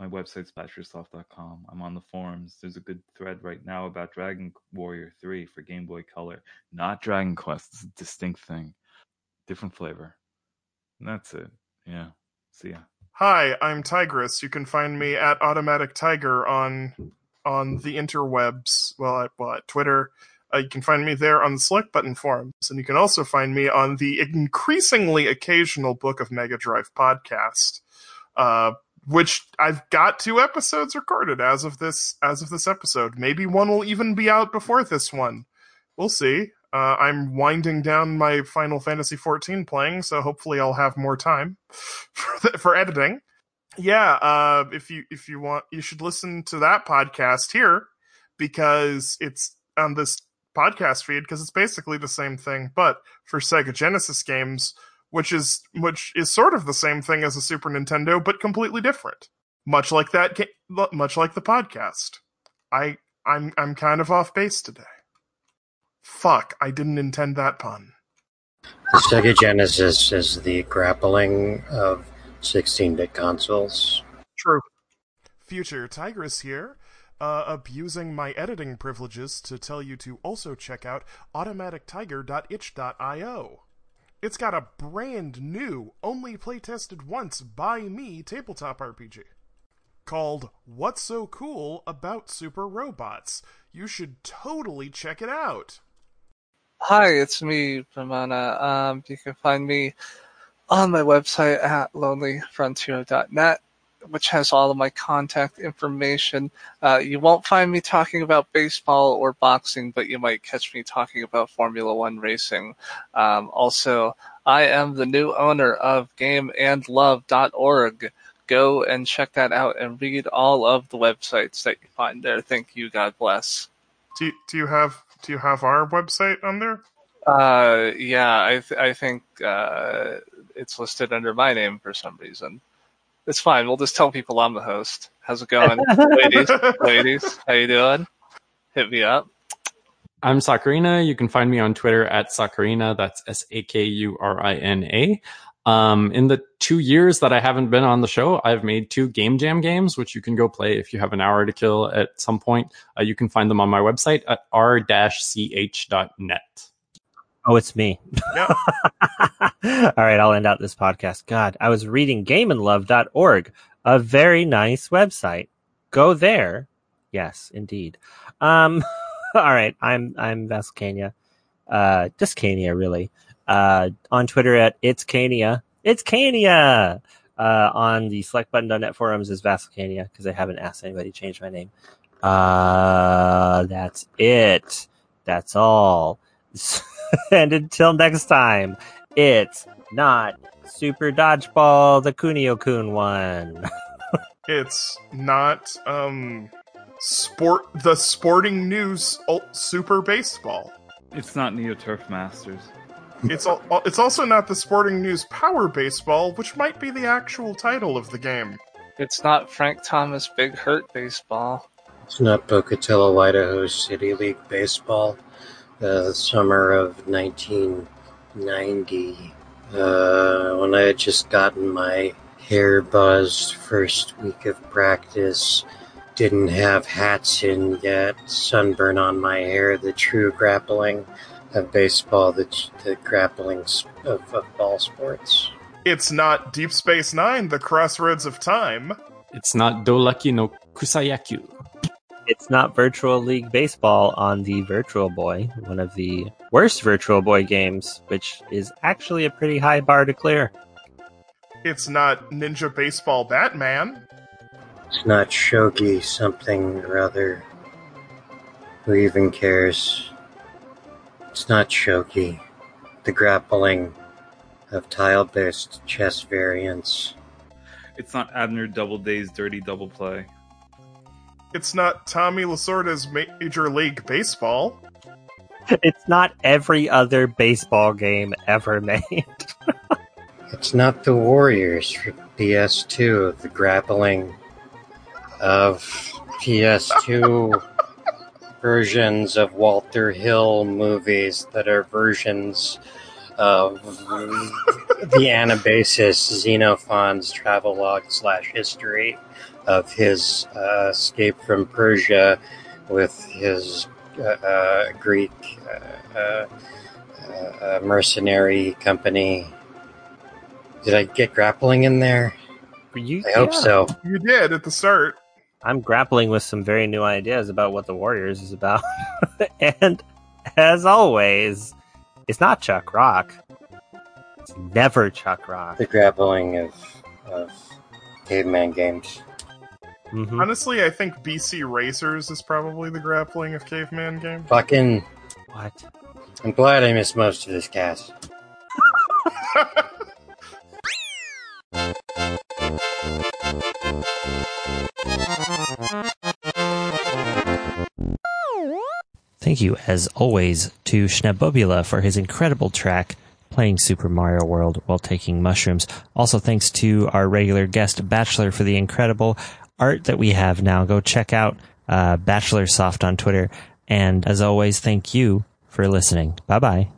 My website's BachelorSoft.com. I'm on the forums. There's a good thread right now about Dragon Warrior 3 for Game Boy Color. Not Dragon Quest. It's a distinct thing. Different flavor. And that's it. Yeah. See ya. Hi, I'm Tigris. You can find me at Automatic Tiger on the interwebs, at Twitter. You can find me there on the Select Button forums, and you can also find me on the increasingly occasional Book of Mega Drive podcast, which I've got 2 episodes recorded as of this episode. Maybe one will even be out before this one. We'll see. I'm winding down my Final Fantasy XIV playing, so hopefully I'll have more time for editing. Yeah, if you want, you should listen to that podcast here, because it's on this podcast feed, because it's basically the same thing, but for Sega Genesis games, which is sort of the same thing as a Super Nintendo, but completely different. Much like the podcast. I'm kind of off base today. Fuck, I didn't intend that pun. The Sega Genesis is the grappling of 16-bit consoles. True. Future Tigris here, abusing my editing privileges to tell you to also check out automatictiger.itch.io. It's got a brand new, only playtested once by me tabletop RPG called What's So Cool About Super Robots. You should totally check it out. Hi, it's me, Ramona. You can find me on my website at lonelyfrontier.net, which has all of my contact information. You won't find me talking about baseball or boxing, but you might catch me talking about Formula One racing. Also, I am the new owner of gameandlove.org. Go and check that out and read all of the websites that you find there. Thank you. God bless. Do you have our website on there? Yeah, I think it's listed under my name for some reason. It's fine. We'll just tell people I'm the host. How's it going, ladies? How you doing? Hit me up. I'm Sakurina. You can find me on Twitter at Sakurina. That's Sakurina. In the 2 years that I haven't been on the show, I've made 2 Game Jam games, which you can go play if you have an hour to kill at some point. You can find them on my website at r-ch.net. Oh, it's me. Yep. All right, I'll end out this podcast. God, I was reading gameandlove.org, a very nice website. Go there. Yes, indeed. All right, I'm Fassilcania. Just Cania, really. On Twitter at itscania. It's Cania! On the selectbutton.net forums is Fassilcania, because I haven't asked anybody to change my name. That's it. That's all. And until next time, it's not Super Dodgeball, the Kunio-kun one. It's not the Sporting News Super Baseball. It's not Neo Turf Masters. It's also not the Sporting News Power Baseball, which might be the actual title of the game. It's not Frank Thomas Big Hurt Baseball. It's not Pocatello, Idaho City League Baseball. The summer of 1990, when I had just gotten my hair buzzed first week of practice, didn't have hats in yet, sunburn on my hair, the true grappling of baseball, the grappling of ball sports. It's not Deep Space Nine, The Crossroads of Time. It's not Doraki no Kusayaku. It's not Virtual League Baseball on the Virtual Boy, one of the worst Virtual Boy games, which is actually a pretty high bar to clear. It's not Ninja Baseball Batman. It's not Shogi something or other. Who even cares? It's not Shogi. The grappling of tile-based chess variants. It's not Abner Doubleday's Dirty Double Play. It's not Tommy Lasorda's Major League Baseball. It's not every other baseball game ever made. It's not the Warriors for PS2, the grappling of PS2 versions of Walter Hill movies that are versions of the Anabasis Xenophon's travelogue/history of his escape from Persia with his Greek mercenary company. Did I get grappling in there? I hope so. You did at the start. I'm grappling with some very new ideas about what The Warriors is about. And as always, it's not Chuck Rock. It's never Chuck Rock. The grappling of caveman games. Mm-hmm. Honestly, I think BC Racers is probably the grappling of caveman games. Fucking... What? I'm glad I missed most of this cast. Thank you, as always, to Schnabobula for his incredible track playing Super Mario World while taking mushrooms. Also, thanks to our regular guest, Bachelor, for the incredible art that we have now. Go check out Bachelor Soft on Twitter. And as always, thank you for listening. Bye-bye.